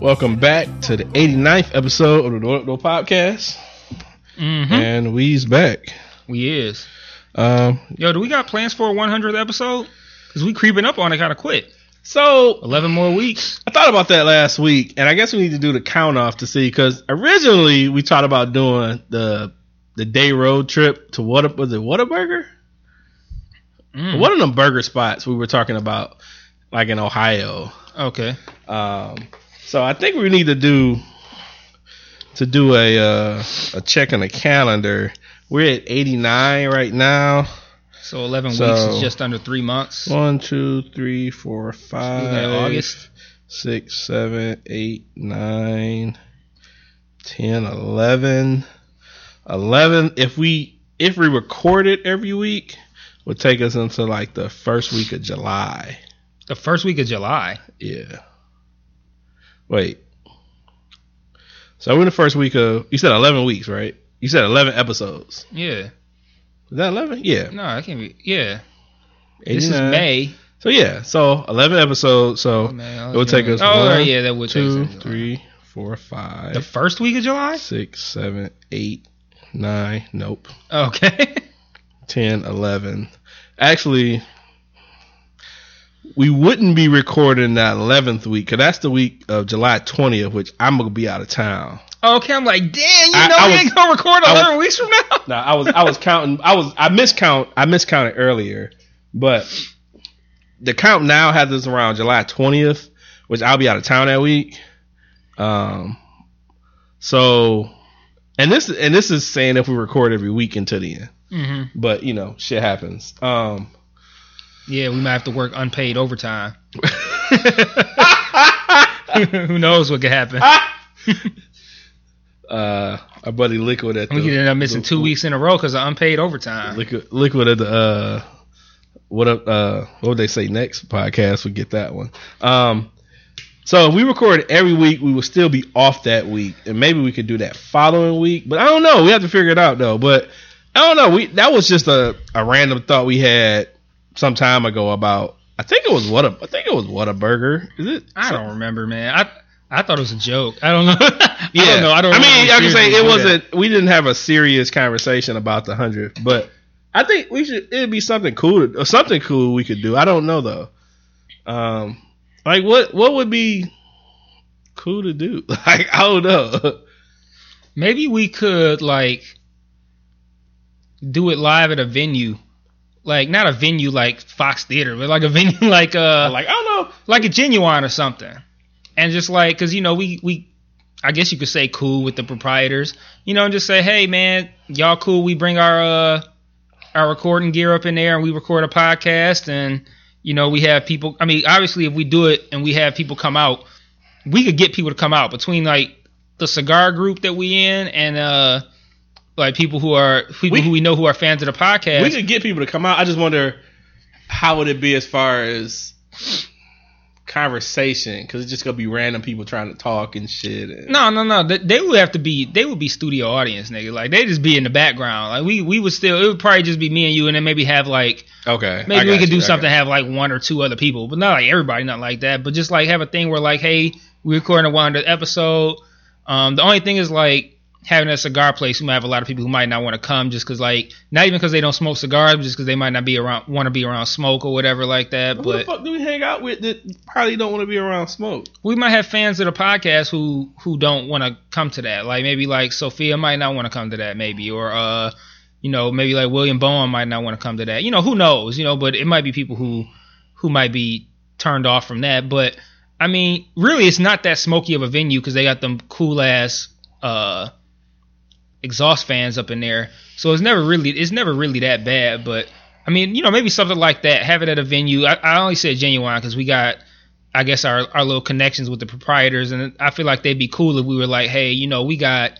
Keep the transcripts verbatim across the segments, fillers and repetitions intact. Welcome back to the eighty-ninth episode of the Door Up Door Podcast. Mm-hmm. And we's back. We is. Um, Yo, do we got plans for a hundredth episode? Because we creeping up on it kind of quick. So, eleven more weeks. I thought about that last week, and I guess we need to do the count off to see, because originally we thought about doing the the day road trip to what was it, Whataburger? Mm. One of them burger spots we were talking about, like in Ohio. Okay. Um. So I think we need to do to do a uh, a check on the calendar. We're at eighty-nine right now. So eleven so weeks is just under three months. One, two, three, four, five, August, six, seven, eight, nine, ten, eleven, eleven. If we if we record it every week, would take us into like the first week of July. The first week of July. Yeah. Wait. So we're in the first week of... You said eleven weeks, right? You said eleven episodes. Yeah. Is that eleven? Yeah. No, I can't be... Yeah. eighty-nine. This is May. So, yeah. So, eleven episodes. So, oh, man, it would take us... Oh, one, yeah, that would two, take us... three, four, five... The first week of July? Six, seven, eight, nine... Nope. Okay. ten, eleven. Actually... We wouldn't be recording that eleventh week, because that's the week of July twentieth, which I'm going to be out of town. Okay, I'm like, damn, you I, know I we was, ain't going to record eleven weeks from now? No, nah, I was I was counting. I was I miscount. I miscounted earlier, but the count now has us around July twentieth, which I'll be out of town that week. Um, So, and this, and this is saying if we record every week until the end. Mm-hmm. But, you know, shit happens. Um. Yeah, we might have to work unpaid overtime. Who knows what could happen? uh, our buddy Liquid at the... We could end up missing two weeks in a row because of unpaid overtime. Liquid, Liquid at the... Uh, what up? Uh, what would they say next podcast? We get that one. Um, so if we record every week, we will still be off that week. And maybe we could do that following week. But I don't know. We have to figure it out, though. But I don't know. We That was just a, a random thought we had... some time ago about I think it was what a I think it was Whataburger. Is it? I don't remember, man. I I thought it was a joke. I don't know. I yeah. don't know. I don't. I mean, I can say it wasn't. That. We didn't have a serious conversation about the hundredth, but I think we should. It'd be something cool to, or something cool we could do. I don't know though. Um, like what what would be cool to do? Like I don't know. Maybe we could like do it live at a venue. Like not a venue like Fox Theater, but like a venue like uh like I don't know, like a Genuine or something, and just like because you know we we I guess you could say cool with the proprietors, you know, and just say hey man, y'all cool. We bring our uh our recording gear up in there and we record a podcast, and you know we have people. I mean, obviously if we do it and we have people come out, we could get people to come out between like the cigar group that we in and uh. Like people who are people we, who we know who are fans of the podcast. We could get people to come out. I just wonder how would it be as far as conversation, because it's just gonna be random people trying to talk and shit. And no, no, no. They, they would have to be. They would be studio audience, nigga. Like they just be in the background. Like we, we would still. It would probably just be me and you, and then maybe have like. Okay. Maybe we could you. do I something. Have like one or two other people, but not like everybody, not like that. But just like have a thing where like, hey, we're recording a one hundredth episode. Um, the only thing is like. Having a cigar place, we might have a lot of people who might not want to come just because, like, not even because they don't smoke cigars, but just because they might not be around, want to be around smoke or whatever like that. Who but the fuck do we hang out with that probably don't want to be around smoke? We might have fans of the podcast who who don't want to come to that. Like maybe like Sophia might not want to come to that, maybe, or uh, you know, maybe like William Bowen might not want to come to that. You know, who knows? You know, but it might be people who who might be turned off from that. But I mean, really, it's not that smoky of a venue because they got them cool ass uh. exhaust fans up in there, so it's never really it's never really that bad. But I mean, you know, maybe something like that. Have it at a venue. I, I only said Genuine because we got, I guess, our our little connections with the proprietors, and I feel like they'd be cool if we were like, hey, you know, we got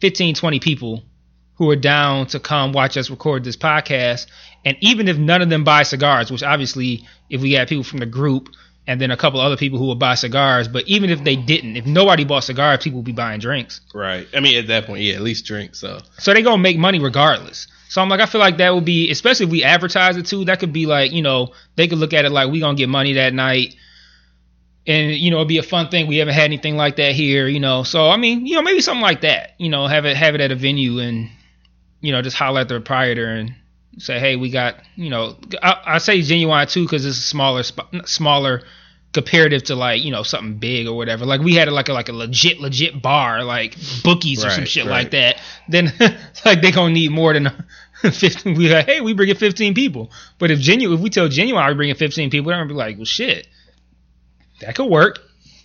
fifteen, twenty people who are down to come watch us record this podcast. And even if none of them buy cigars, which obviously if we had people from the group and then a couple other people who would buy cigars, but even if they didn't, if nobody bought cigars, people would be buying drinks. Right. I mean, at that point, yeah, at least drinks. So so they going to make money regardless. So I'm like, I feel like that would be, especially if we advertise it too, that could be like, you know, they could look at it like we going to get money that night. And, you know, it'd be a fun thing. We haven't had anything like that here, you know. So, I mean, you know, maybe something like that, you know, have it have it at a venue and, you know, just holler at the proprietor and say, hey, we got, you know, I, I say Genuine too because it's a smaller, smaller comparative to like, you know, something big or whatever. Like we had a, like a like a legit, legit bar, like Bookies or right, some shit right. like that. Then like they going to need more than fifteen. We like, hey, we bring in fifteen people. But if Genuine, if we tell Genuine we bring in fifteen people, they're going to be like, well, shit. That could work.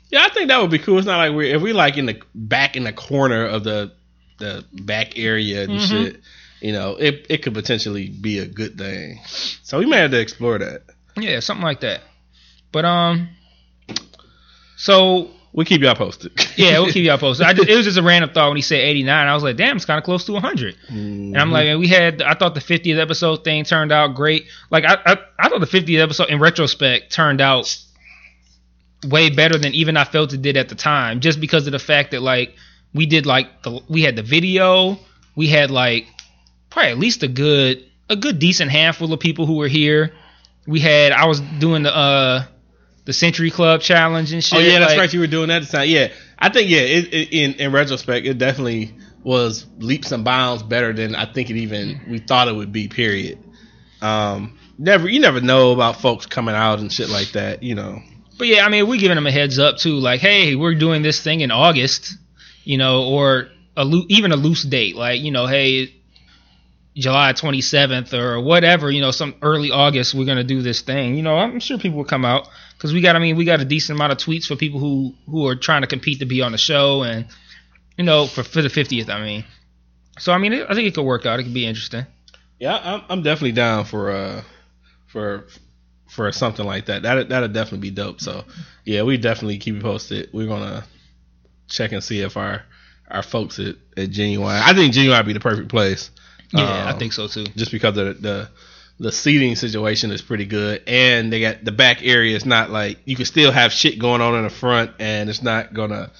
Yeah, I think that would be cool. It's not like we're if we like in the back in the corner of the the back area and mm-hmm. shit. You know, it it could potentially be a good thing. So we may have to explore that. Yeah, something like that. But um, so we keep y'all posted. Yeah, we'll keep y'all posted. I just, it was just a random thought when he said eighty-nine. I was like, damn, it's kind of close to one hundred. Mm-hmm. And I'm like, man, we had. I thought the fiftieth episode thing turned out great. Like I I, I thought the fiftieth episode in retrospect turned out way better than even I felt it did at the time, just because of the fact that like we did like the, we had the video, we had like probably at least a good a good decent handful of people who were here. We had I was doing the uh the Century Club challenge and shit. Oh yeah, that's like, right. You were doing that at the time. Yeah, I think yeah. It, it, in in retrospect, it definitely was leaps and bounds better than I think it even we thought it would be. Period. Um, never you never know about folks coming out and shit like that. You know. But yeah, I mean, we're giving them a heads up too, like, hey, we're doing this thing in August, you know, or a lo- even a loose date, like, you know, hey, July twenty-seventh or whatever, you know, some early August, we're gonna do this thing. You know, I'm sure people will come out because we got, I mean, we got a decent amount of tweets for people who who are trying to compete to be on the show, and you know, for for the fiftieth, I mean, so I mean, I think it could work out. It could be interesting. Yeah, I'm I'm definitely down for uh for. for something like that. That that'll definitely be dope. So yeah, we definitely keep you posted. We're gonna check and see if our our folks at, at Genuine. I think Genuine would be the perfect place. Yeah, um, I think so too. Just because of the, the the seating situation is pretty good, and they got the back area is not like you can still have shit going on in the front, and it's not gonna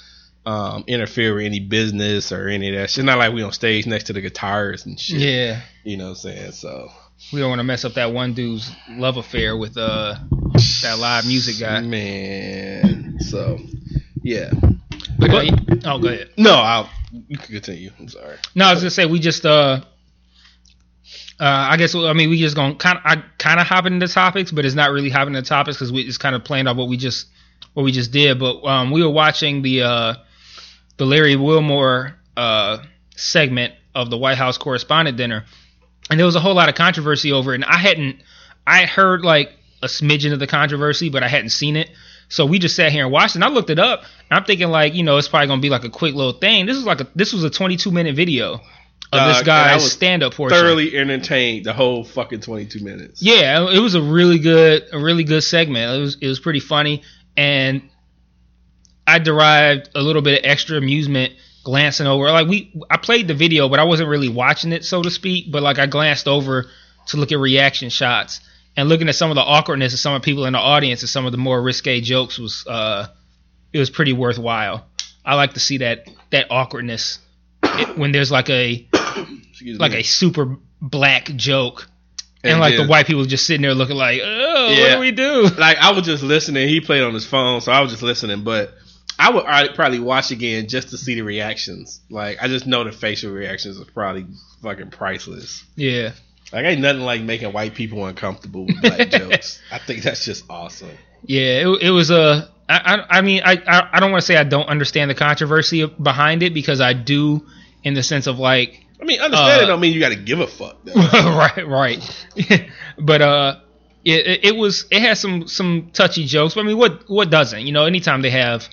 um, interfere with any business or any of that shit. It's not like we on stage next to the guitars and shit. Yeah, you know what I'm saying. So. We don't want to mess up that one dude's love affair with uh that live music guy. Man. So, yeah. But, but, oh, go ahead. No, I'll you can continue. I'm sorry. No, I was going to say, we just, uh, uh, I guess, I mean, we just going to kind of kind of hop into topics, but it's not really hopping into topics because we just kind of planned off what we just what we just did. But um, we were watching the, uh, the Larry Wilmore uh, segment of the White House Correspondent Dinner. And there was a whole lot of controversy over it. And I hadn't, I heard like a smidgen of the controversy, but I hadn't seen it. So we just sat here and watched it. And I looked it up and I'm thinking like, you know, it's probably going to be like a quick little thing. This is like a, this was a twenty-two minute video of uh, this guy's stand up portion. Thoroughly entertained the whole fucking twenty-two minutes. Yeah. It was a really good, a really good segment. It was, it was pretty funny. And I derived a little bit of extra amusement glancing over, like we, I played the video, but I wasn't really watching it, so to speak. But like I glanced over to look at reaction shots and looking at some of the awkwardness of some of the people in the audience and some of the more risque jokes was, uh, it was pretty worthwhile. I like to see that that awkwardness it, when there's like a Excuse like me. a super black joke and, and like then, the white people just sitting there looking like, oh, yeah, what do we do? Like I was just listening. He played on his phone, so I was just listening, but. I would I'd probably watch again just to see the reactions. Like, I just know the facial reactions are probably fucking priceless. Yeah. Like, ain't nothing like making white people uncomfortable with black jokes. I think that's just awesome. Yeah, it, it was a... I, I, I mean, I, I, I don't want to say I don't understand the controversy behind it, because I do in the sense of, like... I mean, understand uh, it don't mean you got to give a fuck, though. Right, right. But, uh... It, it, it was... It had some, some touchy jokes, but, I mean, what, what doesn't? You know, anytime they have...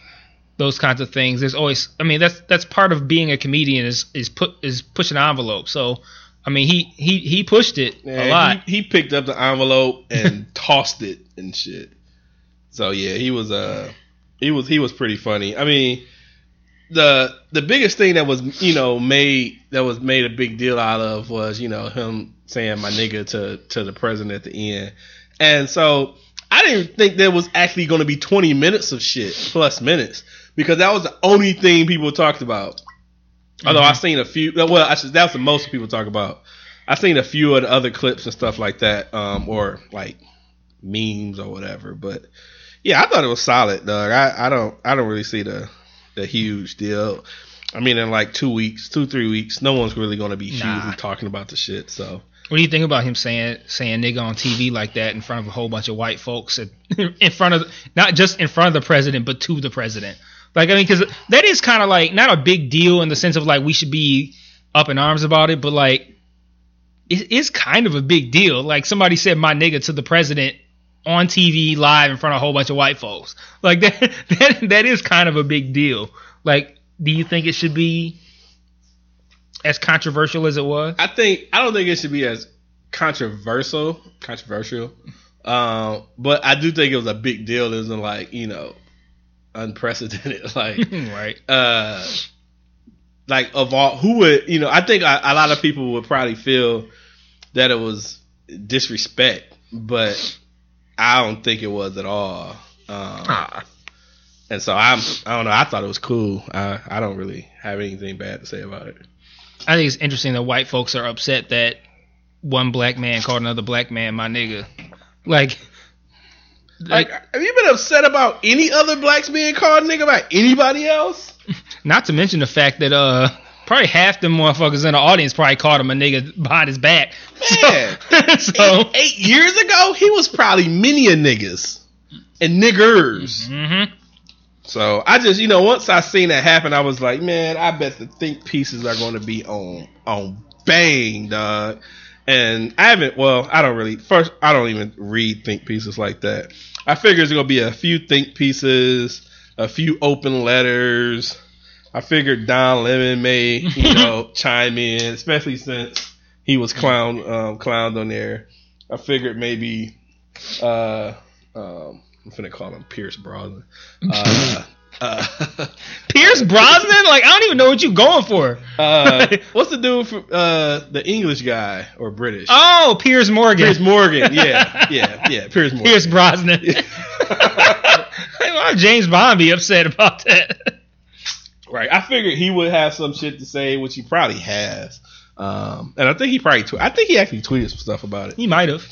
those kinds of things. There's always, I mean, that's that's part of being a comedian is is put is pushing the envelope. So, I mean, he he he pushed it Man, a lot. He, he picked up the envelope and tossed it and shit. So yeah, he was uh he was he was pretty funny. I mean, the the biggest thing that was, you know, made that was made a big deal out of was, you know, him saying my nigga to, to the president at the end. And so I didn't think there was actually going to be twenty minutes of shit plus minutes, because that was the only thing people talked about. Although mm-hmm. I seen a few, well, I should, that was the most people talk about. I seen a few of the other clips and stuff like that, um, or like memes or whatever. But yeah, I thought it was solid, Doug. I, I don't, I don't really see the the huge deal. I mean, in like two weeks, two three weeks, no one's really going to be hugely nah. talking about the shit. So. What do you think about him saying saying nigga on T V like that in front of a whole bunch of white folks, at, in front of not just in front of the president, but to the president? Like, I mean, because that is kind of like not a big deal in the sense of like we should be up in arms about it, but like it, it's kind of a big deal. Like somebody said my nigga to the president on T V live in front of a whole bunch of white folks. Like that that, that is kind of a big deal. Like, do you think it should be as controversial as it was? I think I don't think it should be as controversial, controversial. Um, but I do think it was a big deal. It wasn't like, you know, unprecedented. Like, right? Uh, like of all, who would, you know? I think a, a lot of people would probably feel that it was disrespect, but I don't think it was at all. Um, ah. And so I'm, I don't know. I thought it was cool. I, I don't really have anything bad to say about it. I think it's interesting that white folks are upset that one black man called another black man my nigga. Like, like, like have you been upset about any other blacks being called nigga by anybody else? Not to mention the fact that uh, probably half them motherfuckers in the audience probably called him a nigga behind his back. Man, so, so eight, eight years ago, he was probably many a niggas and niggers. Mm-hmm. So I just, you know, once I seen that happen, I was like, man, I bet the think pieces are going to be on on bang, dog. And I haven't, well, I don't really, first, I don't even read think pieces like that. I figure it's going to be a few think pieces, a few open letters. I figured Don Lemon may, you know, chime in, especially since he was clown, um, clowned on there. I figured maybe, uh, um, I'm finna call him Piers Brosnan. Uh, uh, Piers Brosnan? Like, I don't even know what you going for. uh, what's the dude from uh, the English guy or British? Oh, Piers Morgan. Piers Morgan. Yeah, yeah, yeah. Piers Morgan. Piers Brosnan. Yeah. Why would James Bond be upset about that? Right. I figured he would have some shit to say, which he probably has. Um, and I think he probably tw- I think he actually tweeted some stuff about it. He might have.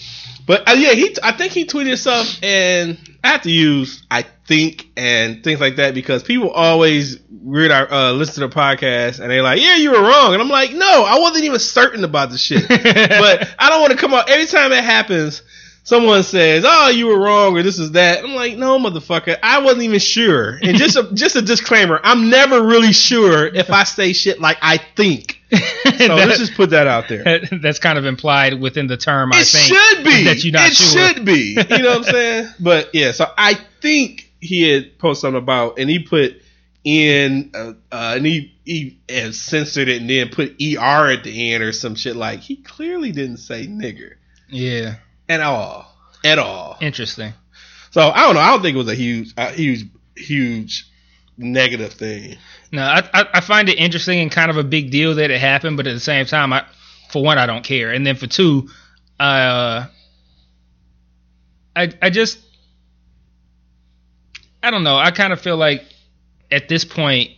But uh, yeah, he. T- I think he tweeted stuff, and I have to use I think and things like that because people always read our uh, listen to the podcast and they're like, "Yeah, you were wrong," and I'm like, "No, I wasn't even certain about the shit." But I don't want to come out every time it happens. Someone says, "Oh, you were wrong," or "This is that." I'm like, "No, motherfucker, I wasn't even sure." And just a, just a disclaimer: I'm never really sure if I say shit like I think. So that, let's just put that out there. That's kind of implied within the term. It I think should be that you're not it sure. It should be. You know what I'm saying? But yeah, so I think he had posted something about, and he put in, uh, uh, and he he and censored it, and then put E R at the end or some shit like. He clearly didn't say nigger. Yeah. At all. At all. Interesting. So I don't know. I don't think it was a huge, a huge, huge negative thing. No, I, I I find it interesting and kind of a big deal that it happened, but at the same time, I for one, I don't care, and then for two, uh, I I just I don't know. I kind of feel like at this point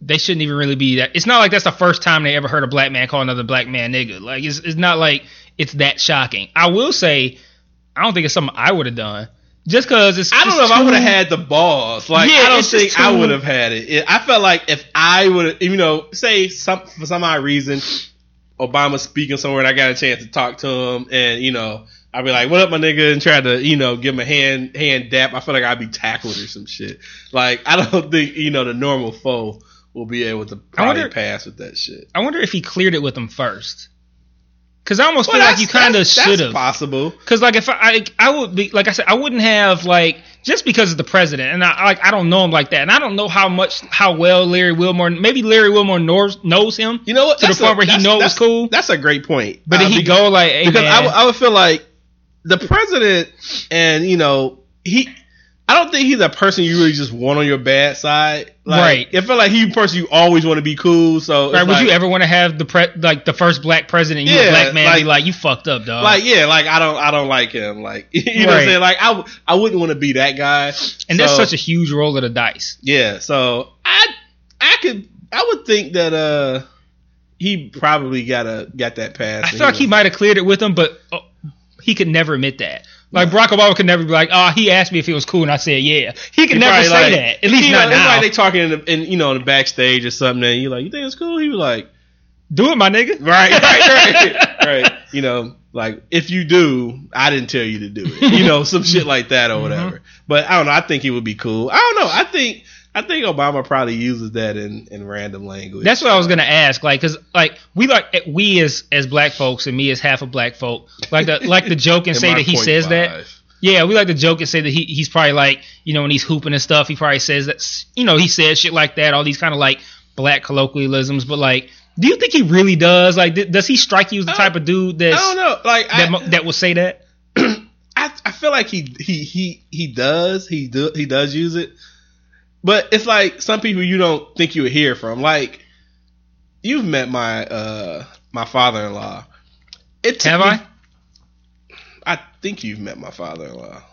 they shouldn't even really be that. It's not like that's the first time they ever heard a black man call another black man nigga. Like it's it's not like it's that shocking. I will say I don't think it's something I would have done. Just because it's, I don't it's know if too, I would have had the balls. Like yeah, I don't think too, I would have had it. it. I felt like if I would have, you know, say some for some odd reason, Obama's speaking somewhere and I got a chance to talk to him, and you know, I'd be like, "What up, my nigga?" and try to, you know, give him a hand hand dap. I feel like I'd be tackled or some shit. Like I don't think you know the normal foe will be able to probably wonder, pass with that shit. I wonder if he cleared it with him first. Because I almost well, feel like you kind of should have. That's possible. Because, like, if I, I, I would be, like I said, I wouldn't have, like, just because of the president, and I, like, I don't know him like that, and I don't know how much, how well Larry Wilmore, maybe Larry Wilmore knows, knows him. You know what? To that's the point a, where he knows that's, cool. That's a great point. But did uh, he because, go like, hey, because man. I, w- I would feel like the president, and you know, he, I don't think he's a person you really just want on your bad side. Like, right. I feel like he's a person you always want to be cool. So right. Would like, you ever want to have the pre- like the first black president? You yeah, a black man like, be like, you fucked up, dog. Like yeah, like I don't I don't like him. Like you right. know what I'm saying? Like I, I wouldn't want to be that guy. And so, that's such a huge roll of the dice. Yeah. So I I could I would think that uh he probably got a got that pass. I feel like he, he might have cleared it with him, but oh, he could never admit that. Like, Barack Obama could never be like, oh, he asked me if it was cool, and I said, yeah. He could never say like, that. At least not know, now. It's like they talking in, the, in, you know, in the backstage or something, and you're like, you think it's cool? He was like, do it, my nigga. Right, right, right. right. You know, like, if you do, I didn't tell you to do it. You know, some shit like that or whatever. Mm-hmm. But I don't know. I think he would be cool. I don't know. I think I think Obama probably uses that in, in random language. That's what I was going to ask. Like, because, like, we like we as as black folks and me as half a black folk, like the, like the joke and say that he says five. That. Yeah, we like to joke and say that he, he's probably like, you know, when he's hooping and stuff, he probably says that, you know, he says shit like that, all these kind of like black colloquialisms. But like, do you think he really does? Like, th- does he strike you as the type of dude that's, I don't know. Like, that, I, that will say that? I I feel like he he he, he does. He do, he does use it. But it's like some people you don't think you would hear from. Like, you've met my uh, my father-in-law. It Have me, I? I think you've met my father-in-law.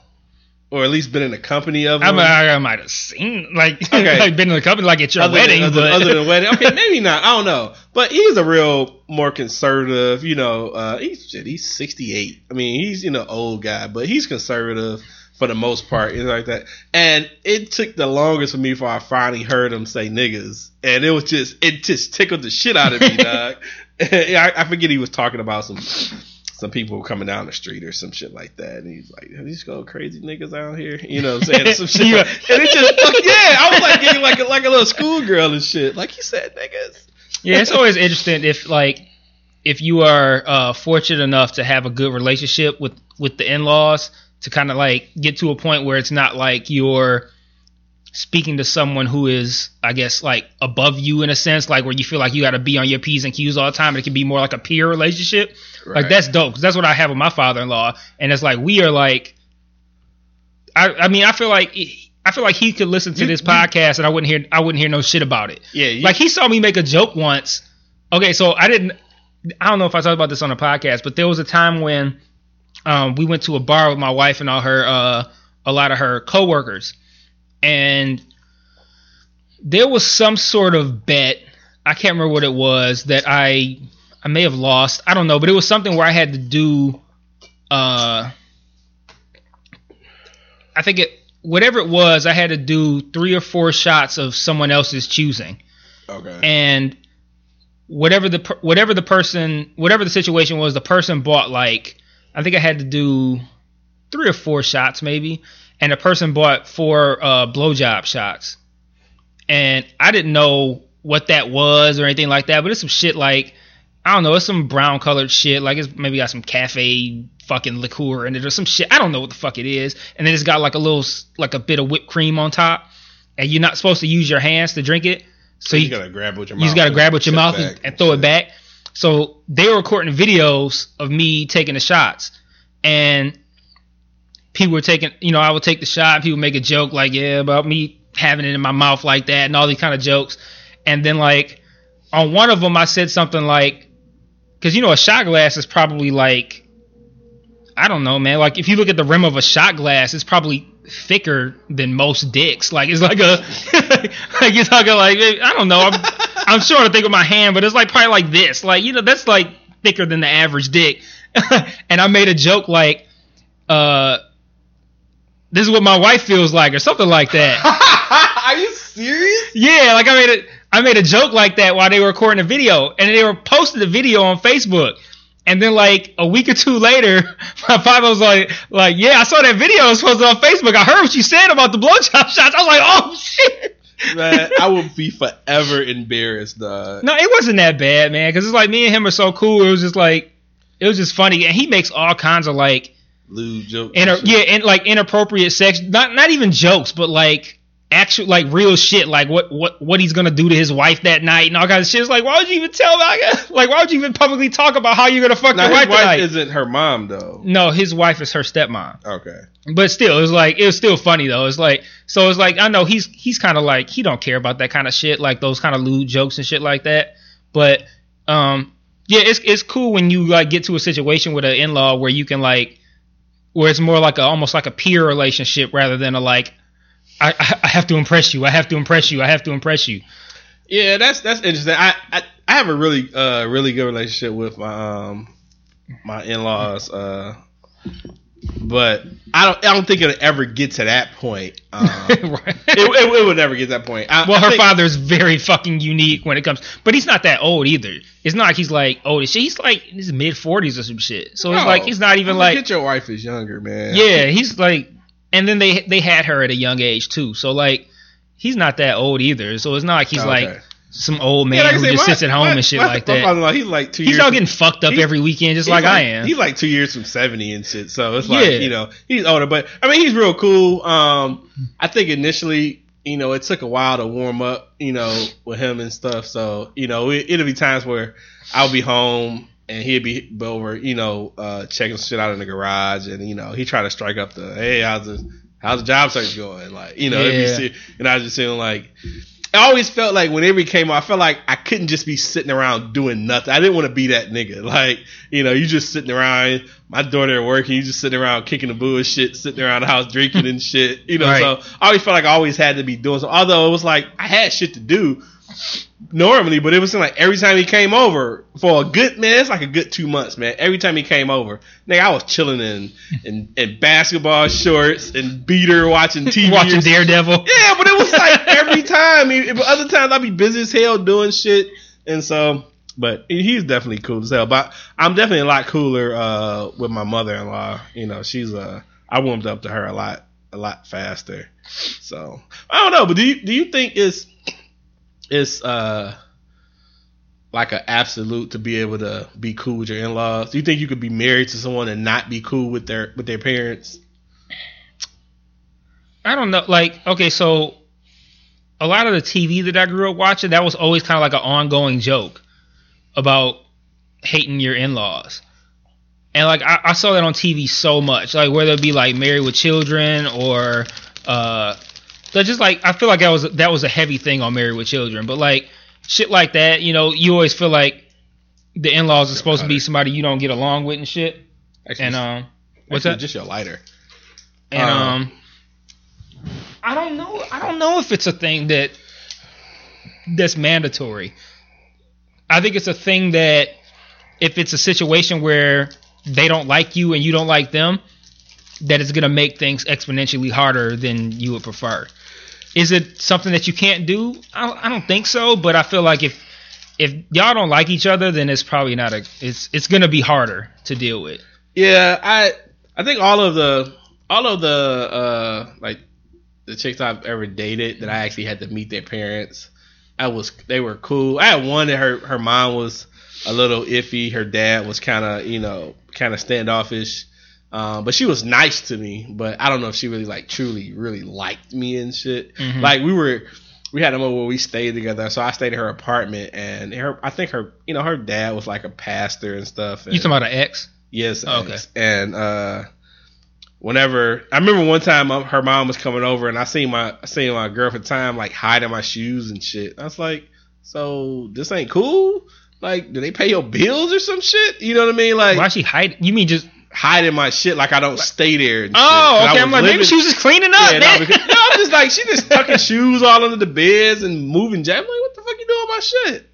Or at least been in the company of him. I, I might have seen. Like, okay. Like, been in the company, like at your other wedding. Than, other, but. Other than wedding. Okay, maybe not. I don't know. But he's a real more conservative, you know. Uh, he's, shit, he's sixty-eight. I mean, he's, you know, old guy. But he's conservative. For the most part, it's like that. And it took the longest for me before I finally heard him say niggas. And it was just, it just tickled the shit out of me, dog. I, I forget he was talking about some some people coming down the street or some shit like that. And he's like, are these go crazy niggas out here? You know what I'm saying? Some shit. Like, and it just, fuck yeah. I was like getting like a, like a little schoolgirl and shit. Like he said, niggas. Yeah, it's always interesting if like, if you are uh, fortunate enough to have a good relationship with, with the in-laws, to kind of like get to a point where it's not like you're speaking to someone who is, I guess, like above you in a sense, like where you feel like you got to be on your P's and Q's all the time. And it can be more like a peer relationship. Right. Like that's dope. Cause that's what I have with my father-in-law. And it's like, we are like, I, I mean, I feel like, I feel like he could listen to you, this you, podcast and I wouldn't hear, I wouldn't hear no shit about it. Yeah. You, like he saw me make a joke once. Okay. So I didn't, I don't know if I talked about this on a podcast, but there was a time when, Um, we went to a bar with my wife and all her, uh, a lot of her coworkers, and there was some sort of bet. I can't remember what it was that I, I may have lost. I don't know, but it was something where I had to do, uh, I think it, whatever it was, I had to do three or four shots of someone else's choosing. Okay. And whatever the, whatever the person, whatever the situation was, the person bought like, I think I had to do three or four shots maybe, and the person bought four uh, blowjob shots. And I didn't know what that was or anything like that, but it's some shit like, I don't know, it's some brown colored shit, like it's maybe got some cafe fucking liqueur in it or some shit. I don't know what the fuck it is. And then it's got like a little, like a bit of whipped cream on top, and you're not supposed to use your hands to drink it. So you, you gotta grab with your mouth. You just gotta grab with your mouth and, and throw it back. So they were recording videos of me taking the shots, and people were taking, you know, I would take the shot, people would make a joke like, yeah, about me having it in my mouth like that and all these kind of jokes. And then like on one of them, I said something like, cause you know, a shot glass is probably like, I don't know, man. Like if you look at the rim of a shot glass, it's probably thicker than most dicks. Like it's like a, like you're talking like, I don't know. I'm, I'm sure to think with my hand, but it's like probably like this. Like, you know, that's like thicker than the average dick. And I made a joke like, uh, this is what my wife feels like or something like that. Are you serious? Yeah, like I made a, I made a joke like that while they were recording a video, and they were posting the video on Facebook. And then like a week or two later, my father was like, like, yeah, I saw that video. It was posted on Facebook. I heard what you said about the blowjob shots. I was like, oh shit. Man, I would be forever embarrassed, dog. No, it wasn't that bad, man, because it's like me and him are so cool. It was just like, it was just funny, and he makes all kinds of like lewd jokes, inter- yeah, and like inappropriate sex, not not even jokes, but like actual, like, real shit, like what what what he's gonna do to his wife that night and all kinds of shit. It's like, why would you even tell about it? Like, why would you even publicly talk about how you're gonna fuck now, your wife, wife tonight? His wife isn't her mom though. No, his wife is her stepmom. Okay, but still, it's like it's still funny though. It's like so it's like I know he's he's kind of like he don't care about that kind of shit, like those kind of lewd jokes and shit like that. But um, yeah, it's it's cool when you like get to a situation with an in-law where you can like. Where it's more like a, almost like a peer relationship rather than a like, I, I have to impress you. I have to impress you. I have to impress you. Yeah, that's that's interesting. I I, I have a really uh really good relationship with my um my in-laws, uh, but I don't I don't think it'll ever get to that point. Um, right. it, it, it would never get to that point. I, well, I her think, father's very fucking unique when it comes, but he's not that old either. It's not like he's like old as shit. He's like in his mid forties or some shit. So no, it's like he's not even like. Get your wife is younger, man. Yeah, he's like, and then they they had her at a young age too. So like, he's not that old either. So it's not like he's okay. like some old man yeah, like who say, just my, sits at home my, and shit my, like my that. Like, he's like two. He's years all from, getting fucked up every weekend, just like, like I am. He's like two years from seventy and shit. So it's like yeah. you know he's older, but I mean he's real cool. Um, I think initially. You know, it took a while to warm up, you know, with him and stuff. So, you know, it, it'll be times where I'll be home and he'll be over, you know, uh, checking shit out in the garage. And, you know, he tried to strike up the, hey, how's the, how's the job search going? Like, you know, yeah. it'd be, and I was just feeling like, I always felt like whenever he came out, I felt like I couldn't just be sitting around doing nothing. I didn't want to be that nigga. Like, you know, you just sitting around, my daughter at work, and you just sitting around kicking the bullshit, sitting around the house drinking and shit. You know, right. So I always felt like I always had to be doing something. Although it was like I had shit to do normally, but it was like every time he came over for a good, man, it's like a good two months, man. Every time he came over, nigga, I was chilling in in, in basketball shorts and beater watching T V. Watching Daredevil. Yeah, but it was like every time. He, but other times I'd be busy as hell doing shit. And so, but he's definitely cool as hell. But I'm definitely a lot cooler uh, with my mother-in-law. You know, she's, uh, I warmed up to her a lot, a lot faster. So, I don't know, but do you, do you think it's, It's uh like an absolute to be able to be cool with your in-laws? Do you think you could be married to someone and not be cool with their with their parents? I don't know. Like, okay, so a lot of the T V that I grew up watching, that was always kind of like an ongoing joke about hating your in-laws. And like I, I saw that on T V so much, like whether it be like Married with Children or uh. So just like I feel like that was that was a heavy thing on Married with Children, but like shit like that, you know, you always feel like the in-laws are supposed lighter. to be somebody you don't get along with and shit. Actually, and um, what's that? Just your lighter. And um, um, I don't know. I don't know if it's a thing that that's mandatory. I think it's a thing that if it's a situation where they don't like you and you don't like them, that it's gonna make things exponentially harder than you would prefer. Is it something that you can't do? I don't think so, but I feel like if if y'all don't like each other, then it's probably not a. It's it's gonna be harder to deal with. Yeah, I I think all of the all of the uh, like the chicks I've ever dated that I actually had to meet their parents, I was they were cool. I had one that her her mom was a little iffy. Her dad was kind of you know kind of standoffish. Um, but she was nice to me, but I don't know if she really like truly really liked me and shit. Mm-hmm. Like we were, we had a moment where we stayed together. So I stayed at her apartment and her, I think her, you know, her dad was like a pastor and stuff. And, you talking about an ex? Yes. Oh, okay. Ex. And, uh, whenever I remember one time her mom was coming over and I seen my, I seen my girl for time, like hiding my shoes and shit. I was like, so this ain't cool. Like, do they pay your bills or some shit? You know what I mean? Like, why she hide? You mean just. Hiding my shit like I don't stay there. And oh, shit. Okay. I'm like, living. Maybe she was just cleaning up. Yeah, man. No, because, no, I'm just like, she just tucking shoes all under the beds and moving. Jam. I'm like, what the fuck you doing with my shit?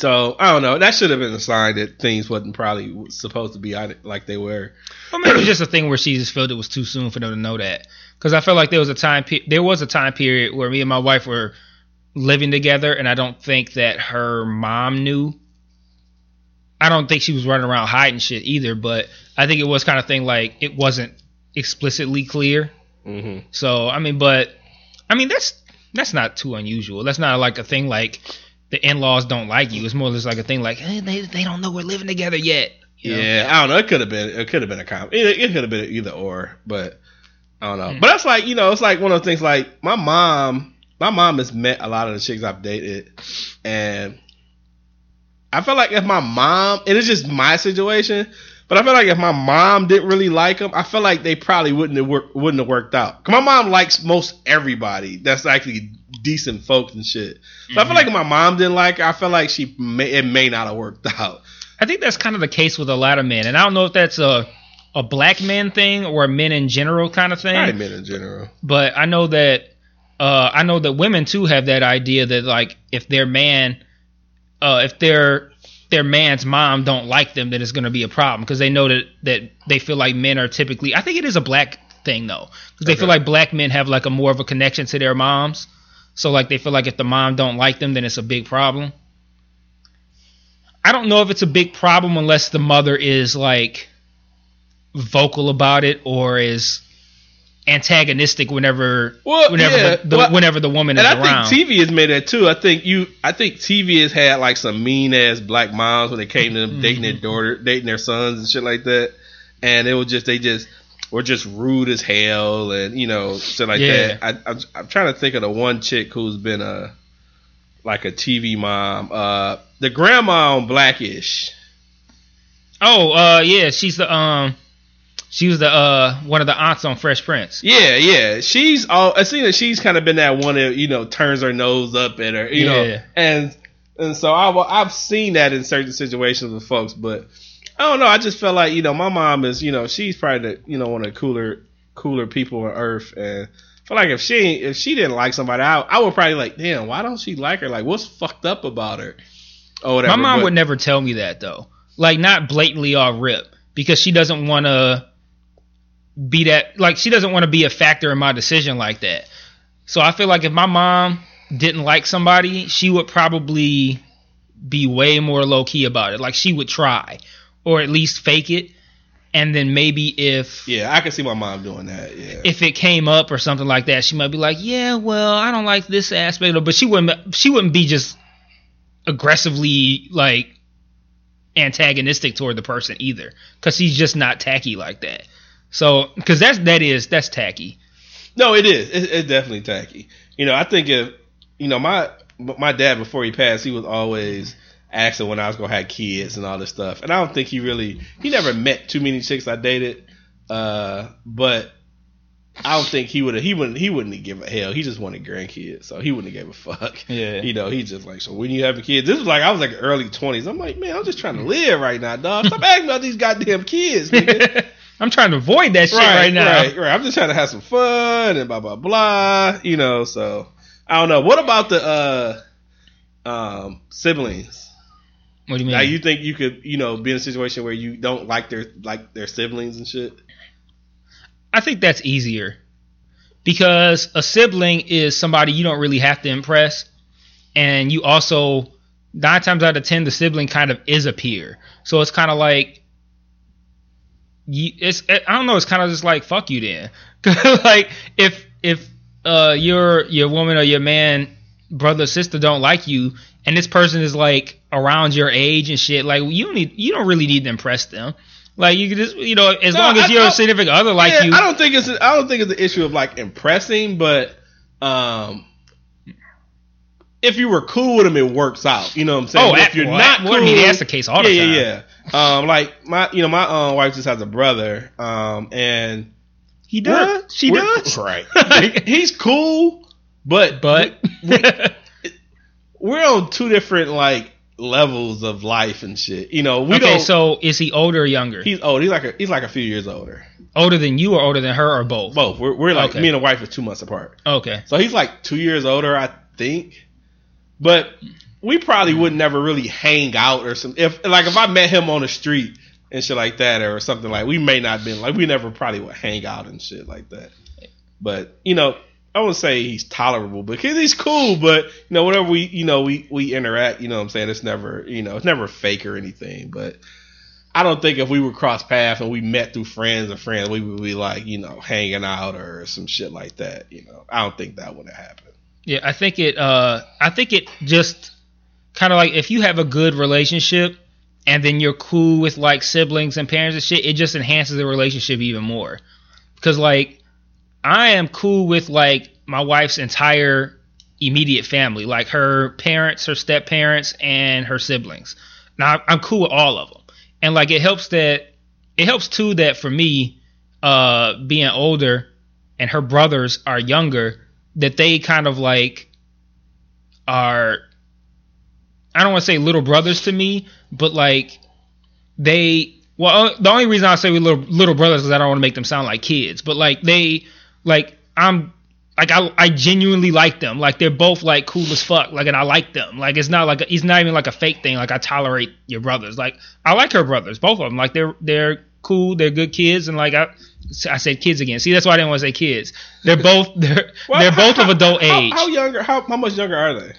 So I don't know. That should have been a sign that things wasn't probably supposed to be like they were. Or maybe just a thing where she just felt it was too soon for them to know that. Because I felt like there was a time pe- there was a time period where me and my wife were living together, and I don't think that her mom knew. I don't think she was running around hiding shit either, but I think it was kind of thing like it wasn't explicitly clear. Mm-hmm. So, I mean, but I mean, that's that's not too unusual. That's not like a thing like the in-laws don't like you. It's more just like a thing like hey, they they don't know we're living together yet. You yeah, know? I don't know. It could have been it could have been a com- it, it could have been either or, but I don't know. Mm. But that's like, you know, it's like one of those things like my mom, my mom has met a lot of the chicks I've dated. And I feel like if my mom, and it's just my situation, but I feel like if my mom didn't really like them, I feel like they probably wouldn't have, work, wouldn't have worked out. Cause my mom likes most everybody that's actually decent folks and shit. So mm-hmm. I feel like if my mom didn't like her, I feel like she may, it may not have worked out. I think that's kind of the case with a lot of men. And I don't know if that's a, a black man thing or a men in general kind of thing. Probably men in general. But I know that uh, I know that women, too, have that idea that, like, if their man, uh, if their their man's mom don't like them, then it's going to be a problem because they know that, that they feel like men are typically – I think it is a black thing, though, because they okay. feel like black men have, like, a more of a connection to their moms. So, like, they feel like if the mom don't like them, then it's a big problem. I don't know if it's a big problem unless the mother is like vocal about it or is antagonistic whenever well, whenever yeah. the, the well, whenever the woman is around. And I think T V has made that too. I think you I think T V has had like some mean ass black moms when they came to them mm-hmm. dating their daughter, dating their sons and shit like that. And it was just they just were just rude as hell and you know shit like yeah. that. I, I'm, I'm trying to think of the one chick who's been a like a T V mom. Uh, the grandma on Blackish. Oh, uh, yeah, she's the um, she was the uh one of the aunts on Fresh Prince. Yeah, yeah, she's all. I see that she's kind of been that one that you know turns her nose up at her, you yeah. know, and and so I I've seen that in certain situations with folks, but I don't know. I just felt like you know my mom is you know she's probably the, you know one of the cooler cooler people on earth and. I feel like if she if she didn't like somebody, I, I would probably like, damn, why don't she like her? Like, what's fucked up about her? Or whatever. My mom but, would never tell me that, though. Like, not blatantly all rip. Because she doesn't want to be that – like, she doesn't want to be a factor in my decision like that. So I feel like if my mom didn't like somebody, she would probably be way more low-key about it. Like, she would try or at least fake it. And then maybe if... Yeah, I can see my mom doing that, yeah. If it came up or something like that, she might be like, yeah, well, I don't like this aspect. But she wouldn't She wouldn't be just aggressively, like, antagonistic toward the person either. Because she's just not tacky like that. So, because that's, that is, that's tacky. No, it is. It's, it's definitely tacky. You know, I think if... You know, my my dad, before he passed, he was always... asking when I was gonna have kids and all this stuff, and I don't think he really he never met too many chicks I dated, uh, but I don't think he would he wouldn't he wouldn't give a hell. He just wanted grandkids, so he wouldn't have gave a fuck. Yeah, you know, he just like so when you have a kid, this was like I was like early twenties. I'm like man, I'm just trying to live right now, dog. Stop asking about these goddamn kids, nigga. I'm trying to avoid that shit right, right now. Right, right. I'm just trying to have some fun and blah blah blah. You know, so I don't know. What about the uh, um, siblings? What do you mean? Now you think you could, you know, be in a situation where you don't like their like their siblings and shit? I think that's easier because a sibling is somebody you don't really have to impress, and you also nine times out of ten the sibling kind of is a peer, so it's kind of like you. It's I don't know. It's kind of just like fuck you then, like if if uh your your woman or your man brother or sister don't like you. And this person is like around your age and shit. Like you don't need, you don't really need to impress them. Like you can just, you know, as no, long as I, your significant other like yeah, you. I don't think it's, a, I don't think it's an issue of like impressing, but um, if you were cool with them, it works out. You know what I'm saying? Oh, if you're well, not cool, I mean, that's the case all the yeah, time. Yeah, yeah. um, like my, you know, my um, wife just has a brother, um, and he does, we're, she we're, does, right? like, he's cool, but but. We, we, We're on two different like levels of life and shit. You know, we okay, don't. Okay, so is he older or younger? He's old. He's like a, he's like a few years older. Older than you or older than her or both? Both. We're, we're like okay. Me and the wife are two months apart. Okay. So he's like two years older, I think. But we probably would never really hang out or something. If like if I met him on the street and shit like that or something like we may not have been like we never probably would hang out and shit like that. But you know. I wouldn't say he's tolerable because he's cool, but you know, whenever we you know, we, we interact, you know what I'm saying? It's never you know, it's never fake or anything. But I don't think if we were cross paths and we met through friends and friends, we would be like, you know, hanging out or some shit like that, you know. I don't think that would have happened. Yeah, I think it uh I think it just kinda like if you have a good relationship and then you're cool with like siblings and parents and shit, it just enhances the relationship even more. Because like I am cool with like my wife's entire immediate family, like her parents, her step parents, and her siblings. Now I'm cool with all of them, and like it helps that it helps too that for me, uh, being older and her brothers are younger, that they kind of like are, I don't want to say little brothers to me, but like they. Well, the only reason I say we little little brothers is I don't want to make them sound like kids, but like they, like I'm, like I, I genuinely like them. Like they're both like cool as fuck. Like, and I like them. Like it's not like a, it's not even like a fake thing. Like I tolerate your brothers. Like I like her brothers, both of them. Like they're they're cool. They're good kids. And like I, I said kids again. See, that's why I didn't want to say kids. They're both they're well, they're how, both of adult how, age. How, how younger? How how much younger are they?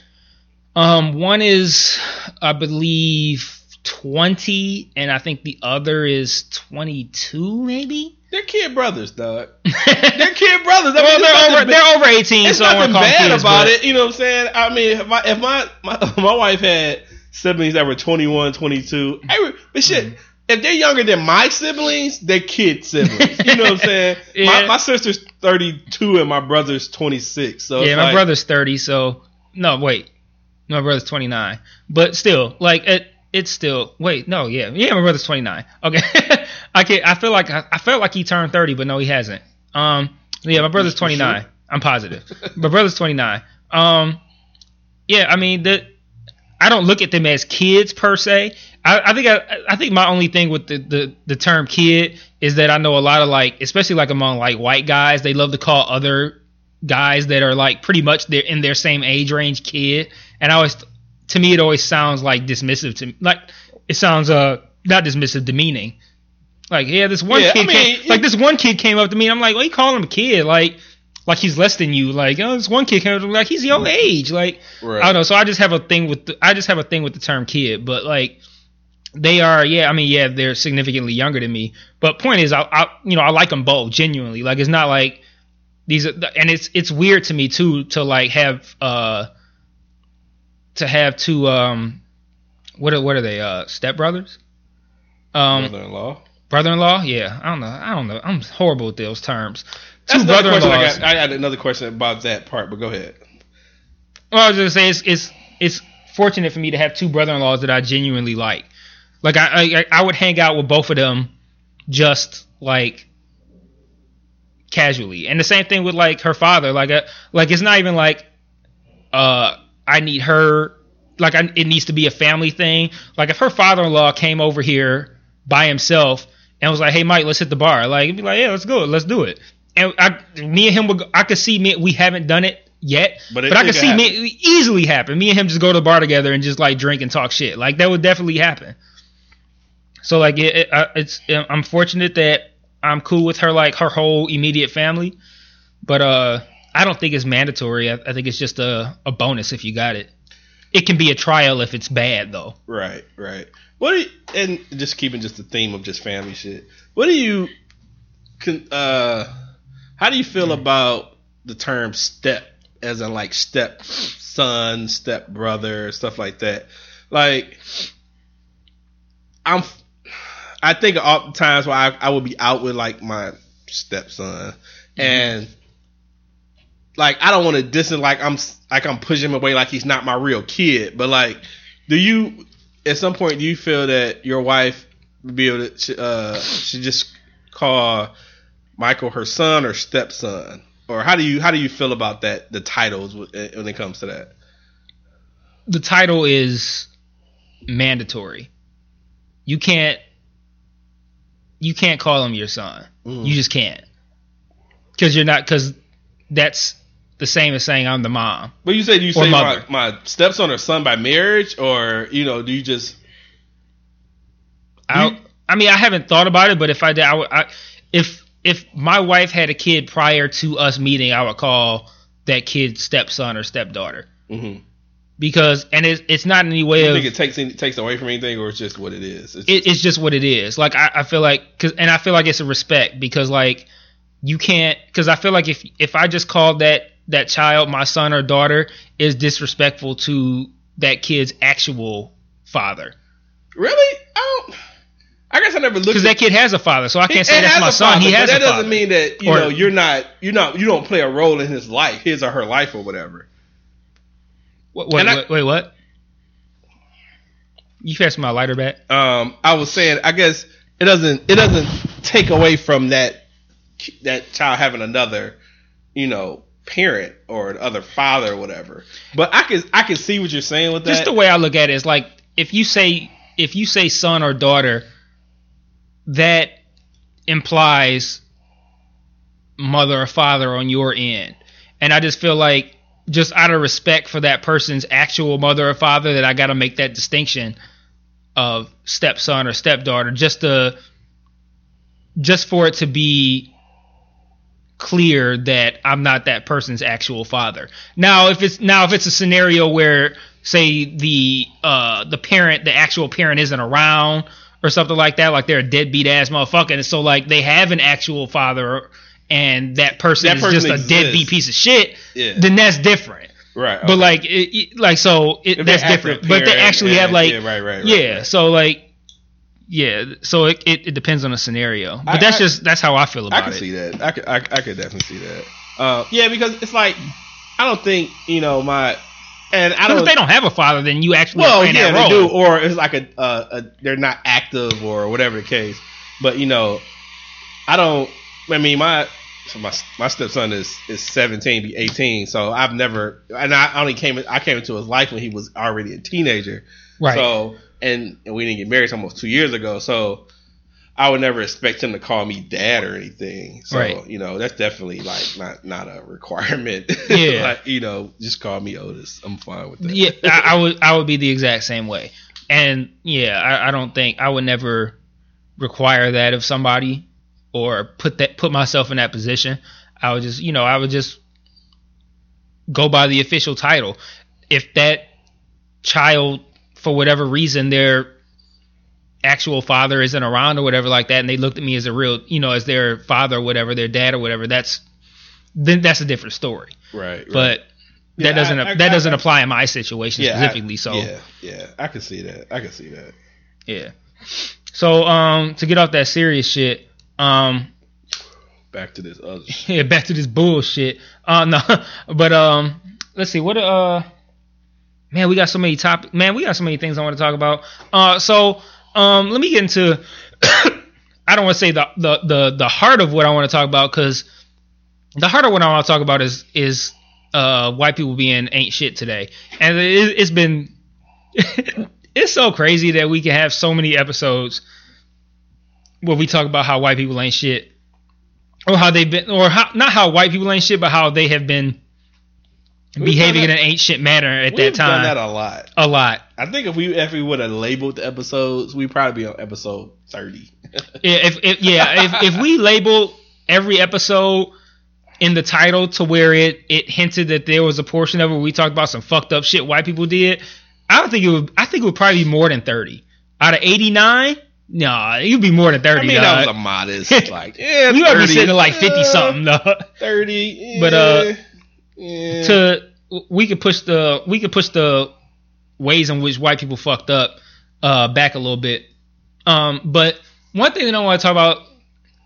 Um, one is, I believe, twenty, and I think the other is twenty-two, maybe. They're kid brothers, dog. They're kid brothers. I mean, well, they're over, they're over eighteen. It's so nothing bad kids, about but... it. You know what I'm saying? I mean, if my if my, my, my wife had siblings that were twenty-one, twenty-two, I, but shit, mm-hmm. if they're younger than my siblings, they're kid siblings. You know what I'm saying? Yeah. My, my sister's thirty-two and my brother's twenty-six. So yeah, my like, brother's thirty. So no, wait, my brother's twenty-nine. But still, like at It's still wait no yeah yeah my brother's twenty-nine, okay. I can't I feel like I, I felt like he turned thirty, but no, he hasn't. Um yeah, my brother's twenty-nine. I'm positive my brother's twenty-nine. Um yeah, I mean, the I don't look at them as kids per se. I, I think I, I think my only thing with the, the the term kid is that I know a lot of, like, especially like among like white guys, they love to call other guys that are like pretty much they're in their same age range kid, and I always. To me, it always sounds like dismissive to me. Like it sounds uh not dismissive, demeaning. Like yeah, this one yeah, kid, I mean, came, like this one kid came up to me, and I'm like, well, you call him a kid, like like he's less than you. Like, oh, this one kid came up to me, like he's your age. Like right. I don't know. So I just have a thing with the, I just have a thing with the term kid. But like they are, yeah. I mean, yeah, they're significantly younger than me. But point is, I, I you know I like them both genuinely. Like it's not like these, are, and it's it's weird to me too to like have uh. to have two um what are, what are they uh stepbrothers, um brother-in-law brother-in-law yeah I don't know I don't know I'm horrible with those terms. That's two brother-in-laws. I got, I had another question about that part, but go ahead. Well, I was gonna say it's it's it's fortunate for me to have two brother-in-laws that I genuinely like. Like I I, I would hang out with both of them just like casually, and the same thing with like her father. Like a, like it's not even like uh I need her, like I, it needs to be a family thing. Like if her father-in-law came over here by himself and was like, "Hey, Mike, let's hit the bar," like it'd be like, "Yeah, let's go, let's do it." And I, me and him, would go, I could see me. We haven't done it yet, but, but I could see happen. me easily happen. Me and him just go to the bar together and just like drink and talk shit. Like that would definitely happen. So like it, it, uh, it's, I'm fortunate that I'm cool with her, like her whole immediate family, but uh. I don't think it's mandatory. I, I think it's just a, a bonus if you got it. It can be a trial if it's bad, though. Right, right. What do you, and just keeping just the theme of just family shit. What do you, uh, how do you feel about the term step, as in like step son, step brother, stuff like that? Like, I'm, I think oftentimes where I, I would be out with like my stepson mm-hmm. and. Like I don't want to diss him, like I'm like I'm pushing him away, like he's not my real kid. But like, do you at some point do you feel that your wife would be able to uh, should just call Michael her son or stepson, or how do you how do you feel about that? The titles when it comes to that. The title is mandatory. You can't you can't call him your son. Mm. You just can't, because you're not because that's. The same as saying I'm the mom. But you said you say my, my stepson or son by marriage, or you know, do you just? I you, I mean, I haven't thought about it, but if I did, I would. I, if if my wife had a kid prior to us meeting, I would call that kid stepson or stepdaughter. Mm-hmm. Because and it's it's not in any way. You think of, it takes it takes away from anything, or it's just what it is. It's just, it, it's just what it is. Like I, I feel like, 'cause, and I feel like it's a respect because like you can't because I feel like if if I just called that. That child, my son or daughter, is disrespectful to that kid's actual father. Really? I don't. I I guess I never looked at it. Because that kid has a father, so I can't say that's my son. He has a father. But that doesn't mean that, you know, you're not, you're not, you don't play a role in his life, his or her life or whatever. Wait, wait, wait, wait, what? You passed my lighter back? Um, I was saying, I guess it doesn't, it doesn't take away from that, that child having another, you know, parent or another father or whatever. But I can, I can see what you're saying with that. Just the way I look at it is like, if you say, if you say son or daughter, that implies mother or father on your end. And I just feel like just out of respect for that person's actual mother or father that I got to make that distinction of stepson or stepdaughter just to just for it to be clear that I'm not that person's actual father. Now if it's now if it's a scenario where say the uh, the parent the actual parent isn't around or something like that, like they're a deadbeat ass motherfucker, and so like they have an actual father, and that person that is person just exists. A deadbeat piece of shit. Yeah. Then that's different, right? Okay. But like, it, it, like so, it, that's different. Parent, but they actually yeah, have like, yeah, right, right, right, yeah. Right. So like, yeah. So it, it, it depends on the scenario. But I, that's I, just that's how I feel about it. I can it. see that. I could I, I could definitely see that. Uh, yeah, because it's like I don't think you know my. And I don't, if they don't have a father, then you actually well, are playing yeah, that role. They do, or it's like a, uh, a they're not active or whatever the case. But you know, I don't. I mean, my so my my stepson is, is seventeen, be eighteen. So I've never, and I only came I came into his life when he was already a teenager. Right. So and, and we didn't get married almost two years ago. So I would never expect him to call me dad or anything. So, right. you know, that's definitely like not, not a requirement. Yeah. Like, you know, just call me Otis. I'm fine with that. Yeah, I, I would I would be the exact same way. And yeah, I, I don't think I would never require that of somebody or put that put myself in that position. I would just, you know, I would just go by the official title. If that child, for whatever reason, they're actual father isn't around or whatever like that, and they looked at me as a real, you know, as their father or whatever, their dad or whatever, that's then that's a different story. Right. right. But yeah, that doesn't I, I, that doesn't I, I, apply in my situation yeah, specifically. I, so yeah, yeah, I can see that. I can see that. Yeah. So um, to get off that serious shit, um, back to this other. Yeah, back to this bullshit. Uh, no, but um, let's see what uh, man, we got so many topics. Man, we got so many things I want to talk about. Uh, so. Um, let me get into, I don't want to say the, the, the, the heart of what I want to talk about, because the heart of what I want to talk about is is uh, white people being ain't shit today. And it, it's been, it's so crazy that we can have so many episodes where we talk about how white people ain't shit, or how they've been, or how, not how white people ain't shit, but how they have been We've behaving that, in an ancient manner at that time. We've done that a lot. A lot. I think if we if we would have labeled the episodes, we'd probably be on episode thirty. yeah, if, if yeah, if, if we labeled every episode in the title to where it, it hinted that there was a portion of it where we talked about some fucked up shit white people did, I don't think it would. I think it would probably be more than thirty out of eighty-nine. Nah, it would be more than thirty. I mean, dog. That was a modest like. Yeah, we would be sitting at like fifty uh, something. Though. Thirty, yeah. but uh. Yeah. To we could push the we could push the ways in which white people fucked up uh, back a little bit. Um, but one thing that I want to talk about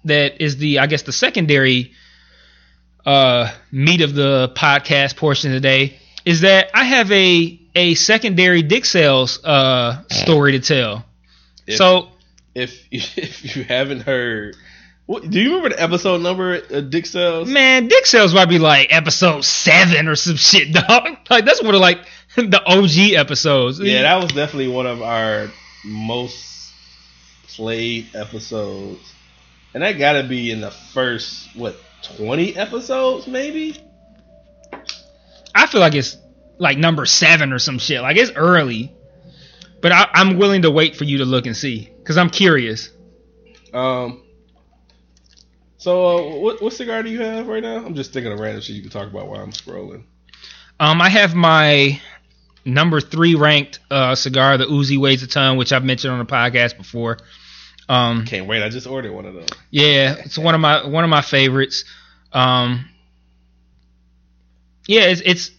that is the I guess the secondary uh, meat of the podcast portion today is that I have a a secondary dick sales uh, story to tell. If, so if if you haven't heard. What, do you remember the episode number of Dick Sales? Man, Dick Sales might be like episode seven or some shit, dog. Like that's one of like the O G episodes. Yeah, that was definitely one of our most played episodes, and that gotta be in the first what twenty episodes, maybe. I feel like it's like number seven or some shit. Like it's early, but I, I'm willing to wait for you to look and see because I'm curious. Um. So, uh, what, what cigar do you have right now? I'm just thinking of random shit you can talk about while I'm scrolling. Um, I have my number three ranked uh, cigar, the Uzi Weighs a Ton, which I've mentioned on the podcast before. Um, Can't wait! I just ordered one of those. Yeah, it's one of my one of my favorites. Um, yeah, it's it's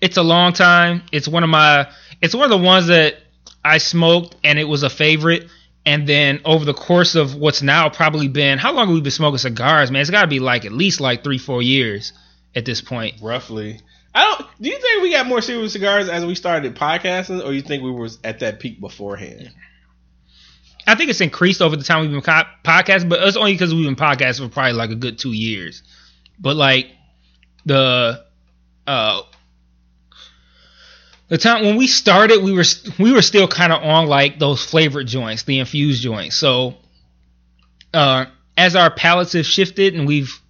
it's a long time. It's one of my it's one of the ones that I smoked and it was a favorite. And then over the course of what's now probably been, how long have we been smoking cigars, man? It's got to be like at least like three, four years at this point. Roughly. I don't. Do you think we got more serious cigars as we started podcasting, or you think we were at that peak beforehand? I think it's increased over the time we've been co- podcasting, but it's only because we've been podcasting for probably like a good two years. But like the uh, the time when we started, we were we were still kind of on like those flavored joints, the infused joints. So uh, as our palates have shifted and we've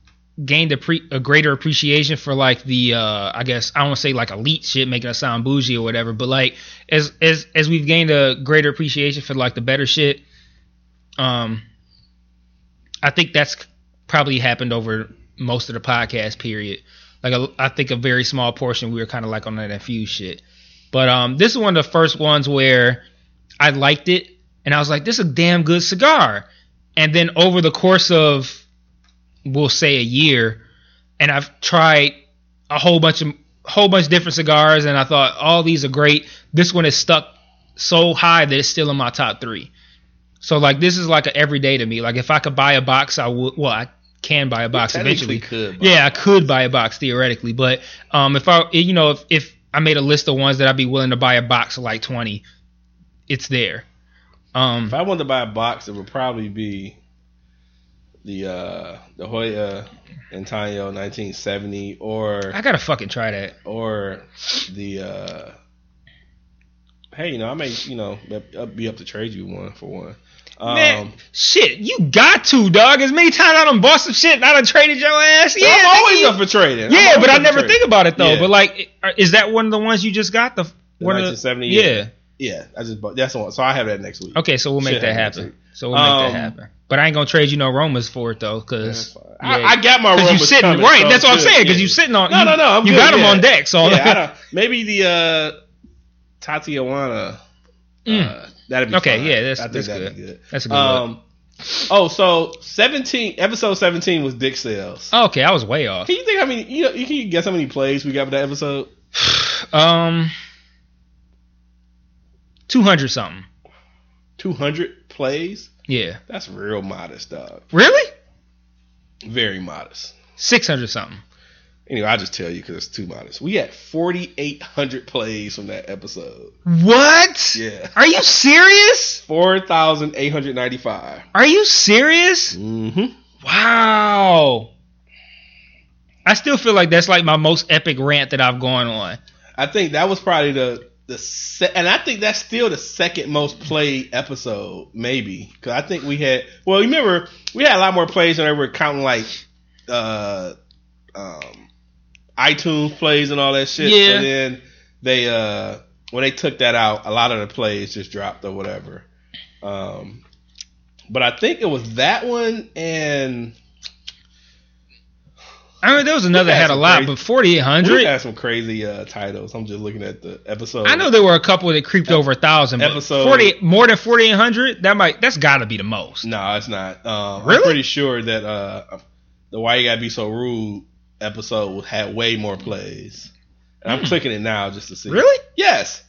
gained a, pre- a greater appreciation for like the uh I guess I don't want to say like elite shit, making us sound bougie or whatever, but like as as as we've gained a greater appreciation for like the better shit, um I think that's probably happened over most of the podcast period. Like a, I think a very small portion we were kind of like on that infused shit, but um this is one of the first ones where I liked it and I was like, this is a damn good cigar. And then over the course of, we'll say, a year, and I've tried a whole bunch of whole bunch of different cigars, and I thought all these are great. This one is stuck so high that it's still in my top three. So like this is like an everyday to me. Like if I could buy a box, I would. Well, I can buy a box well, eventually. Could buy yeah, I could buy a box theoretically, but um, if I, you know, if if I made a list of ones that I'd be willing to buy a box of like twenty, it's there. Um, if I wanted to buy a box, it would probably be the uh, the Hoya Antonio nineteen seventy, or I gotta fucking try that. Or the uh, hey, you know, I may, you know, be up to trade you one for one. Um, Man, shit, you got to, dog. As many times I done bought some shit and I done traded your ass. Yeah, I'm like always you, up for trading. Yeah, but I never trading. think about it though. Yeah. But like, is that one of the ones you just got? The, the nineteen seventy. The, yeah. Yeah, I just bought, that's the one. So I have that next week. Okay, so we'll make Shit that happen. So we'll make um, that happen. But I ain't gonna trade you no Romas for it though, because yeah, yeah. I, I got my Romas. You sitting coming, right? So that's what I'm saying. Because yeah. you sitting on. No, you, no, no. I'm you good, got yeah. them on deck. So yeah, I don't, maybe the uh, Tatiana. Mm. Uh, that'd be okay. Fine. Yeah, that's, I think that's that'd good. Be good. That's a good um, one. Oh, so seventeen episode seventeen was dick sales. Oh, okay, I was way off. Can you think how many? You know, you can guess how many plays we got for that episode? um. two hundred something. two hundred plays? Yeah. That's real modest, dog. Really? Very modest. six hundred something. Anyway, I'll just tell you because it's too modest. We had forty-eight hundred plays from that episode. What? Yeah. Are you serious? four thousand eight hundred ninety-five. Are you serious? Mm-hmm. Wow. I still feel like that's like my most epic rant that I've gone on. I think that was probably the... The se- and I think that's still the second most played episode, maybe, because I think we had. Well, remember we had a lot more plays when we were counting like uh, um, iTunes plays and all that shit. Yeah. And then they uh, when they took that out, a lot of the plays just dropped or whatever. Um, but I think it was that one and. I mean, there was another had, had a lot, crazy, but forty-eight hundred. We had some crazy uh, titles. I'm just looking at the episode. I know there were a couple that creeped Ep- over a thousand. Episode forty, more than forty-eight hundred. That might that's got to be the most. No, nah, it's not. Um, really? I'm pretty sure that uh, the Why You Gotta Be So Rude episode had way more plays. And I'm mm. clicking it now just to see. Really? Yes.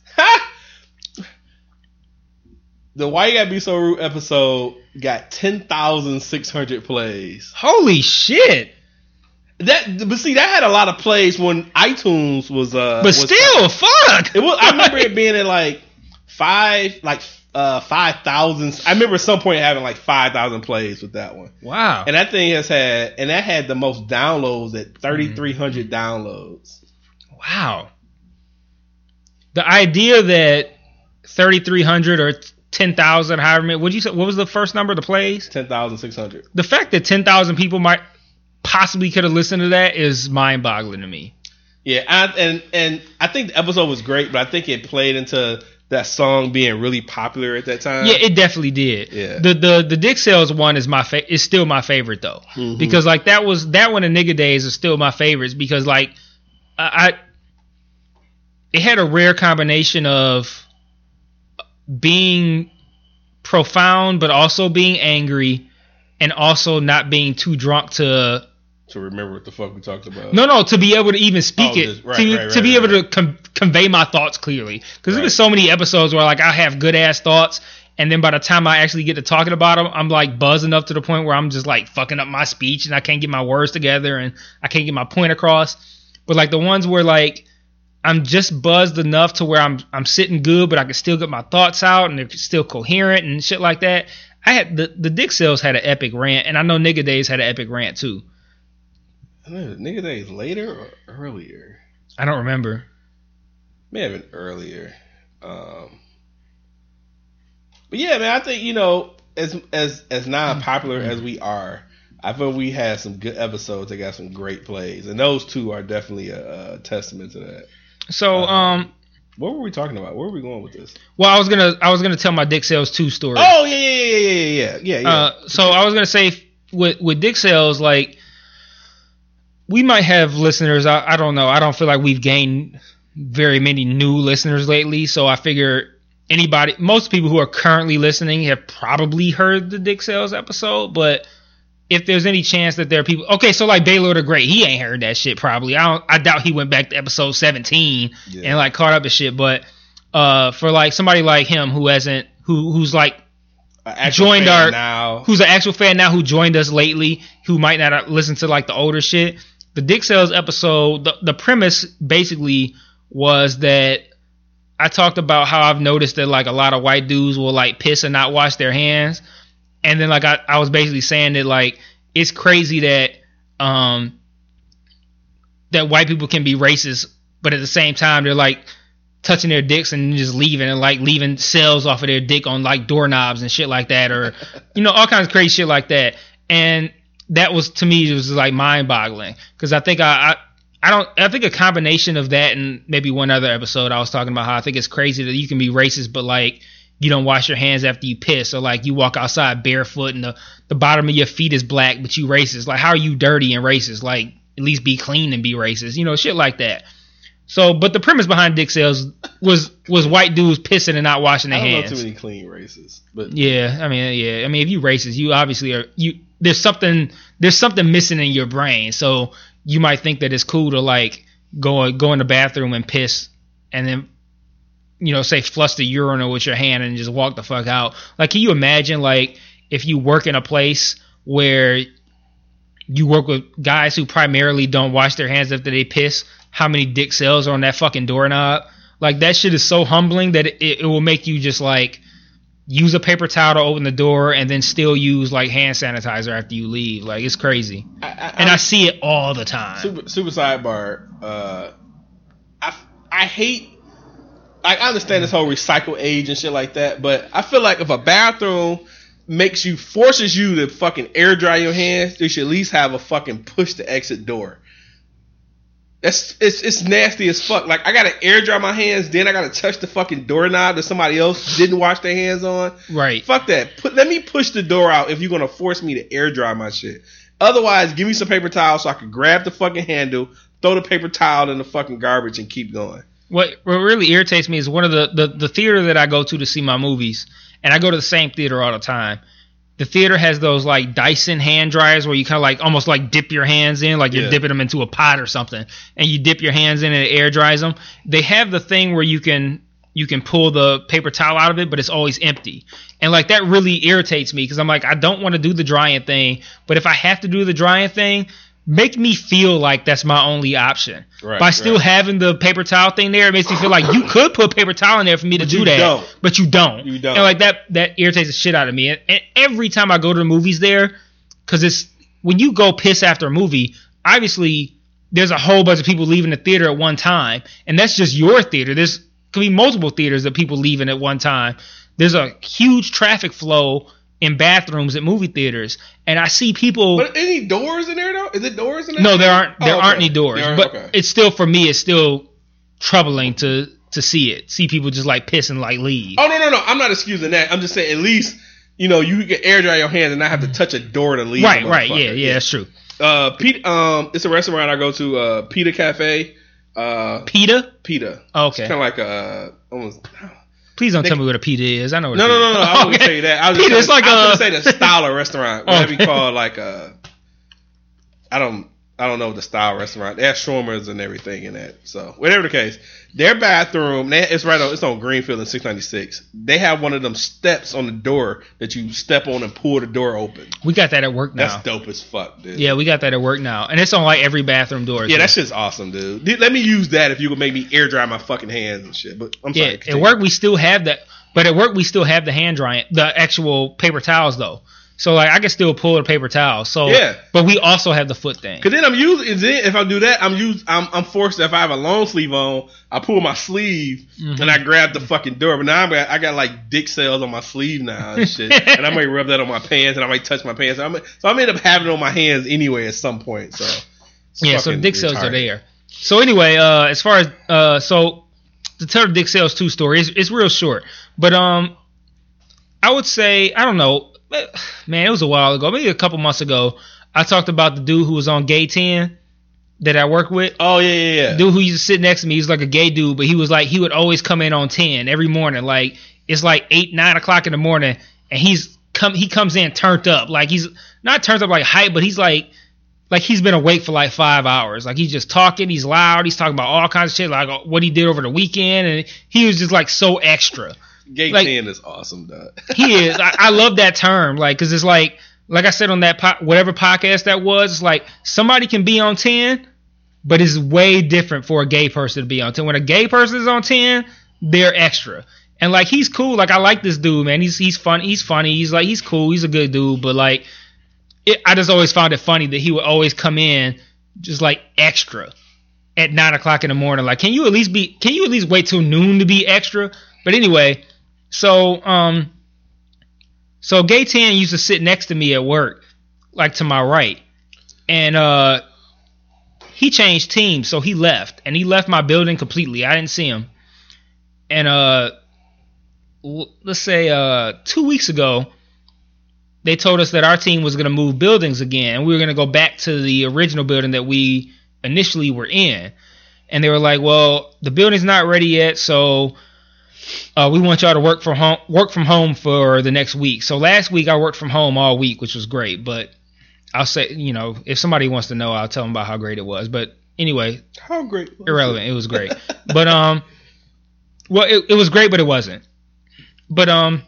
The Why You Gotta Be So Rude episode got ten thousand six hundred plays. Holy shit. That, but see, that had a lot of plays when iTunes was. Uh, but was still, like, fuck. It was. I remember it being at like five, like uh, five thousand. I remember at some point having like five thousand plays with that one. Wow. And that thing has had, and that had the most downloads at thirty three hundred mm. downloads. Wow. The idea that thirty three hundred or ten thousand, however many, what you say? What was the first number? The plays? Ten thousand six hundred. The fact that ten thousand people might. Possibly could have listened to that is mind-boggling to me. Yeah, I, and and I think the episode was great, but I think it played into that song being really popular at that time. Yeah, it definitely did. Yeah. The the the Dick Sales one is my fa- is still my favorite though, mm-hmm. because like that was that one and Nigga Days are still my favorites because like I, I it had a rare combination of being profound but also being angry and also not being too drunk to. To remember what the fuck we talked about. No, no, to be able to even speak oh, it, this, right, to, right, right, to be right, able right. to com- convey my thoughts clearly. Because right. there's so many episodes where like I have good ass thoughts And then by the time I actually get to talking about them, I'm like buzzing up to the point where I'm just like fucking up my speech and I can't get my words together and I can't get my point across. But like the ones where like I'm just buzzed enough to where I'm I'm sitting good, but I can still get my thoughts out and they're still coherent and shit like that. I had the, the Dick Sales had an epic rant, and I know Nigga Days had an epic rant too. I don't know, Nigga Days later or earlier? I don't remember. May have been earlier. Um, but yeah, man, I think, you know, as as as non-popular as we are, I feel we had some good episodes that got some great plays, and those two are definitely a, a testament to that. So, um, um, what were we talking about? Where were we going with this? Well, I was gonna I was gonna tell my Dick Sales two story. Oh yeah yeah yeah yeah yeah yeah. yeah. Uh, so I was gonna say with with Dick Sales, like we might have listeners. I, I don't know. I don't feel like we've gained very many new listeners lately. So I figure anybody, most people who are currently listening have probably heard the Dick Sales episode, but if there's any chance that there are people, okay, so like Baylor the Great, he ain't heard that shit probably. I don't, I doubt he went back to episode seventeen yeah. and like caught up and shit. But uh, for like somebody like him who hasn't, who who's like joined our, now. who's an actual fan now, who joined us lately, who might not listen to like the older shit, the Dick Sales episode, the, the premise basically was that I talked about how I've noticed that like a lot of white dudes will like piss and not wash their hands. And then, like, I, I was basically saying that, like, it's crazy that um, that white people can be racist, but at the same time, they're, like, touching their dicks and just leaving and, like, leaving cells off of their dick on, like, doorknobs and shit like that or, you know, all kinds of crazy shit like that. And that was, to me, it was, like, mind-boggling because I think I, I – I don't. I think a combination of that and maybe one other episode I was talking about how I think it's crazy that you can be racist, but, like – you don't wash your hands after you piss, or like you walk outside barefoot and the, the bottom of your feet is black, but you racist. Like, how are you dirty and racist? Like, at least be clean and be racist, you know, shit like that. So, but the premise behind Dick Sales was was white dudes pissing and not washing their I don't hands. Know too many clean racists, but yeah, I mean, yeah, I mean, if you racist, you obviously are. You there's something there's something missing in your brain, so you might think that it's cool to like go go in the bathroom and piss, and then, you know, say flush the urinal with your hand and just walk the fuck out. Like, can you imagine, like, if you work in a place where you work with guys who primarily don't wash their hands after they piss, how many Dick Sales are on that fucking doorknob? Like, that shit is so humbling that it, it, it will make you just, like, use a paper towel to open the door and then still use, like, hand sanitizer after you leave. Like, it's crazy. I, I, and I, I see it all the time. Super, super sidebar. Uh, I, I hate... Like, I understand this whole recycle age and shit like that, but I feel like if a bathroom makes you, forces you to fucking air dry your hands, you should at least have a fucking push to exit door. That's it's it's nasty as fuck. Like, I gotta air dry my hands, then I gotta touch the fucking doorknob that somebody else didn't wash their hands on. Right. Fuck that. Put, let me push the door out if you're gonna force me to air dry my shit. Otherwise, give me some paper towel so I can grab the fucking handle, throw the paper towel in the fucking garbage, and keep going. What what really irritates me is one of the, the, the theater that I go to to see my movies, and I go to the same theater all the time. The theater has those like Dyson hand dryers where you kind of like almost like dip your hands in, like you're yeah. dipping them into a pot or something, and you dip your hands in and it air dries them. They have the thing where you can you can pull the paper towel out of it, but it's always empty, and like that really irritates me because I'm like, I don't want to do the drying thing, but if I have to do the drying thing, make me feel like that's my only option. Right, By still right. having the paper towel thing there, it makes me feel like you could put paper towel in there for me to but do that, don't. but you don't. You don't. And like that, that irritates the shit out of me. And, and every time I go to the movies there, because it's when you go piss after a movie, obviously there's a whole bunch of people leaving the theater at one time, and that's just your theater. There's could be multiple theaters of people leaving at one time. There's a huge traffic flow in bathrooms at movie theaters, and I see people. But any doors in there though? Is it doors in there? No, there aren't. There oh, okay. aren't any doors. Aren't, but okay. it's still for me. It's still troubling to to see it. See people just like piss and like leave. Oh no no no! I'm not excusing that. I'm just saying at least you know you can air dry your hands and not have to touch a door to leave. Right right yeah yeah that's true. Uh, Pete, um, it's a restaurant I go to. Uh, Pita Cafe. Uh, Pita. Pita. Oh, okay. Kind of like a almost. Please don't they, tell me what a pita is. I know what no, it is. No, no, no. I wouldn't okay. say that. I was going like to say the style of restaurant. Whatever okay. you call like a... I don't... I don't know the style restaurant. They have shawarmas and everything in that. So whatever the case, their bathroom, they, it's right on, it's on Greenfield and six ninety-six. They have one of them steps on the door that you step on and pull the door open. We got that at work now. That's dope as fuck, dude. Yeah, we got that at work now, and it's on like every bathroom door. Yeah, that shit's awesome, dude. dude. Let me use that if you could make me air dry my fucking hands and shit. But I'm sorry. Yeah, at work we still have that, but at work we still have the hand drying, the actual paper towels though. So like I can still pull the paper towel. So yeah. But we also have the foot thing. Cause then I'm using then if I do that, I'm use I'm I'm forced, if I have a long sleeve on, I pull my sleeve mm-hmm. and I grab the fucking door. But now I'm got, I got like dick cells on my sleeve now and shit. And I might rub that on my pants and I might touch my pants. I'm, so I'm end up having it on my hands anyway at some point. So yeah, so dick retarded. Cells are there. So anyway, uh, as far as uh, so to tell the dick cells two story, it's, it's real short. But um, I would say I don't know. Man, it was a while ago, maybe a couple months ago. I talked about the dude who was on Gay ten that I work with. Oh yeah, yeah, yeah. Dude who used to sit next to me. He's like a gay dude, but he was like he would always come in on ten every morning. Like it's like eight, nine o'clock in the morning, and he's come. He comes in turned up, like he's not turned up like hype, but he's like like he's been awake for like five hours. Like he's just talking. He's loud. He's talking about all kinds of shit, like what he did over the weekend, and he was just like so extra. Gay like, ten is awesome, dude. He is. I, I love that term, like, because it's like, like I said on that po- whatever podcast that was, it's like somebody can be on ten, but it's way different for a gay person to be on ten. When a gay person is on ten, they're extra, and like he's cool. Like I like this dude, man. He's he's fun. He's funny. He's like he's cool. He's a good dude, but like, it, I just always found it funny that he would always come in just like extra at nine o'clock in the morning. Like, can you at least be? Can you at least wait till noon to be extra? But anyway. So, um, so Gay ten used to sit next to me at work, like to my right, and uh, he changed teams, so he left, and he left my building completely. I didn't see him, and uh, w- let's say uh, two weeks ago, they told us that our team was going to move buildings again, and we were going to go back to the original building that we initially were in, and they were like, well, the building's not ready yet, so... Uh, we want y'all to work from home. Work from home for the next week. So last week I worked from home all week, which was great. But I'll say, you know, if somebody wants to know, I'll tell them about how great it was. But anyway, how great? Was irrelevant. It, it was great. But um, well, it, it was great, but it wasn't. But um,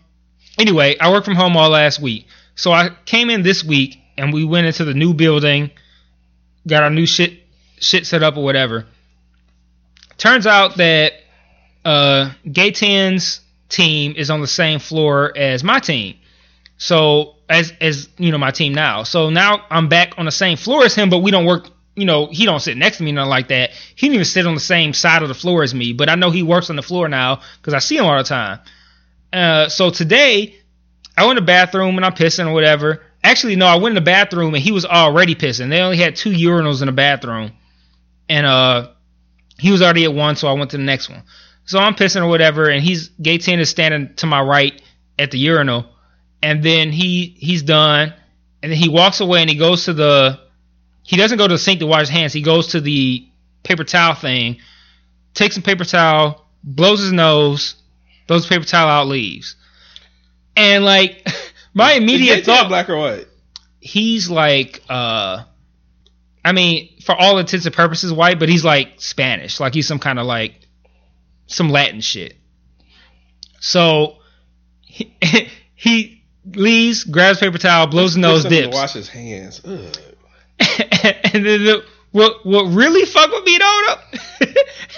anyway, I worked from home all last week. So I came in this week and we went into the new building, got our new shit shit set up or whatever. Turns out that. Uh, Gay ten's team is on the same floor as my team, so as as you know my team now. So now I'm back on the same floor as him, but we don't work. You know, he don't sit next to me nothing like that. He didn't even sit on the same side of the floor as me, but I know he works on the floor now because I see him all the time. Uh, so today I went to the bathroom and I'm pissing or whatever. Actually, no, I went in the bathroom and he was already pissing. They only had two urinals in the bathroom, and uh, he was already at one, so I went to the next one. So I'm pissing or whatever, and he's Gay ten is standing to my right at the urinal, and then he he's done, and then he walks away and he goes to the he doesn't go to the sink to wash his hands. He goes to the paper towel thing, takes some paper towel, blows his nose, throws the paper towel out, leaves. And like my immediate thought, black or white? He's like, uh, I mean, for all intents and purposes, white, but he's like Spanish, like he's some kind of like. Some Latin shit. So he, he leaves, grabs paper towel, blows his nose, dips. To wash his hands. And then the, what what really fucked with me though,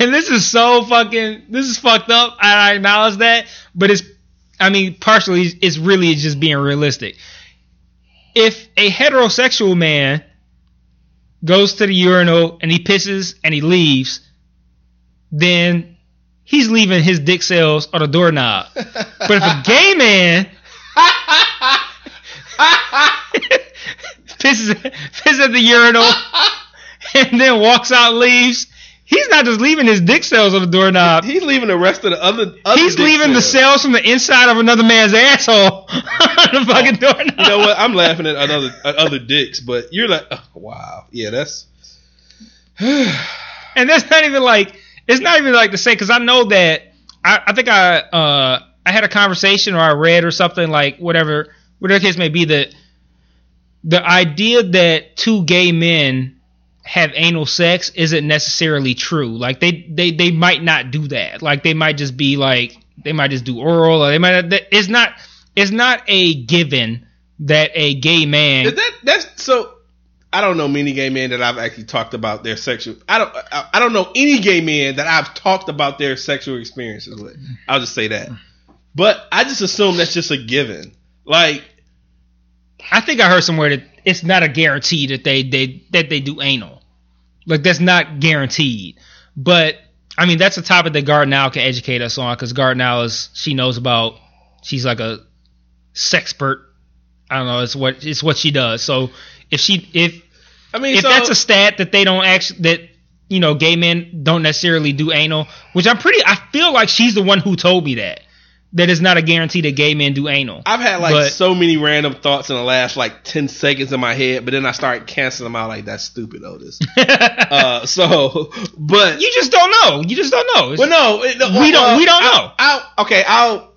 and this is so fucking this is fucked up. I acknowledge that, but it's I mean partially it's really just being realistic. If a heterosexual man goes to the urinal and he pisses and he leaves, then he's leaving his dick cells on the doorknob. But if a gay man pisses, pisses at the urinal and then walks out, leaves, he's not just leaving his dick cells on the doorknob. He's leaving the rest of the other. other he's leaving cells. The cells from the inside of another man's asshole on the fucking doorknob. You know what? I'm laughing at other at other dicks, but you're like, oh, wow, yeah, that's. And that's not even like. It's not even like to say because I know that I, I think I uh, I had a conversation or I read or something like whatever whatever the case may be that the idea that two gay men have anal sex isn't necessarily true. Like they, they, they might not do that. Like they might just be like, they might just do oral, or they might not, it's not, it's not a given that a gay man. Is that, that's so, I don't know many gay men that I've actually talked about their sexual, I don't, I, I don't know any gay men that I've talked about their sexual experiences with. I'll just say that. But I just assume that's just a given. Like, I think I heard somewhere that it's not a guarantee that they, they that they do anal. Like, that's not guaranteed. But, I mean, that's a topic that Gardnow can educate us on, because Gardnow is, she knows about, she's like a sexpert. I don't know, it's what it's what she does. So, if she, if, I mean, if so, that's a stat that they don't actually, that, you know, gay men don't necessarily do anal, which I'm pretty, I feel like she's the one who told me that. That is not a guarantee that gay men do anal. I've had like but, so many random thoughts in the last like ten seconds in my head, but then I started canceling them out. Like, that's stupid, Otis. uh, so, but you just don't know. You just don't know. It's, well, no, it, no, we don't. Uh, we don't know. I'll, I'll, okay, I'll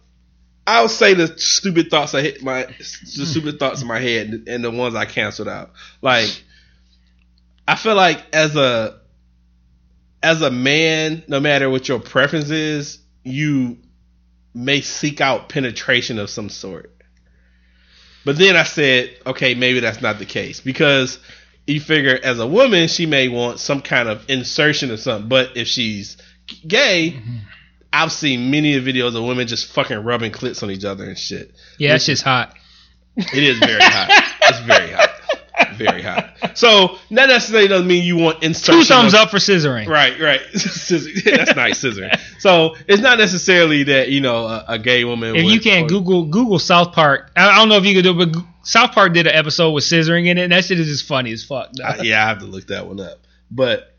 I'll say the stupid thoughts I hit my the stupid thoughts in my head and, and the ones I canceled out. Like, I feel like as a as a man, no matter what your preference is, you may seek out penetration of some sort. But then I said, okay, maybe that's not the case, because you figure as a woman, she may want some kind of insertion or something. But if she's gay, mm-hmm. I've seen many videos of women just fucking rubbing clits on each other and shit. Yeah, that's just hot. It is very hot. It's very hot. Very hot. So that necessarily doesn't mean you want insertion. Two thumbs of, up for scissoring. Right, right. That's nice scissoring. So it's not necessarily that, you know, a, a gay woman. If would, you can or, Google Google South Park, I don't know if you can do it, but South Park did an episode with scissoring in it, and that shit is just funny as fuck. I, yeah, I have to look that one up. But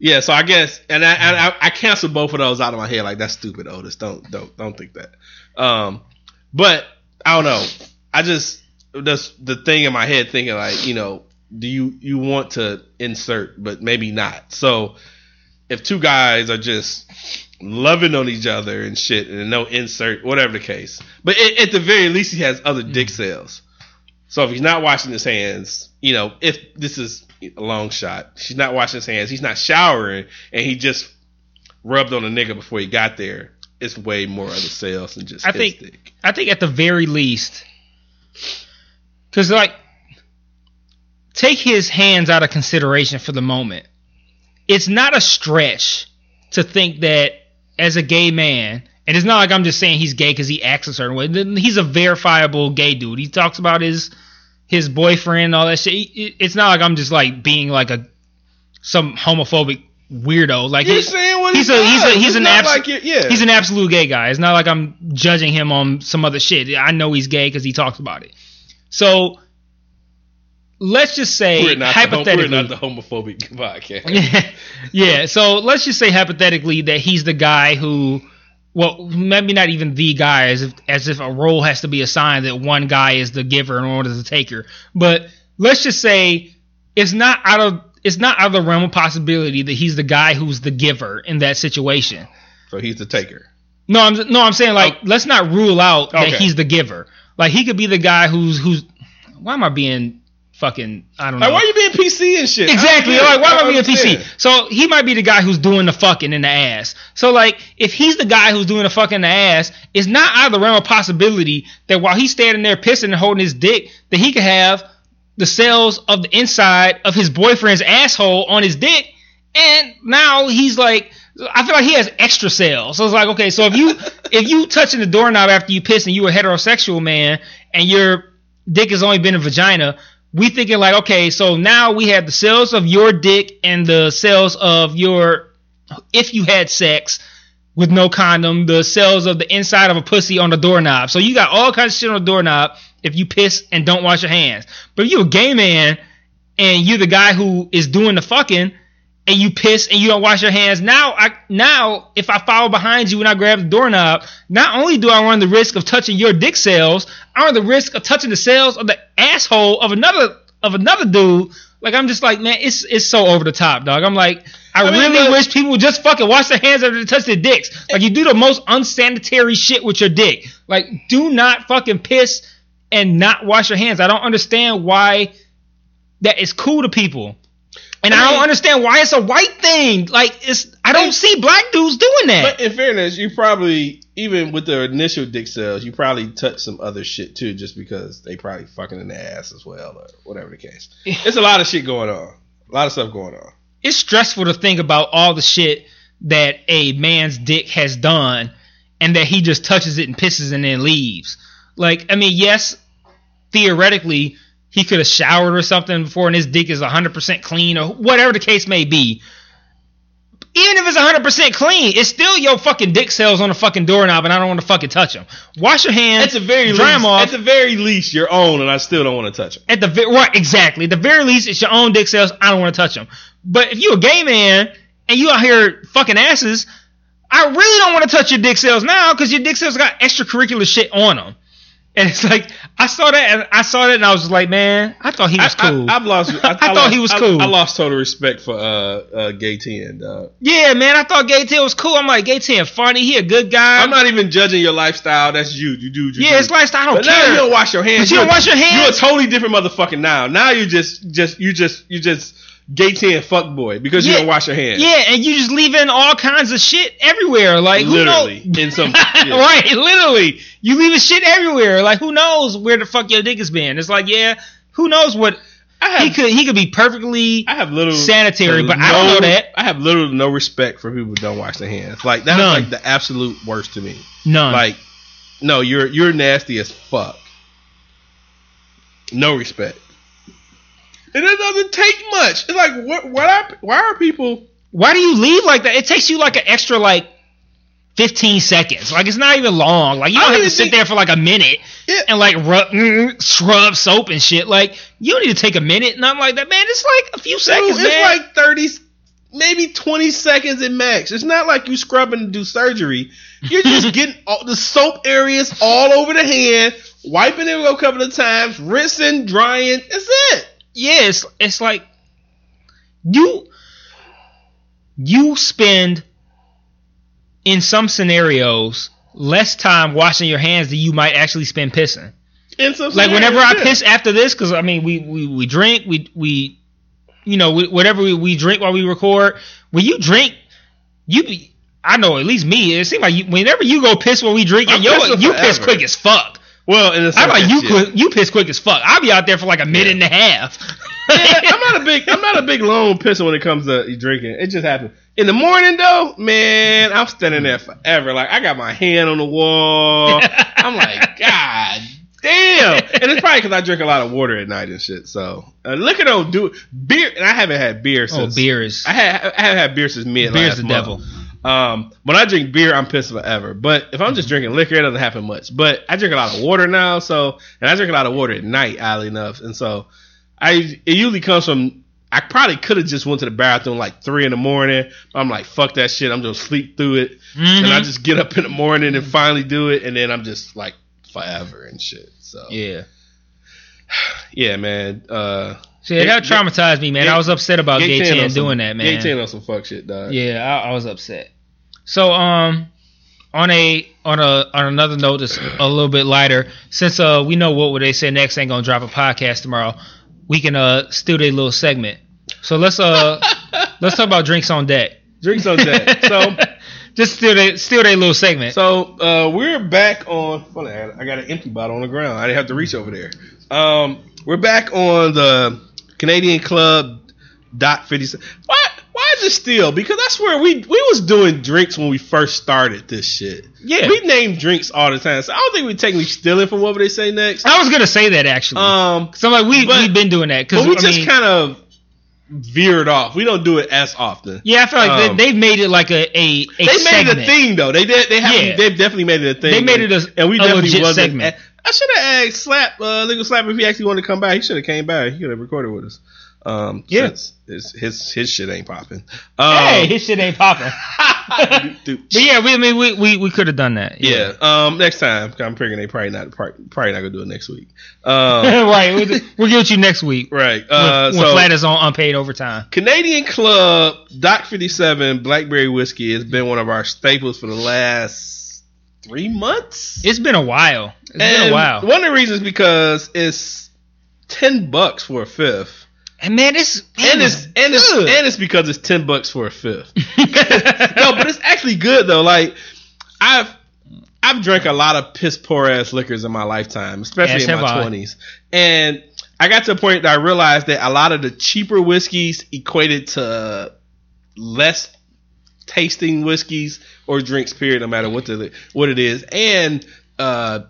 yeah, so I guess, and I, and I I canceled both of those out of my head. Like, that's stupid, Otis. Don't don't don't think that. Um, but I don't know. I just. That's the thing in my head, thinking like, you know, do you, you want to insert, but maybe not. So if two guys are just loving on each other and shit and no insert, whatever the case, but it, at the very least he has other dick cells. So if he's not washing his hands, you know, if this is a long shot, she's not washing his hands, he's not showering, and he just rubbed on a nigga before he got there, it's way more other cells than just I his think, dick. I think at the very least. Because, like, take his hands out of consideration for the moment. It's not a stretch to think that as a gay man, and it's not like I'm just saying he's gay because he acts a certain way. He's a verifiable gay dude. He talks about his his boyfriend and all that shit. It's not like I'm just, like, being, like, a some homophobic weirdo. Like, you're he, saying what he's he a, he's, a, he's, an abso- like it, yeah. he's an absolute gay guy. It's not like I'm judging him on some other shit. I know he's gay because he talks about it. So let's just say we're not hypothetically, the, we're not the homophobic podcast. Yeah. So let's just say hypothetically that he's the guy who, well, maybe not even the guy, as if as if a role has to be assigned that one guy is the giver in order to take her. But let's just say it's not out of it's not out of the realm of possibility that he's the guy who's the giver in that situation. So he's the taker. No, I'm no, I'm saying like oh. let's not rule out that okay. he's the giver. Like, he could be the guy who's, who's, why am I being fucking, I don't know. Like, why are you being P C and shit? Exactly. Like, why am I being P C? So, he might be the guy who's doing the fucking in the ass. So, like, if he's the guy who's doing the fucking in the ass, it's not out of the realm of possibility that while he's standing there pissing and holding his dick, that he could have the cells of the inside of his boyfriend's asshole on his dick. And now he's like, I feel like he has extra cells. So it's like, okay, so if you if you touching the doorknob after you piss and you a heterosexual man and your dick has only been a vagina, we thinking like, okay, so now we have the cells of your dick and the cells of your, if you had sex with no condom, the cells of the inside of a pussy on the doorknob. So you got all kinds of shit on the doorknob if you piss and don't wash your hands. But if you a gay man and you're the guy who is doing the fucking, and you piss and you don't wash your hands, now I now if I follow behind you and I grab the doorknob, not only do I run the risk of touching your dick cells, I run the risk of touching the cells of the asshole of another of another dude. Like, I'm just like, man, it's it's so over the top, dog. I'm like, I, I mean, really but, wish people would just fucking wash their hands after they touch their dicks. Like, you do the most unsanitary shit with your dick. Like, do not fucking piss and not wash your hands. I don't understand why that is cool to people. And I, mean, I don't understand why it's a white thing. Like, it's I don't see black dudes doing that. But in fairness, you probably, even with the initial dick cells, you probably touch some other shit too, just because they probably fucking in the ass as well, or whatever the case. It's a lot of shit going on. A lot of stuff going on. It's stressful to think about all the shit that a man's dick has done, and that he just touches it and pisses and then leaves. Like, I mean, yes, theoretically, he could have showered or something before, and his dick is one hundred percent clean, or whatever the case may be. Even if it's one hundred percent clean, it's still your fucking dick cells on the fucking doorknob, and I don't want to fucking touch them. Wash your hands, at the very dry least, them off. At the very least, your own, and I still don't want to touch them. At the ve- right, exactly. At the very least, it's your own dick cells. I don't want to touch them. But if you a gay man and you out here fucking asses, I really don't want to touch your dick cells now, because your dick cells got extracurricular shit on them. And it's like, I saw that, and I saw that, and I was just like, man, I thought he was I, cool. I, I've lost. I, I, I thought lost, he was I, cool. I lost total respect for uh, uh, Gay ten, dog. Yeah, man, I thought Gay ten was cool. I'm like, Gay ten funny. He a good guy. I'm not even judging your lifestyle. That's you. You do. You yeah, do. It's lifestyle. I don't but care. Now you don't wash your hands. But you don't wash your hands. You're a totally different motherfucker now. Now you just, just, you just, you just. Gay ten fuckboy because yeah, you don't wash your hands. Yeah, and you just leave in all kinds of shit everywhere. Like, who literally knows? In some yeah. Right, literally. You leaving shit everywhere. Like, who knows where the fuck your dick has been? It's like, yeah, who knows what I have, he could he could be perfectly I have little, sanitary, but no, I don't know that. I have little to no respect for people who don't wash their hands. Like, that's None. like the absolute worst to me. None. Like, no, you're you're nasty as fuck. No respect. And it doesn't take much. It's like, what? What? Are, why are people? Why do you leave like that? It takes you like an extra like fifteen seconds. Like, it's not even long. Like, you don't I have to sit think, there for like a minute yeah. and like rub, scrub soap and shit. Like, you don't need to take a minute. Nothing like that, man. It's like a few Dude, seconds. It's man. like thirty, maybe twenty seconds at max. It's not like you scrubbing to do surgery. You're just getting all, the soap areas all over the hand, wiping it a couple of times, rinsing, drying. That's it. Yeah, it's, it's like you you spend in some scenarios less time washing your hands than you might actually spend pissing. In some like whenever I yeah. piss after this, because I mean we, we, we drink we we you know we, whatever we, we drink while we record. When you drink, you be, I know at least me. It seems like you, whenever you go piss when we drink, and yo, you forever. piss quick as fuck. Well, in the sense, I'm like you. Yeah. Quick, you piss quick as fuck. I'll be out there for like a minute yeah. and a half. yeah, I'm not a big. I'm not a big lone pisser when it comes to drinking. It just happens in the morning though. Man, I'm standing there forever. Like, I got my hand on the wall. I'm like, God damn. And it's probably because I drink a lot of water at night and shit. So uh, look at those dude beer. And I haven't had beer since. Oh, beer is. I had. I haven't had beer since mid. Beer's the month. devil. Um, when I drink beer, I'm pissed forever. But if I'm just drinking liquor, it doesn't happen much. But I drink a lot of water now, so and I drink a lot of water at night, oddly enough. And so I it usually comes from I probably could have just went to the bathroom like three in the morning. I'm like, fuck that shit. I'm just sleep through it, mm-hmm. and I just get up in the morning and finally do it, and then I'm just like forever and shit. So yeah, yeah, man. Uh, Yeah, that traumatized me, man. Gay, I was upset about Gay ten doing some, that, man. Gay ten on some fuck shit, dog. Yeah, I, I was upset. So, um, on a on a on another note, that's a little bit lighter. Since uh, we know what would they say next ain't gonna drop a podcast tomorrow, we can uh steal their little segment. So let's uh let's talk about drinks on deck. Drinks on deck. So just steal they steal their little segment. So uh, we're back on. Funny, I got an empty bottle on the ground. I didn't have to reach over there. Um, we're back on the Canadian Club dot fifty-seven. Why? Why is it still? Because that's where we we was doing drinks when we first started this shit. Yeah, we named drinks all the time. So I don't think we're technically stealing from what they say next. I was gonna say that actually. Um, so like we but, we've been doing that because we I just mean, kind of veered off. We don't do it as often. Yeah, I feel like um, they, they've made it like a a, a they segment. Made it a thing though. They did. They have. Yeah. They've definitely made it a thing. They made it a and we a definitely wasn't segment. At, I should have asked Slap, uh, Legal Slap, if he actually wanted to come by. He should have came by. He could have recorded with us. Um, yes, yeah. his, his his shit ain't popping. Um, hey, his shit ain't popping. But yeah, we I mean we we, we could have done that. Yeah. yeah. Um, next time, I'm figuring they probably not probably not gonna do it next week. Um, right. We'll, we'll get you next week. Right. Uh, when, when so Flat is on unpaid overtime. Canadian Club Doc fifty-seven Blackberry Whiskey has been one of our staples for the last. Three months? It's been a while. It's and been a while. One of the reasons because it's ten bucks for a fifth. And man, it's and it's and it's, and it's because it's ten bucks for a fifth. No, but it's actually good though. Like I've I've drank a lot of piss poor ass liquors in my lifetime, especially yes, in my twenties. And I got to a point that I realized that a lot of the cheaper whiskeys equated to less tasting whiskeys or drinks, period, no matter what the what it is, and uh,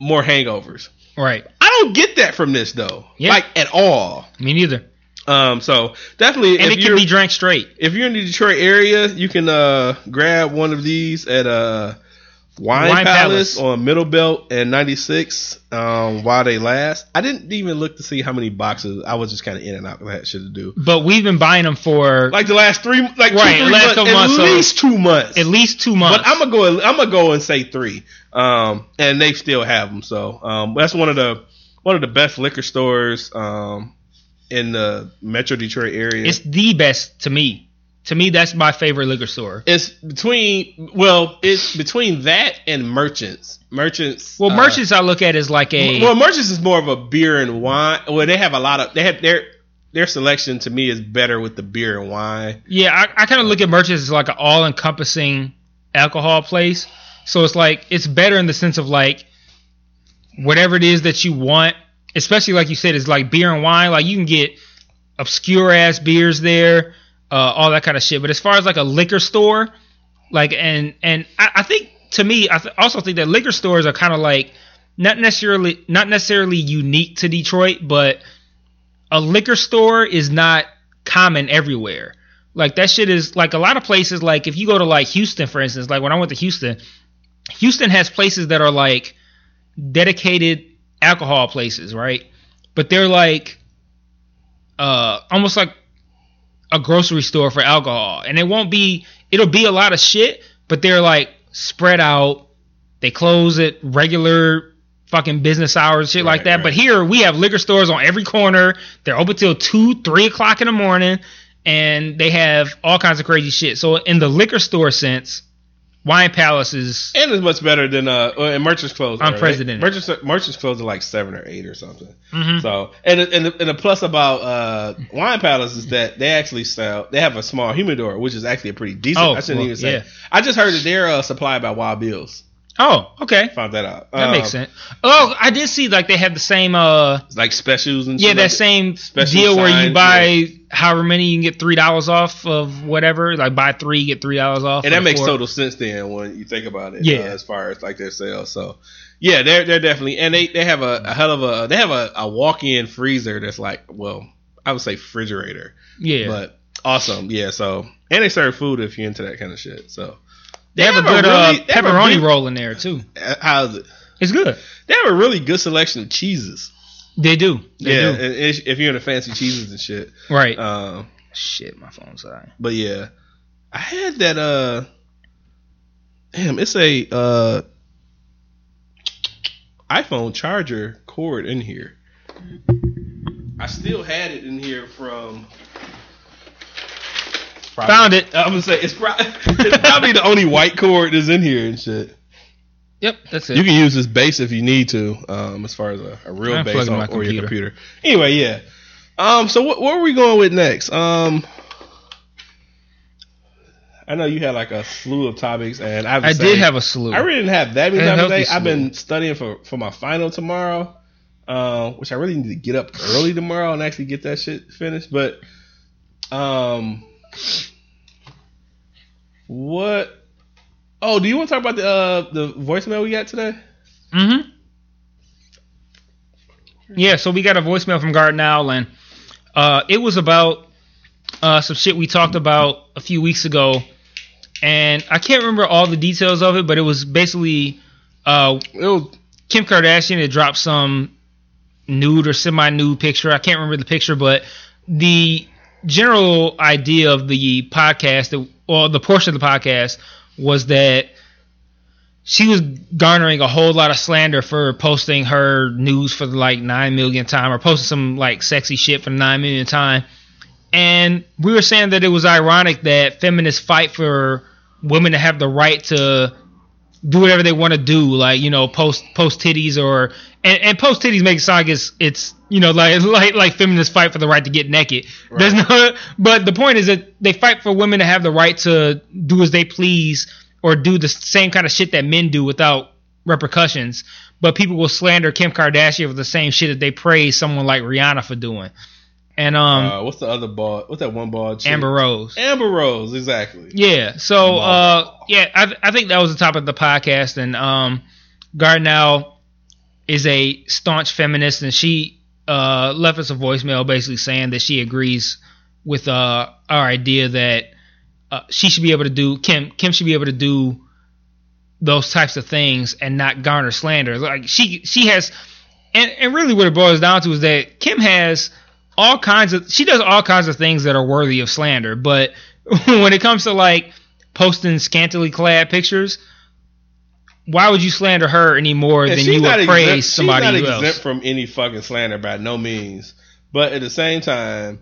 more hangovers. Right. I don't get that from this though. Yeah. Like at all. Me neither. Um, so definitely, and if it can be drank straight. If you're in the Detroit area, you can uh, grab one of these at uh, Wine, Wine Palace, Palace on Middle Belt and ninety-six um, while they last. I didn't even look to see how many boxes. I was just kind of in and out because I had shit to do. But we've been buying them for like the last three, like right, two, three last months, months, at least so two months, at least two months. But I'm gonna go. I'm gonna go and say three. Um, and they still have them. So um, that's one of the one of the best liquor stores. Um. In the Metro Detroit area. It's the best to me. To me, that's my favorite liquor store. It's between, well, it's between that and Merchants. Merchants. Well, uh, Merchants I look at as like a. Well, Merchants is more of a beer and wine. Well, they have a lot of, they have their, their selection to me is better with the beer and wine. Yeah, I, I kind of look at Merchants as like an all-encompassing alcohol place. So it's like, it's better in the sense of like, whatever it is that you want. Especially like you said, it's like beer and wine. Like you can get obscure ass beers there, uh, all that kind of shit. But as far as like a liquor store, like and and I, I think to me, I th- also think that liquor stores are kind of like not necessarily not necessarily unique to Detroit, but a liquor store is not common everywhere. Like that shit is like a lot of places. Like if you go to like Houston, for instance, like when I went to Houston, Houston has places that are like dedicated alcohol places, right? But they're like uh almost like a grocery store for alcohol, and it won't be it'll be a lot of shit, but they're like spread out. They close at regular fucking business hours, shit right, like that right. But here we have liquor stores on every corner. They're open till two, three o'clock in the morning, and they have all kinds of crazy shit. So in the liquor store sense, Wine Palace is... And it's much better than... uh and Merchants Close. I'm right? president. Merchants, Merchants Close are like seven or eight or something. Mm-hmm. So And, and, the, and the plus about uh, Wine Palace is that they actually sell... They have a small humidor, which is actually a pretty decent... Oh, I shouldn't well, even say... Yeah. I just heard that they're uh, supplied by Wild Bill's. Oh, okay. Found that out. That um, makes sense. Oh, I did see like they have the same... uh Like specials and yeah, shit. Yeah, that like same deal where you buy... Yeah. However many, you can get three dollars off of whatever. Like, buy three, get three dollars off. And that makes total sense then when you think about it. Yeah. Uh, as far as, like, their sales. So, yeah, they're they're definitely... And they, they have a, a hell of a... They have a, a walk-in freezer that's like, well, I would say refrigerator. Yeah. But awesome. Yeah, so... And they serve food if you're into that kind of shit. So They, they have, have a good a really, uh, pepperoni a good, roll in there, too. How's it? It's good. They have a really good selection of cheeses. They do. They yeah, do. If you're into fancy cheeses and shit. Right. Um, shit, my phone's dying. But yeah, I had that, uh, damn, it's a uh, iPhone charger cord in here. I still had it in here from... Probably, Found it. I'm going to say, it's, pro- it's probably the only white cord that's in here and shit. Yep, that's it. You can use this base if you need to, um, as far as a, a real I'm base on, or your computer. Anyway, yeah. Um, so what, what are we going with next? Um, I know you had like a slew of topics, and I, I say, did have a slew. I really didn't have that many topics today. I've been studying for, for my final tomorrow, uh, which I really need to get up early tomorrow and actually get that shit finished. But um, what? Oh, do you want to talk about the uh, the voicemail we got today? Mm-hmm. Yeah, so we got a voicemail from Garden Owl, and uh, it was about uh, some shit we talked about a few weeks ago, and I can't remember all the details of it, but it was basically uh, it was Kim Kardashian had dropped some nude or semi-nude picture. I can't remember the picture, but the general idea of the podcast, or the portion of the podcast, was that she was garnering a whole lot of slander for posting her news for like nine million time, or posting some like sexy shit for nine million time. And we were saying that it was ironic that feminists fight for women to have the right to do whatever they want to do, like, you know, post post titties or and, and post titties make it sound like it's it's you know like like like feminists fight for the right to get naked. Right. There's no, but the point is that they fight for women to have the right to do as they please or do the same kind of shit that men do without repercussions. But people will slander Kim Kardashian for the same shit that they praise someone like Rihanna for doing. And um, uh, what's the other ball? What's that one ball? Chick? Amber Rose. Amber Rose, exactly. Yeah. So, uh, yeah, I th- I think that was the topic of the podcast. And um, Gardnell is a staunch feminist, and she uh, left us a voicemail basically saying that she agrees with uh, our idea that uh, she should be able to do Kim. Kim should be able to do those types of things and not garner slander. Like she she has, and, and really what it boils down to is that Kim has. All kinds of she does all kinds of things that are worthy of slander, but when it comes to like posting scantily clad pictures, why would you slander her any more yeah, than you would praise exempt, somebody else? She's not exempt from any fucking slander by no means, but at the same time,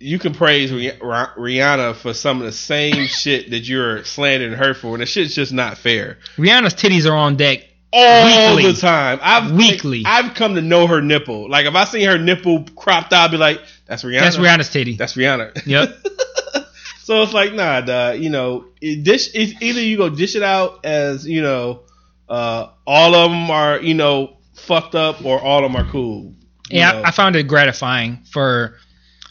you can praise Rih- Rihanna for some of the same shit that you're slandering her for, and the shit's just not fair. Rihanna's titties are on deck. All weekly. the time. I've weekly. Like, I've come to know her nipple. Like if I see her nipple cropped out, I'll be like, that's Rihanna. That's Rihanna's titty. That's Rihanna. Yep. So it's like, nah, duh, you know, it dish it's either you go dish it out as, you know, uh, all of them are, you know, fucked up or all of them are cool. Yeah, I, I found it gratifying for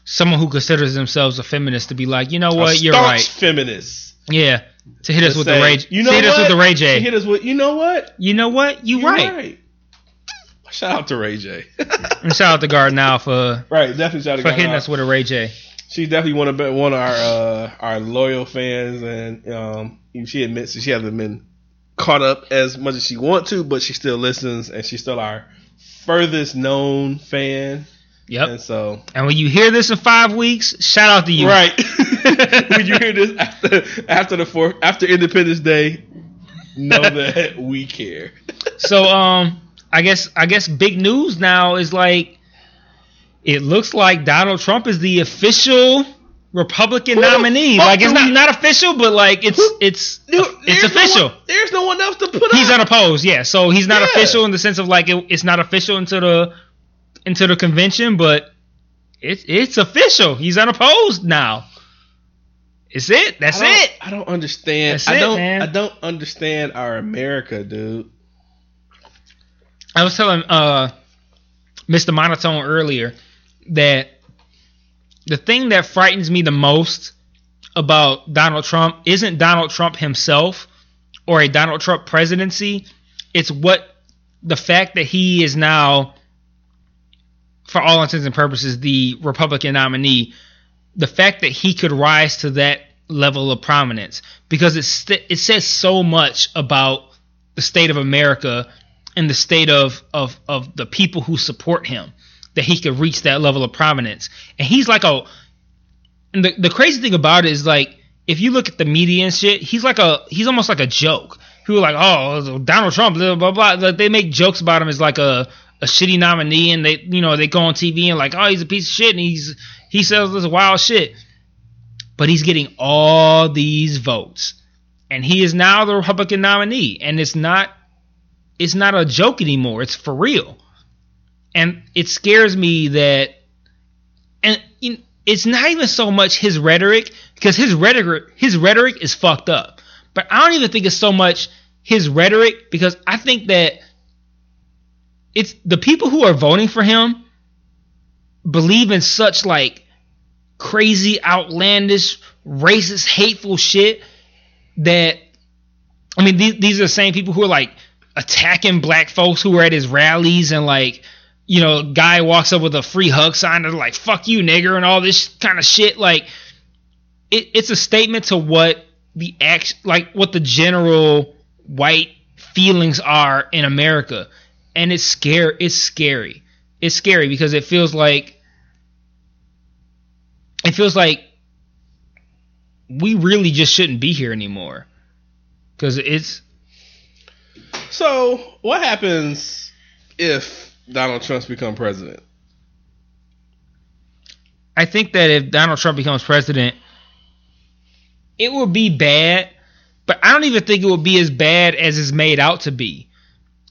someone who considers themselves a feminist to be like, you know what, you're right. A staunch feminist. Yeah. To hit us with the Ray J. You know hit us with the Ray J. To hit us with, you know what? You know what? You right. right. Shout out to Ray J. And shout out to Gardnell for right, definitely shout out to for hitting us with a Ray J. She's definitely one of one of our uh, our loyal fans, and um, she admits that she hasn't been caught up as much as she wants to, but she still listens, and she's still our furthest known fan. Yep. And so, and when you hear this in five weeks, shout out to you. Right. When you hear this after after the fourth after Independence Day, know that we care. So, um, I guess I guess big news now is like it looks like Donald Trump is the official Republican who nominee. Like it's not, not official, but like it's who, it's dude, it's official. No one, there's no one else to put. He's up. Unopposed. Yeah. So he's not yeah. official in the sense of like it, it's not official until the. Into the convention, but it's it's official. He's unopposed now. It's it. That's I it. I don't understand. That's I it, don't. Man. I don't understand our America, dude. I was telling uh, Mister Monotone earlier that the thing that frightens me the most about Donald Trump isn't Donald Trump himself or a Donald Trump presidency. It's what the fact that he is now. For all intents and purposes, the Republican nominee, the fact that he could rise to that level of prominence, because it st- it says so much about the state of America and the state of, of of the people who support him that he could reach that level of prominence. And he's like a, and the the crazy thing about it is like if you look at the media and shit, he's like a he's almost like a joke. People are like, oh, Donald Trump, blah blah blah. Like they make jokes about him as like a. A shitty nominee, and they, you know, they go on T V and like, oh, he's a piece of shit, and he's he sells this wild shit, but he's getting all these votes, and he is now the Republican nominee, and it's not, it's not a joke anymore. It's for real, and it scares me that, and it's not even so much his rhetoric, because his rhetoric, his rhetoric is fucked up, but I don't even think it's so much his rhetoric, because I think that. It's the people who are voting for him believe in such like crazy, outlandish, racist, hateful shit that I mean, these, these are the same people who are like attacking black folks who were at his rallies and like, you know, guy walks up with a free hug sign and they're like, fuck you, nigger, and all this kind of shit. Like it, it's a statement to what the act, like what the general white feelings are in America. And it's scary. It's scary. It's scary because it feels like it feels like we really just shouldn't be here anymore. Because it's so. What happens if Donald Trump's become president? I think that if Donald Trump becomes president, it will be bad. But I don't even think it would be as bad as it's made out to be.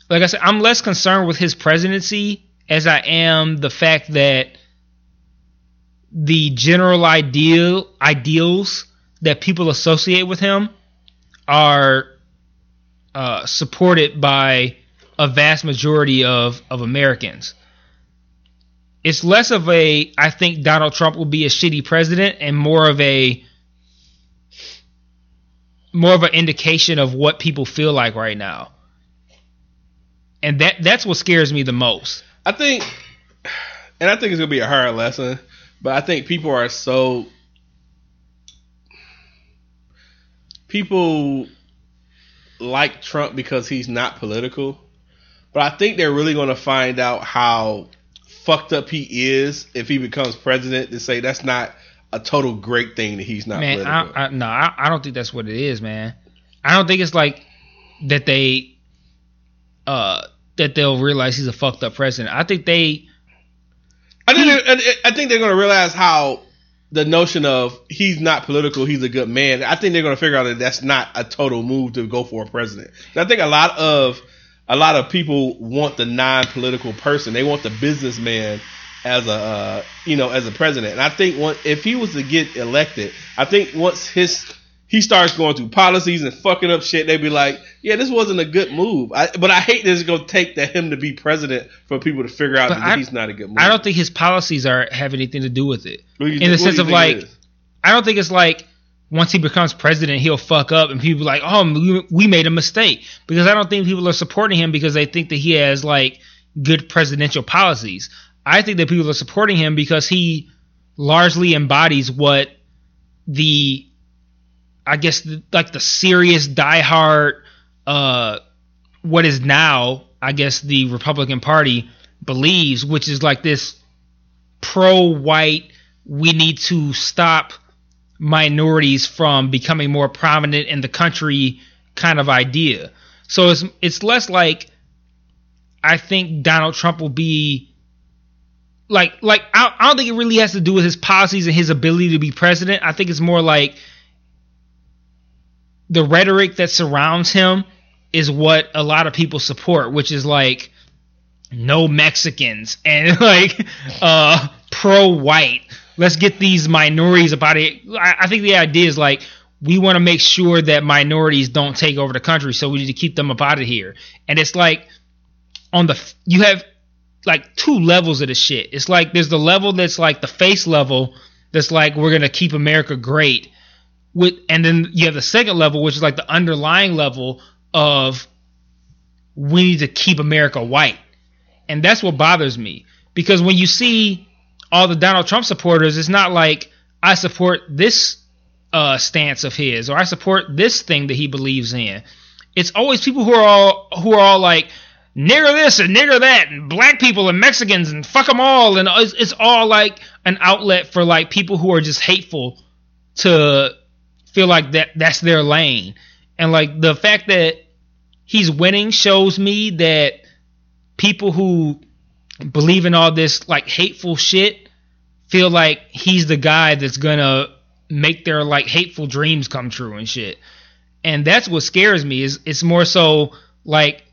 Like I said, I'm less concerned with his presidency as I am the fact that the general ideal ideals that people associate with him are uh, supported by a vast majority of, of Americans. It's less of a, I think Donald Trump will be a shitty president, and more of a more of an indication of what people feel like right now. And that that's what scares me the most. I think, and I think it's going to be a hard lesson, but I think people are so, people like Trump because he's not political, but I think they're really going to find out how fucked up he is if he becomes president, to say that's not a total great thing that he's not man, political. I, I, no, I, I don't think that's what it is, man. I don't think it's like that they uh, that they'll realize he's a fucked up president. I think they... I think they're, I think they're going to realize how the notion of he's not political, he's a good man, I think they're going to figure out that that's not a total move to go for a president. I think a lot of a lot of people want the non-political person. They want the businessman as a uh, you know as a president. And I think once, if he was to get elected, I think once his he starts going through policies and fucking up shit, they'd be like, yeah, this wasn't a good move. I, but I hate that it's going to take that him to be president for people to figure out that I, he's not a good move. I don't think his policies are have anything to do with it. You, in the sense of like, I don't think it's like once he becomes president, he'll fuck up and people are like, oh, we made a mistake. Because I don't think people are supporting him because they think that he has like good presidential policies. I think that people are supporting him because he largely embodies what the... I guess the, like the serious diehard, uh, what is now, I guess, the Republican Party believes, which is like this pro-white, we need to stop minorities from becoming more prominent in the country kind of idea. So it's it's less like I think Donald Trump will be like like I, I don't think it really has to do with his policies and his ability to be president. I think it's more like the rhetoric that surrounds him is what a lot of people support, which is like no Mexicans and like uh, pro-white. Let's get these minorities about it. I, I think the idea is like we want to make sure that minorities don't take over the country, so we need to keep them up out of here. And it's like on the you have like two levels of this shit. It's like there's the level that's like the face level that's like we're gonna keep America great. With, and then you have the second level, which is like the underlying level of we need to keep America white. And that's what bothers me. Because when you see all the Donald Trump supporters, it's not like I support this uh, stance of his or I support this thing that he believes in. It's always people who are all who are all like nigger this and nigger that and black people and Mexicans and fuck them all. And it's, it's all like an outlet for like people who are just hateful to feel like that that's their lane. And like the fact that he's winning shows me that people who believe in all this like hateful shit feel like he's the guy that's gonna make their like hateful dreams come true and shit. And that's what scares me, is it's more so like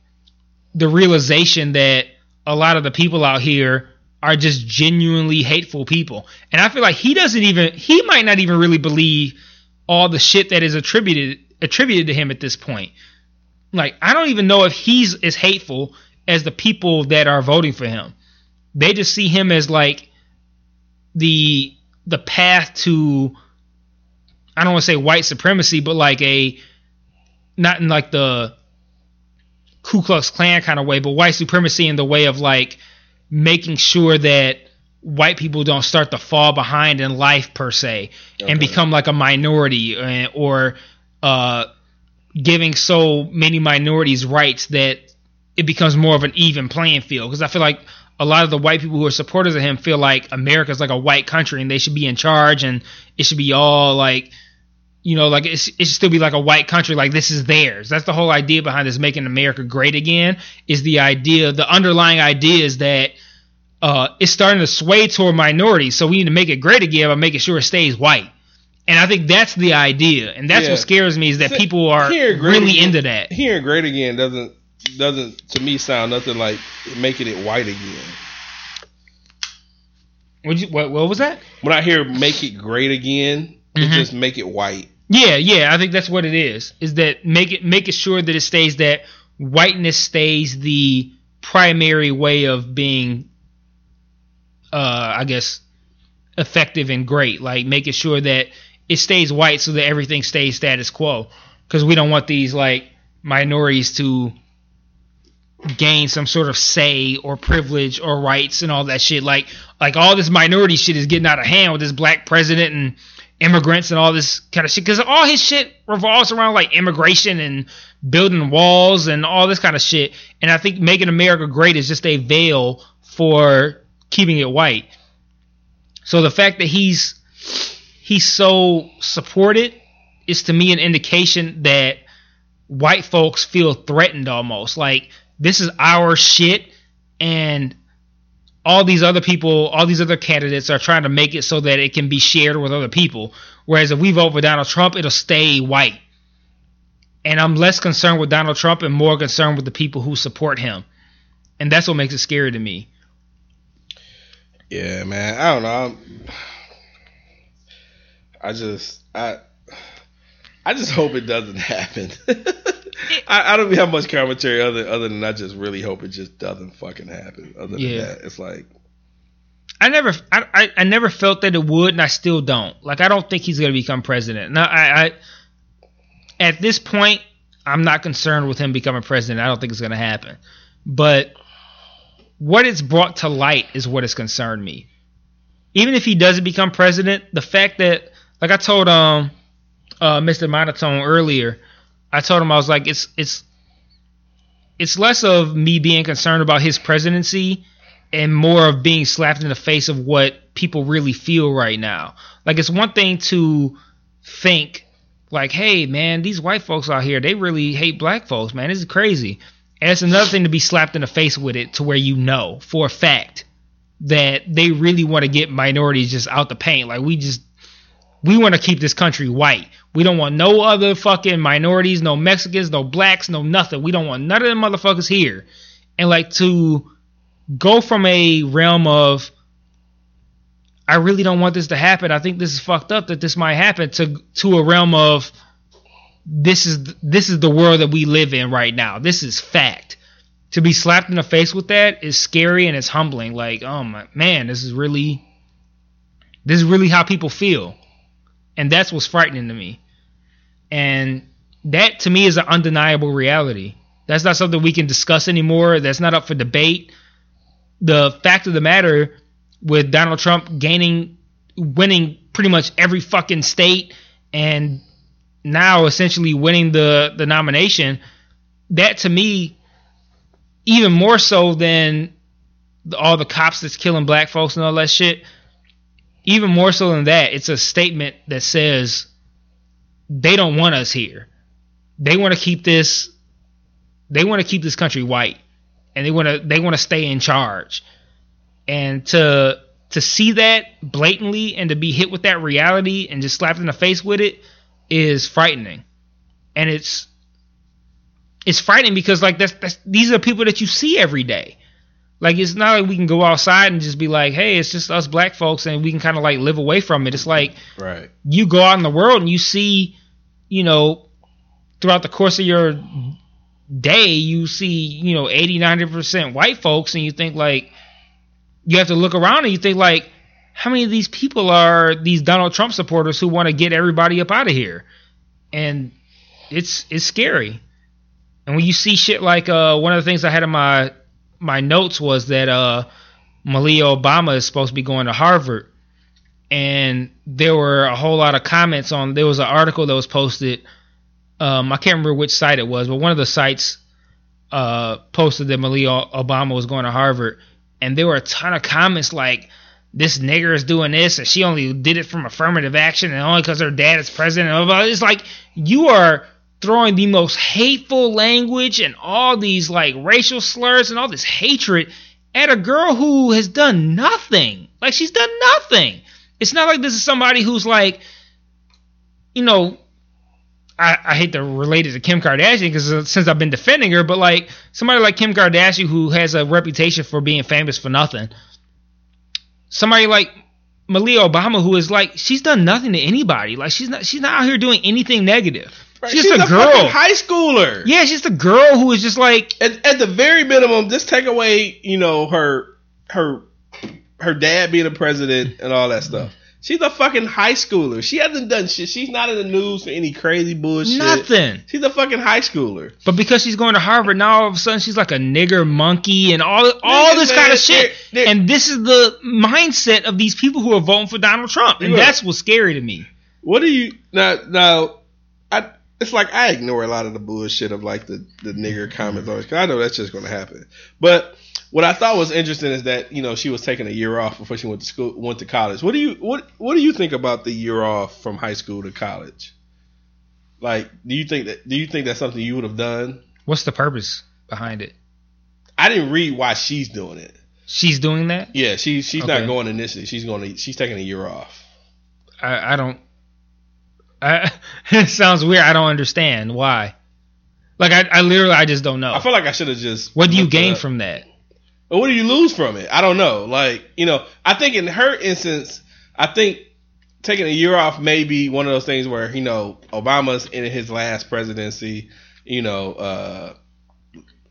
the realization that a lot of the people out here are just genuinely hateful people. And I feel like he doesn't even he might not even really believe all the shit that is attributed attributed to him at this point. Like, I don't even know if he's as hateful as the people that are voting for him. They just see him as like the the path to, I don't want to say white supremacy, but like a, not in like the Ku Klux Klan kind of way, but white supremacy in the way of like making sure that white people don't start to fall behind in life per se, okay, and become like a minority, or, or uh, giving so many minorities rights that it becomes more of an even playing field. Because I feel like a lot of the white people who are supporters of him feel like America is like a white country and they should be in charge and it should be all like, you know, like it's, it should still be like a white country. Like this is theirs. That's the whole idea behind this, making America great again, is the idea. The underlying idea is that Uh, it's starting to sway toward minorities, so we need to make it great again by making sure it stays white. And I think that's the idea, and that's yeah. what scares me, is that people are really again, into that. Hearing great again doesn't doesn't to me sound nothing like making it white again. Would you, what, what was that? When I hear "make it great again," mm-hmm. it's just make it white. Yeah, yeah, I think that's what it is. Is that make it make it sure that it stays that whiteness stays the primary way of being, uh, I guess, effective and great. Like making sure that it stays white so that everything stays status quo, because we don't want these like minorities to gain some sort of say or privilege or rights and all that shit. Like, like all this minority shit is getting out of hand with this black president and immigrants and all this kind of shit, because all his shit revolves around like immigration and building walls and all this kind of shit. And I think making America great is just a veil for keeping it white. So the fact that he's he's so supported is to me an indication that white folks feel threatened almost. Like, this is our shit, and all these other people, all these other candidates are trying to make it so that it can be shared with other people. Whereas if we vote for Donald Trump, it'll stay white. And I'm less concerned with Donald Trump and more concerned with the people who support him. And that's what makes it scary to me. Yeah, man. I don't know. I'm, I just, I, I just hope it doesn't happen. I, I don't have much commentary other other than I just really hope it just doesn't fucking happen. Other than yeah. that, it's like I never, I, I, I never felt that it would, and I still don't. Like, I don't think he's gonna become president. Now, I, I, at this point, I'm not concerned with him becoming president. I don't think it's gonna happen. But what it's brought to light is what has concerned me. Even if he doesn't become president, the fact that, like I told um, uh, Mister Monotone earlier, I told him, I was like, it's it's it's less of me being concerned about his presidency and more of being slapped in the face of what people really feel right now. Like, it's one thing to think, like, hey, man, these white folks out here, they really hate black folks, man. This is crazy. And it's another thing to be slapped in the face with it to where you know for a fact that they really want to get minorities just out the paint. Like, we just we want to keep this country white. We don't want no other fucking minorities, no Mexicans, no blacks, no nothing. We don't want none of them motherfuckers here. And like, to go from a realm of I really don't want this to happen, I think this is fucked up that this might happen, to to a realm of This is this is the world that we live in right now. This is fact. To be slapped in the face with that is scary and it's humbling. Like, oh my man, this is really this is really how people feel, and that's what's frightening to me. And that to me is an undeniable reality. That's not something we can discuss anymore. That's not up for debate. The fact of the matter with Donald Trump gaining, winning pretty much every fucking state and now essentially winning the, the nomination, that to me, even more so than the, all the cops that's killing black folks and all that shit, even more so than that, it's a statement that says they don't want us here. They want to keep this, they want to keep this country white, and they want to they want to stay in charge. And to to see that blatantly and to be hit with that reality and just slapped in the face with it is frightening. And it's it's frightening because like that's, that's these are people that you see every day. Like, it's not like we can go outside and just be like, hey, it's just us black folks and we can kind of like live away from it. It's like, right, you go out in the world and you see, you know, throughout the course of your day, you see, you know, eighty, ninety percent white folks, and you think like, you have to look around and you think like, how many of these people are these Donald Trump supporters who want to get everybody up out of here? And it's it's scary. And when you see shit like uh, one of the things I had in my my notes was that uh, Malia Obama is supposed to be going to Harvard, and there were a whole lot of comments on. There was an article that was posted. Um, I can't remember which site it was, but one of the sites uh, posted that Malia Obama was going to Harvard, and there were a ton of comments like, this nigger is doing this, and she only did it from affirmative action, and only because her dad is president. It's like, you are throwing the most hateful language and all these like racial slurs and all this hatred at a girl who has done nothing. Like, she's done nothing. It's not like this is somebody who's like you know, I, I hate to relate it to Kim Kardashian because uh, since I've been defending her, but like somebody like Kim Kardashian who has a reputation for being famous for nothing. Somebody like Malia Obama who is like, she's done nothing to anybody. Like she's not she's not out here doing anything negative. Right. She's, she's just a, a girl. Fucking high schooler. Yeah, she's the girl who is just like at, at the very minimum, just take away, you know, her her her dad being a president and all that stuff. She's a fucking high schooler. She hasn't done shit. She's not in the news for any crazy bullshit. Nothing. She's a fucking high schooler. But because she's going to Harvard, now all of a sudden she's like a nigger monkey and all all this kind of shit. They're, they're, and this is the mindset of these people who are voting for Donald Trump. And that's what's scary to me. What do you now now I it's like I ignore a lot of the bullshit of like the, the nigger comments always because I know that's just gonna happen. But what I thought was interesting is that, you know, she was taking a year off before she went to school, went to college. What do you what What do you think about the year off from high school to college? Like, do you think that do you think that's something you would have done? What's the purpose behind it? I didn't read why she's doing it. She's doing that? Yeah, she she's okay. Not going initially. She's going to, she's taking a year off. I, I don't. I, it sounds weird. I don't understand why. Like I, I literally I just don't know. I feel like I should have just. What do you gain from that? But what do you lose from it? I don't know. Like, you know, I think in her instance, I think taking a year off may be one of those things where, you know, Obama's in his last presidency, you know, uh,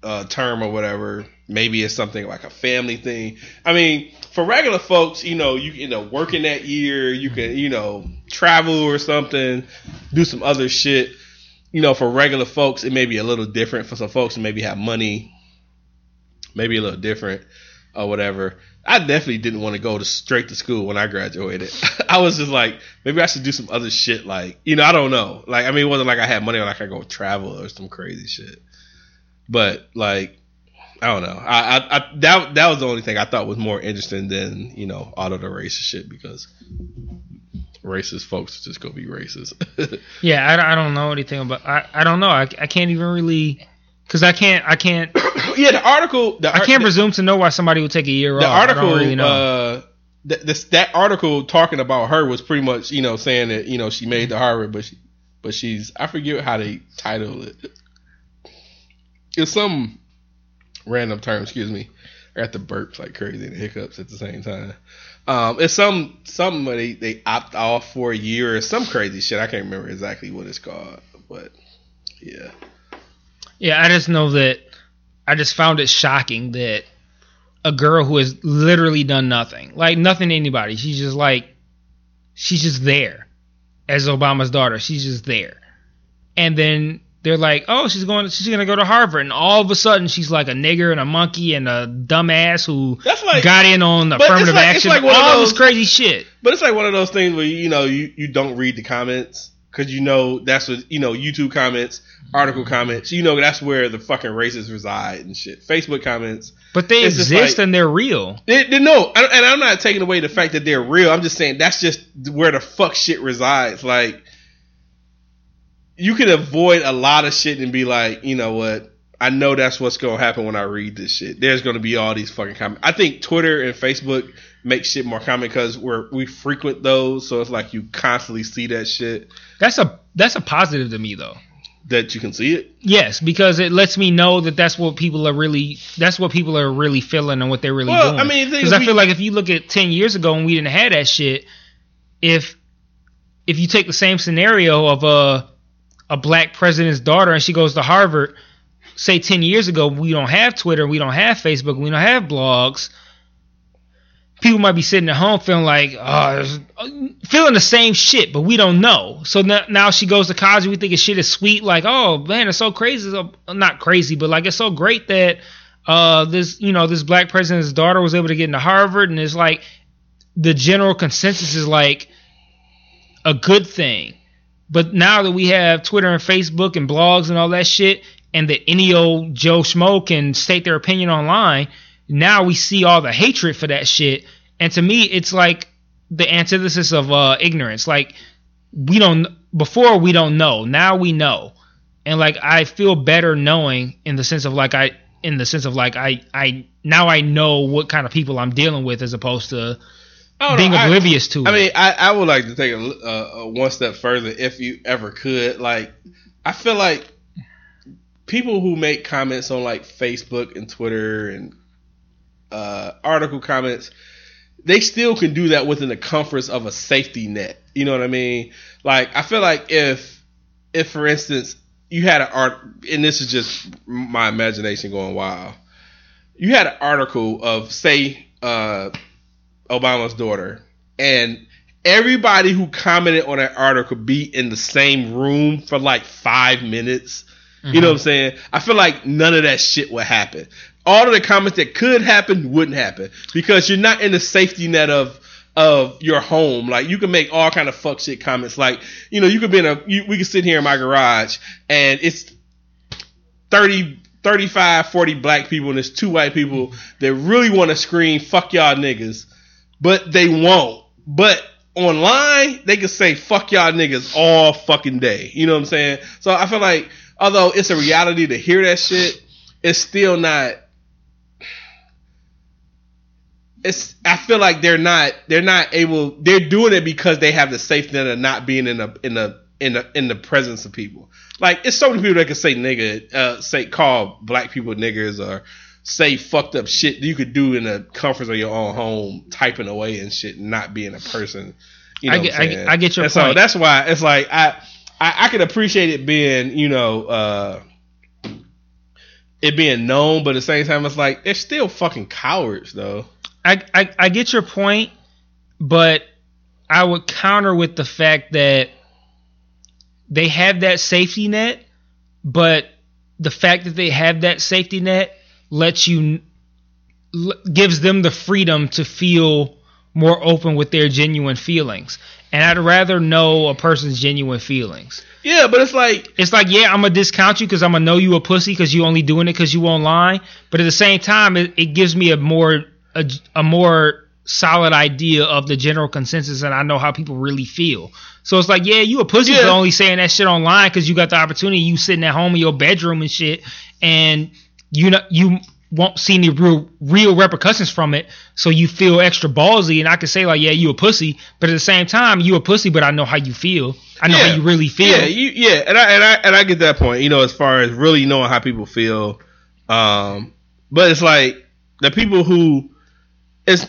uh, term or whatever. Maybe it's something like a family thing. I mean, for regular folks, you know, you end up working that year. You can, you know, travel or something, do some other shit. You know, for regular folks, it may be a little different. For some folks who maybe have money, maybe a little different or whatever. I definitely didn't want to go to straight to school when I graduated. I was just like, maybe I should do some other shit. Like, you know, I don't know. Like, I mean, it wasn't like I had money or like I go travel or some crazy shit. But like, I don't know. I, I, I that that was the only thing I thought was more interesting than, you know, all of the racist shit, because racist folks just go be racist. Yeah, I, I don't know anything about. I, I don't know. I I can't even really. Because I can't, I can't. Yeah, the article. The, I can't the, presume to know why somebody would take a year off. The article, really uh, th- this, that article talking about her was pretty much, you know, saying that, you know, she made the Harvard, but she, but she's, I forget how they title it. It's some random term. Excuse me. I got the burps like crazy and the hiccups at the same time. Um, it's some somebody they opt off for a year or some crazy shit. I can't remember exactly what it's called, but yeah. Yeah, I just know that I just found it shocking that a girl who has literally done nothing, like nothing to anybody, she's just like, she's just there as Obama's daughter. She's just there. And then they're like, oh, she's going, she's going to go to Harvard. And all of a sudden she's like a nigger and a monkey and a dumbass who like, got in on affirmative like, action. Like all those, this crazy shit. But it's like one of those things where, you know, you, you don't read the comments. Because you know that's what, you know, YouTube comments, article comments, you know that's where the fucking racists reside and shit. Facebook comments. But they exist like, and they're real. They, they, no, and I'm not taking away the fact that they're real. I'm just saying that's just where the fuck shit resides. Like, you could avoid a lot of shit and be like, you know what? I know that's what's going to happen when I read this shit. There's going to be all these fucking comments. I think Twitter and Facebook make shit more common because we're we frequent those, so it's like you constantly see that shit. That's a that's a positive to me though. That you can see it? Yes, because it lets me know that that's what people are really that's what people are really feeling and what they're really well, doing. I mean, because I feel like if you look at ten years ago when we didn't have that shit, if if you take the same scenario of a a black president's daughter and she goes to Harvard, say ten years ago we don't have Twitter, we don't have Facebook, we don't have blogs. People might be sitting at home feeling like, uh, feeling the same shit, but we don't know. So now, now she goes to college and we think shit is sweet. Like, oh, man, it's so crazy. It's a, not crazy, but like it's so great that uh, this, you know, this black president's daughter was able to get into Harvard. And it's like the general consensus is like a good thing. But now that we have Twitter and Facebook and blogs and all that shit, and that any old Joe Schmo can state their opinion online, now we see all the hatred for that shit. And to me, it's like the antithesis of uh, ignorance. Like, we don't, before we don't know, now we know. And like, I feel better knowing in the sense of like, I, in the sense of like, I, I, now I know what kind of people I'm dealing with as opposed to Oh, being no, oblivious I, to I it. I mean, I, I would like to take a, a, a one step further if you ever could. Like, I feel like people who make comments on like Facebook and Twitter and uh, article comments, they still can do that within the comforts of a safety net. You know what I mean? Like, I feel like if, if for instance, you had an art, and this is just my imagination going wild. You had an article of, say, uh, Obama's daughter, and everybody who commented on that article be in the same room for like five minutes. Mm-hmm. You know what I'm saying? I feel like none of that shit would happen. All of the comments that could happen wouldn't happen because you're not in the safety net of of your home. Like, you can make all kind of fuck shit comments. Like, you know, you could be in a, you, we could sit here in my garage and it's thirty, thirty-five, forty black people and there's two white people that really want to scream, fuck y'all niggas, but they won't. But online, they can say fuck y'all niggas all fucking day. You know what I'm saying? So I feel like, although it's a reality to hear that shit, it's still not, It's, I feel like they're not. They're not able. They're doing it because they have the safety net of not being in the in the in the in the presence of people. Like, it's so many people that can say nigga, uh, say call black people niggers or say fucked up shit you could do in the comforts of your own home, typing away and shit, not being a person. You know, I get, I get, I get your and point. So that's why it's like I, I I can appreciate it being, you know, uh, it being known, but at the same time it's like they're still fucking cowards though. I, I, I get your point, but I would counter with the fact that they have that safety net, but the fact that they have that safety net lets you gives them the freedom to feel more open with their genuine feelings. And I'd rather know a person's genuine feelings. Yeah, but it's like... It's like, yeah, I'm going to discount you because I'm going to know you a pussy because you only doing it because you online. But at the same time, it, it gives me a more... A, a more solid idea of the general consensus, and I know how people really feel. So it's like, yeah, you a pussy yeah. for only saying that shit online because you got the opportunity. You sitting at home in your bedroom and shit, and you know you won't see any real real repercussions from it. So you feel extra ballsy, and I can say like, yeah, you a pussy, but at the same time, you a pussy, but I know how you feel. I know yeah. how you really feel. Yeah, you, yeah, and I and I and I get that point. You know, as far as really knowing how people feel, um, but it's like the people who. It's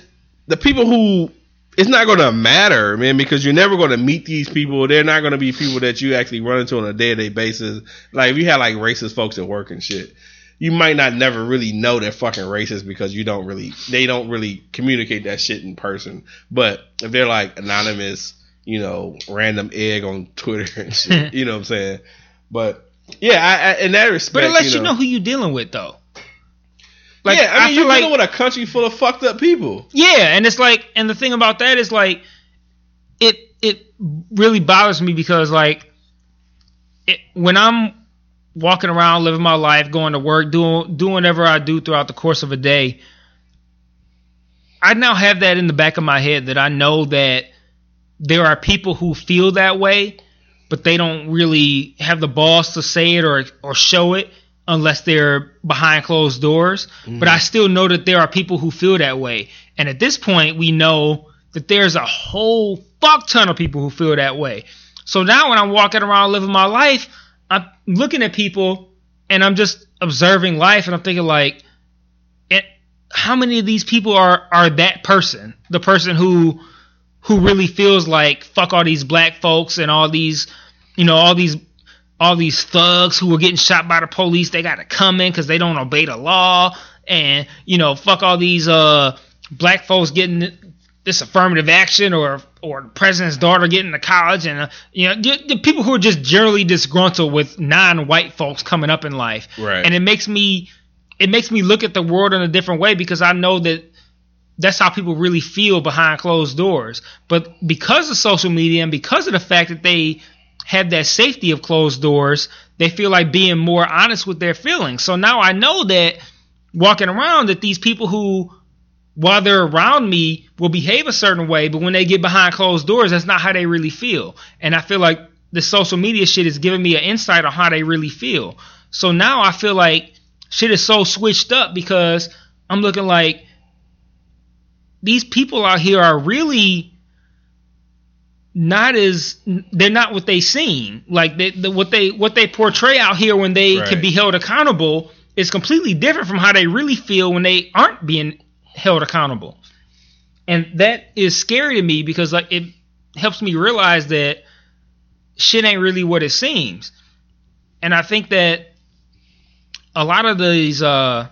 the people who it's not going to matter, man, because you're never going to meet these people. They're not going to be people that you actually run into on a day-to-day basis. Like, if you had like racist folks at work and shit, you might not never really know they're fucking racist because you don't really they don't really communicate that shit in person. But if they're like anonymous, you know, random egg on Twitter and shit, you know what I'm saying? But yeah, I, I, in that respect, but it lets you know, you know who you're dealing with, though. Like, yeah, I mean, I you're like, dealing with a country full of fucked up people. Yeah, and it's like, and the thing about that is like, it it really bothers me because like, it, when I'm walking around, living my life, going to work, doing doing whatever I do throughout the course of a day, I now have that in the back of my head that I know that there are people who feel that way, but they don't really have the balls to say it or or show it. Unless they're behind closed doors. Mm-hmm. But I still know that there are people who feel that way. And at this point, we know that there's a whole fuck ton of people who feel that way. So now when I'm walking around living my life, I'm looking at people and I'm just observing life. And I'm thinking like, it, how many of these people are, are that person? The person who who really feels like fuck all these black folks and all these, you know, all these all these thugs who were getting shot by the police, they got to come in because they don't obey the law. And, you know, fuck all these uh, black folks getting this affirmative action or or the president's daughter getting to college. And, uh, you know, the, the people who are just generally disgruntled with non-white folks coming up in life. Right. And it makes me it makes me look at the world in a different way because I know that that's how people really feel behind closed doors. But because of social media and because of the fact that they – have that safety of closed doors, they feel like being more honest with their feelings. So now I know that walking around that these people who, while they're around me, will behave a certain way, but when they get behind closed doors, that's not how they really feel. And I feel like the social media shit is giving me an insight on how they really feel. So now I feel like shit is so switched up because I'm looking like these people out here are really not as, they're not what they seem. Like they, the, what they what they portray out here when they right. can be held accountable is completely different from how they really feel when they aren't being held accountable. And that is scary to me because like it helps me realize that shit ain't really what it seems. And I think that a lot of these uh,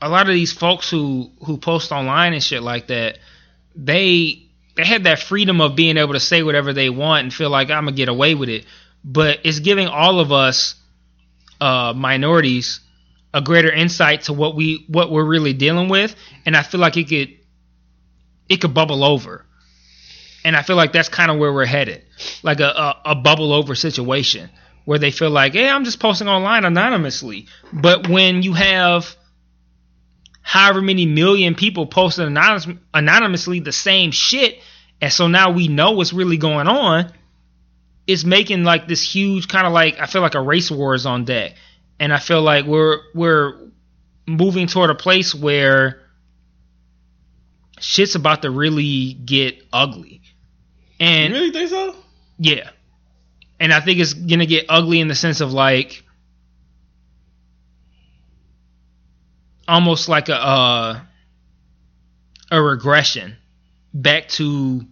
a lot of these folks who, who post online and shit like that, they they had that freedom of being able to say whatever they want and feel like I'm gonna get away with it. But it's giving all of us uh, minorities a greater insight to what we what we're really dealing with, and I feel like it could it could bubble over. And I feel like that's kind of where we're headed, like a, a, a bubble over situation where they feel like, hey, I'm just posting online anonymously. But when you have however many million people posting anonymous, anonymously the same shit, and so now we know what's really going on, it's making like this huge kind of like, I feel like a race war is on deck. And I feel like we're we're moving toward a place where shit's about to really get ugly. And you really think so? Yeah. And I think it's going to get ugly in the sense of like almost like a uh, a regression back to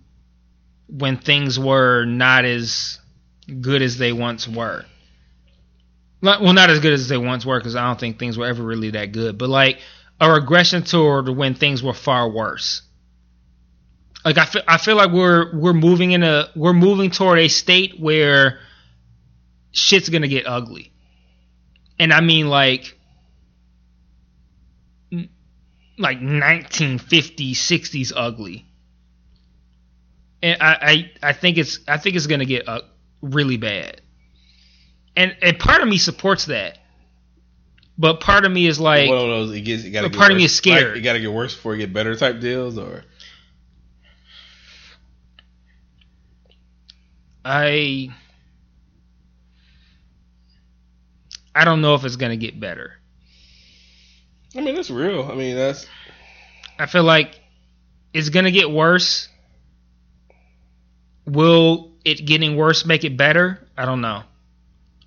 when things were not as good as they once were. Like, well, not as good as they once were because I don't think things were ever really that good. But like a regression toward when things were far worse. Like I feel, I feel like we're we're moving in a we're moving toward a state where shit's gonna get ugly, and I mean like like nineteen fifties, sixties ugly. And I, I, I think it's I think it's gonna get uh, really bad, and and part of me supports that, but part of me is like, well, well, well, it gets, it gotta get part worse. Of me is scared. Like, it gotta get worse before it get better type deals, or. I I don't know if it's gonna get better. I mean, that's real. I mean, that's. I feel like it's gonna get worse. Will it getting worse make it better? I don't know.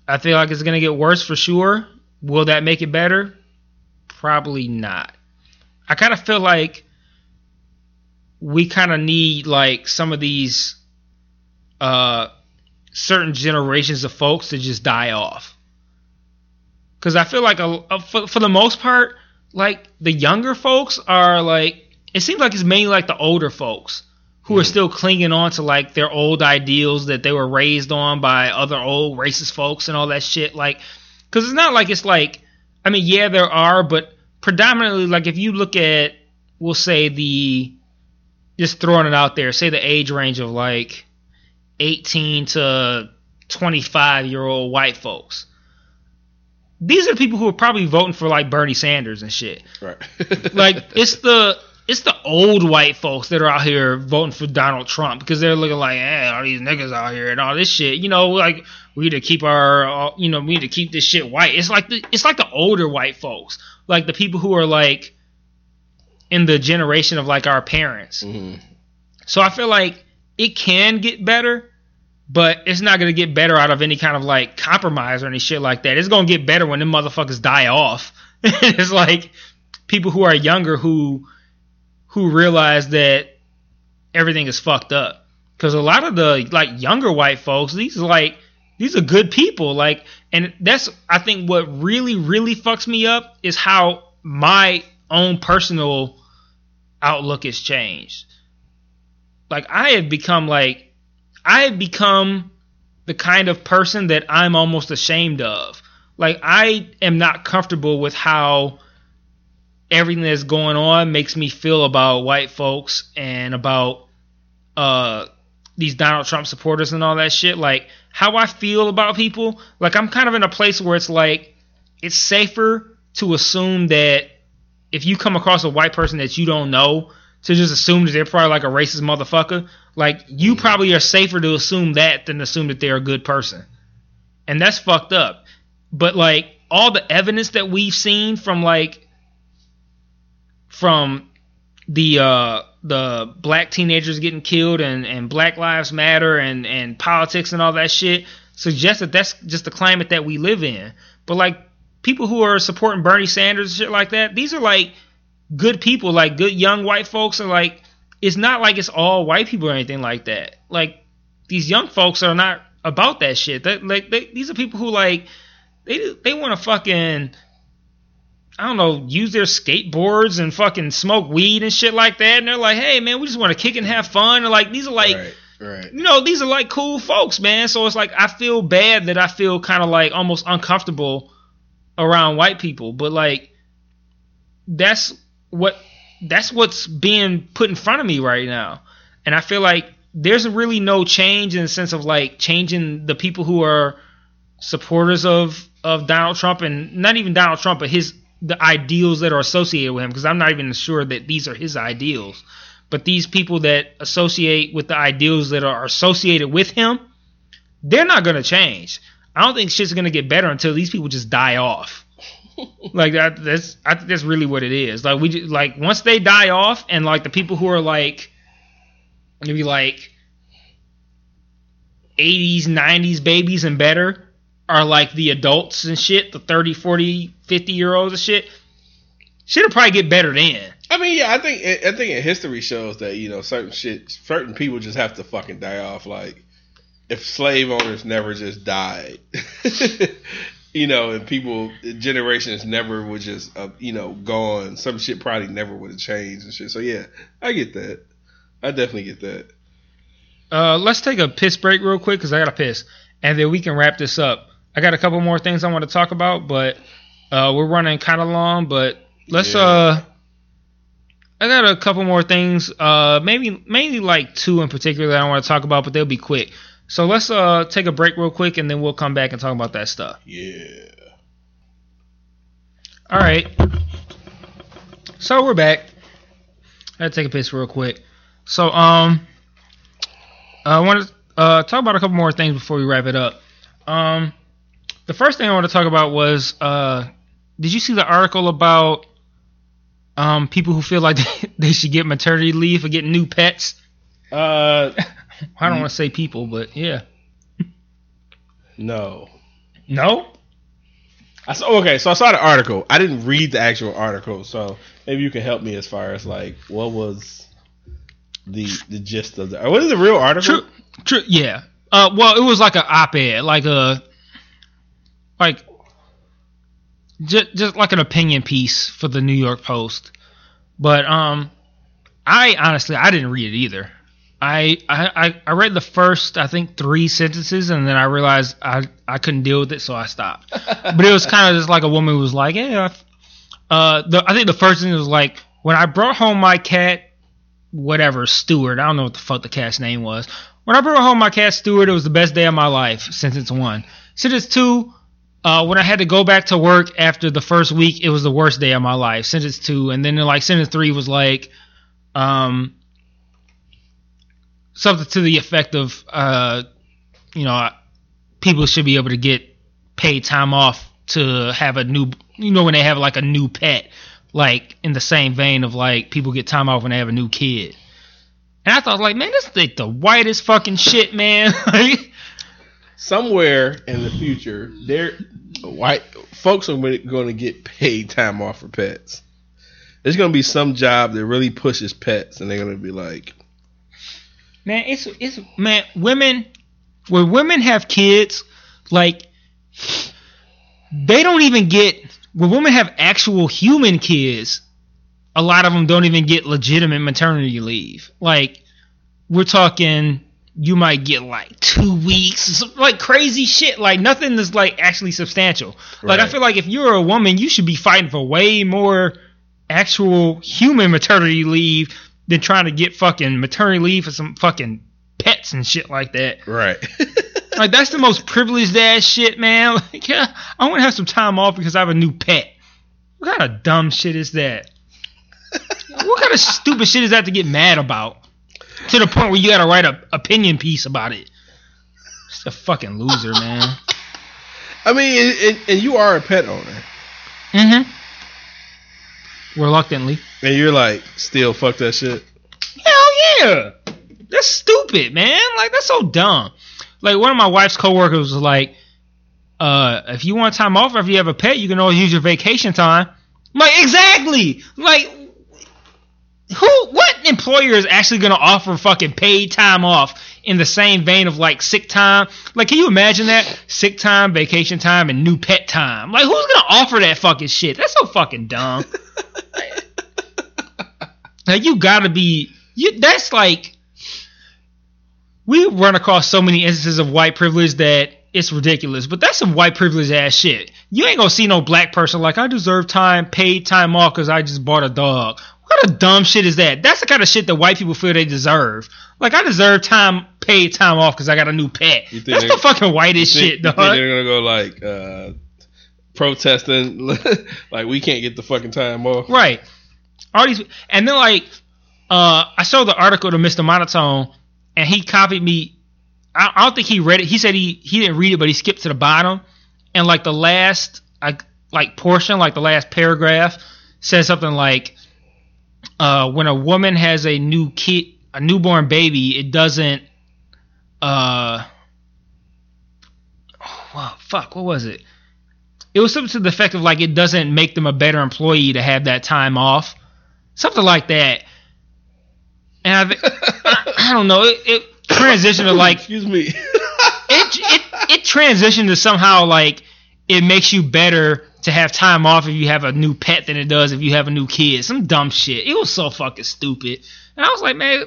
I feel like it's gonna get worse for sure. Will that make it better? Probably not. I kind of feel like we kind of need like some of these. Uh, certain generations of folks to just die off, because I feel like a, a, for, for the most part, like the younger folks are like, it seems like it's mainly like the older folks who mm. are still clinging on to like their old ideals that they were raised on by other old racist folks and all that shit. Like, because it's not like it's like, I mean, yeah, there are, but predominantly, like if you look at, we'll say the, just throwing it out there, say the age range of like eighteen to twenty-five year old white folks. These are the people who are probably voting for like Bernie Sanders and shit. Right. Like it's the it's the old white folks that are out here voting for Donald Trump because they're looking like, hey, all these niggas out here and all this shit. You know, like we need to keep our, you know, we need to keep this shit white. It's like the it's like the older white folks, like the people who are like in the generation of like our parents. Mm-hmm. So I feel like it can get better, but it's not going to get better out of any kind of like compromise or any shit like that. It's going to get better when them motherfuckers die off. It's like people who are younger who who realize that everything is fucked up. Because a lot of the like younger white folks, these are like these are good people. Like, and that's I think what really really fucks me up is how my own personal outlook has changed. Like I have become like I have become the kind of person that I'm almost ashamed of. Like I am not comfortable with how everything that's going on makes me feel about white folks and about uh, these Donald Trump supporters and all that shit. Like how I feel about people. Like I'm kind of in a place where it's like it's safer to assume that if you come across a white person that you don't know, to just assume that they're probably like a racist motherfucker. Like you probably are safer to assume that than assume that they're a good person. And that's fucked up. But like all the evidence that we've seen from like from the uh, the black teenagers getting killed and, and Black Lives Matter and, and politics and all that shit suggests that that's just the climate that we live in. But like people who are supporting Bernie Sanders and shit like that, these are like good people, like good young white folks. And like, it's not like it's all white people or anything like that. Like these young folks are not about that shit. That like they, these are people who like they they want to fucking, I don't know, use their skateboards and fucking smoke weed and shit like that. And they're like, hey man, we just want to kick and have fun. And like these are like, right, right. you know, these are like cool folks, man. So it's like I feel bad that I feel kind of like almost uncomfortable around white people, but like that's what that's what's being put in front of me right now. And I feel like there's really no change in the sense of like changing the people who are supporters of, of Donald Trump, and not even Donald Trump, but his the ideals that are associated with him, because I'm not even sure that these are his ideals. But these people that associate with the ideals that are associated with him, they're not going to change. I don't think shit's going to get better until these people just die off. Like that, that's I think that's really what it is. Like we just, like once they die off, and like the people who are like maybe like eighties, nineties babies and better are like the adults and shit, the thirty, forty, fifty year olds and shit. Shit'll probably get better then. I mean, yeah, I think I think history shows that, you know, certain shit, certain people just have to fucking die off. Like if slave owners never just died, you know, and people generations never would just, uh, you know, gone, some shit probably never would have changed and shit. So yeah, I get that. I definitely get that. Uh, let's take a piss break real quick because I got to piss. And then we can wrap this up. I got a couple more things I want to talk about, but uh, we're running kind of long. But let's... Yeah. Uh, I got a couple more things. Uh, maybe mainly like two in particular that I want to talk about, but they'll be quick. So let's uh, take a break real quick, and then we'll come back and talk about that stuff. Yeah. All right. So we're back. I got to take a piss real quick. So, um, I want to uh, talk about a couple more things before we wrap it up. Um, the first thing I want to talk about was, uh, did you see the article about um, people who feel like they should get maternity leave or get new pets? Uh, I don't want to say people, but yeah. No. No? I saw, okay, so I saw the article. I didn't read the actual article, so maybe you can help me as far as like what was the the gist of the what is the real article? True, true, yeah. Uh, well, it was like an op-ed, like a like just just like an opinion piece for the New York Post. But um, I honestly I didn't read it either. I I I read the first I think three sentences and then I realized I I couldn't deal with it, so I stopped. But it was kind of just like a woman who was like, yeah. Uh, the, I think the first thing was like, when I brought home my cat. Whatever, Stewart. I don't know what the fuck the cat's name was. When I brought home my cat Stewart, it was the best day of my life since it's one. Since it's two, uh, when I had to go back to work after the first week, it was the worst day of my life since it's two. And then like sentence three was like um, something to the effect of, uh, you know, people should be able to get paid time off to have a new, you know, when they have like a new pet. Like, in the same vein of, like, people get time off when they have a new kid. And I thought, like, man, this is like the whitest fucking shit, man. Somewhere in the future, there white folks are going to get paid time off for pets. There's going to be some job that really pushes pets, and they're going to be like... Man, it's... it's man, women... When women have kids, like, they don't even get... When women have actual human kids, a lot of them don't even get legitimate maternity leave. Like, we're talking, you might get like two weeks, like crazy shit, like nothing that's like actually substantial. Right. Like, I feel like if you're a woman, you should be fighting for way more actual human maternity leave than trying to get fucking maternity leave for some fucking pets and shit like that. Right. Like, that's the most privileged ass shit, man. Like, yeah, I want to have some time off because I have a new pet. What kind of dumb shit is that? What kind of stupid shit is that to get mad about? To the point where you got to write an opinion piece about it. It's a fucking loser, man. I mean, and you are a pet owner. Mm-hmm. Reluctantly. And you're like, still fuck that shit? Hell yeah. That's stupid, man. Like, that's so dumb. Like, one of my wife's coworkers was like, uh, if you want time off or if you have a pet, you can always use your vacation time. I'm like, exactly. Like, who, what employer is actually going to offer fucking paid time off in the same vein of like sick time? Like, can you imagine that? Sick time, vacation time, and new pet time. Like, who's going to offer that fucking shit? That's so fucking dumb. Like, you got to be, you, that's like, we run across so many instances of white privilege that it's ridiculous. But that's some white privilege ass shit. You ain't gonna see no black person like, I deserve time, paid time off because I just bought a dog. What kind of dumb shit is that? That's the kind of shit that white people feel they deserve. Like, I deserve time, paid time off because I got a new pet. That's the fucking whitest you think, shit, dog. You think they're gonna go like uh, protesting, like we can't get the fucking time off, right? All these, and then like uh, I saw the article to Mister Monotone. And he copied me. I, I don't think he read it. He said he, he didn't read it, but he skipped to the bottom. And like the last like, like portion, like the last paragraph, says something like, uh, "When a woman has a new kid, a newborn baby, it doesn't." Uh, oh, wow, fuck. What was it? It was something to the effect of like, it doesn't make them a better employee to have that time off, something like that. And I, I, I don't know. It, it transitioned to like, excuse me. it, it it transitioned to somehow like it makes you better to have time off if you have a new pet than it does if you have a new kid. Some dumb shit. It was so fucking stupid. And I was like, man,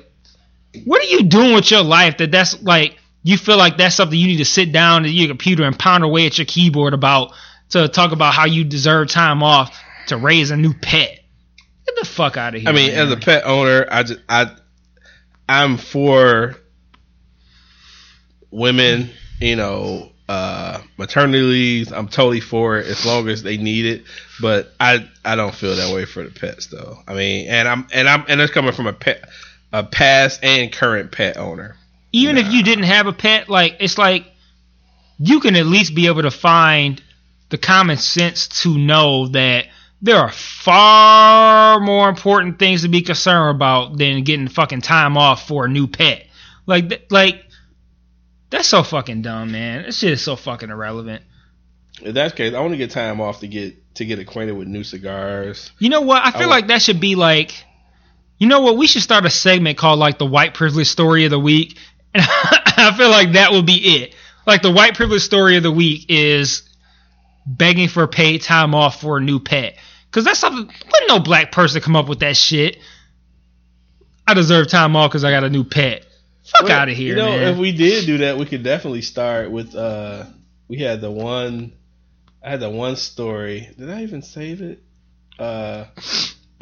what are you doing with your life that that's like you feel like that's something you need to sit down at your computer and pound away at your keyboard about to talk about how you deserve time off to raise a new pet? Get the fuck out of here. I mean, man. As a pet owner, I just I. I'm for women, you know, uh, maternity leaves. I'm totally for it as long as they need it. But I, I don't feel that way for the pets though. I mean, and I'm and I'm and it's coming from a pet, a past and current pet owner. Even nah. if you didn't have a pet, like it's like you can at least be able to find the common sense to know that there are far more important things to be concerned about than getting fucking time off for a new pet. Like, th- like that's so fucking dumb, man. This shit is so fucking irrelevant. In that case, I want to get time off to get to get acquainted with new cigars. You know what? I feel I like that should be like, you know what? We should start a segment called like the white privilege story of the week. And I feel like that would be it. Like the white privilege story of the week is begging for paid time off for a new pet. Because that's something, wouldn't no black person come up with that shit? I deserve time off because I got a new pet. Fuck well, out of here, you know, man. If we did do that, we could definitely start with, uh, we had the one, I had the one story. Did I even save it? Uh,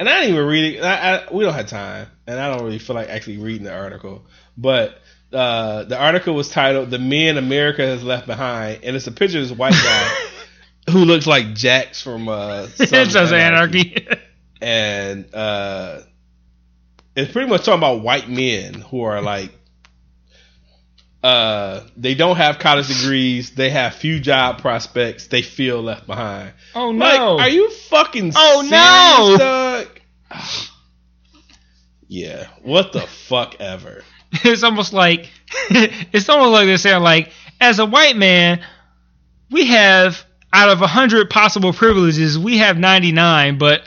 and I didn't even read it. I, I, we don't have time. And I don't really feel like actually reading the article. But uh, the article was titled, "The Men America Has Left Behind." And it's a picture of this white guy. Who looks like Jax from uh Sons of Anarchy. Anarchy. And uh, it's pretty much talking about white men who are like uh, they don't have college degrees, they have few job prospects, they feel left behind. Oh no. Like, are you fucking oh, serious? No. Doug? Yeah. What the fuck ever. It's almost like it's almost like they're saying like, as a white man, we have out of one hundred possible privileges, we have ninety-nine, but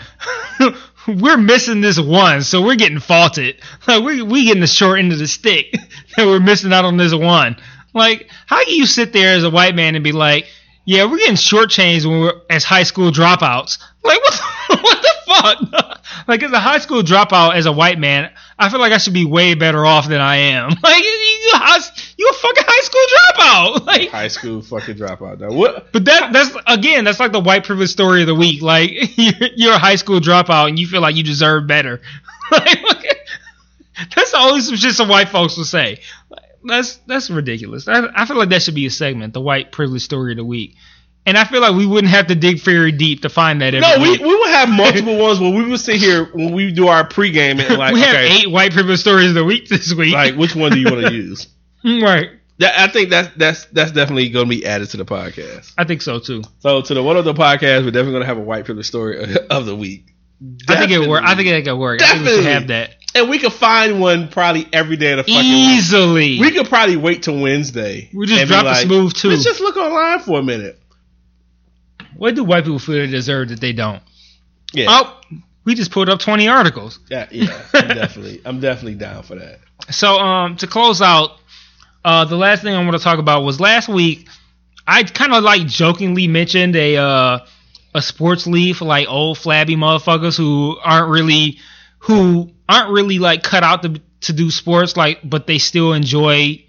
we're missing this one, so we're getting faulted. Like we we getting the short end of the stick that we're missing out on this one. Like, how can you sit there as a white man and be like, yeah, we're getting shortchanged when we're as high school dropouts? Like, what the, what the fuck? Like, as a high school dropout, as a white man, I feel like I should be way better off than I am. Like, you a, you a fucking high school dropout. Like, high school fucking dropout. Now, what? But that that's, again, that's like the white privilege story of the week. Like, you're, you're a high school dropout and you feel like you deserve better. Like, okay, that's the only some shit some white folks will say. Like, that's that's ridiculous. I, I feel like that should be a segment, the white privilege story of the week. And I feel like we wouldn't have to dig very deep to find that. Every no, we, we would have multiple ones where we would sit here when we do our pregame and like, we have okay, eight white privilege stories of the week this week. Like, which one do you want to use? Right. That, I think that's that's that's definitely going to be added to the podcast. I think so too. So to the one of the podcast, we're definitely going to have a white privilege story of the week. Definitely. I think it work. I think it could work. Definitely. I think we should have that. And we could find one probably every day of the fucking easily. Week. We could probably wait till Wednesday. We just drop like, a smooth two. Let's just look online for a minute. What do white people feel they deserve that they don't? Yeah. Oh, we just pulled up twenty articles. Yeah, yeah. I'm definitely, I'm definitely down for that. So, um, to close out, uh, the last thing I want to talk about was last week. I kind of like jokingly mentioned a uh, a sports league for like old flabby motherfuckers who aren't really who. aren't really like cut out to to do sports, like, but they still enjoy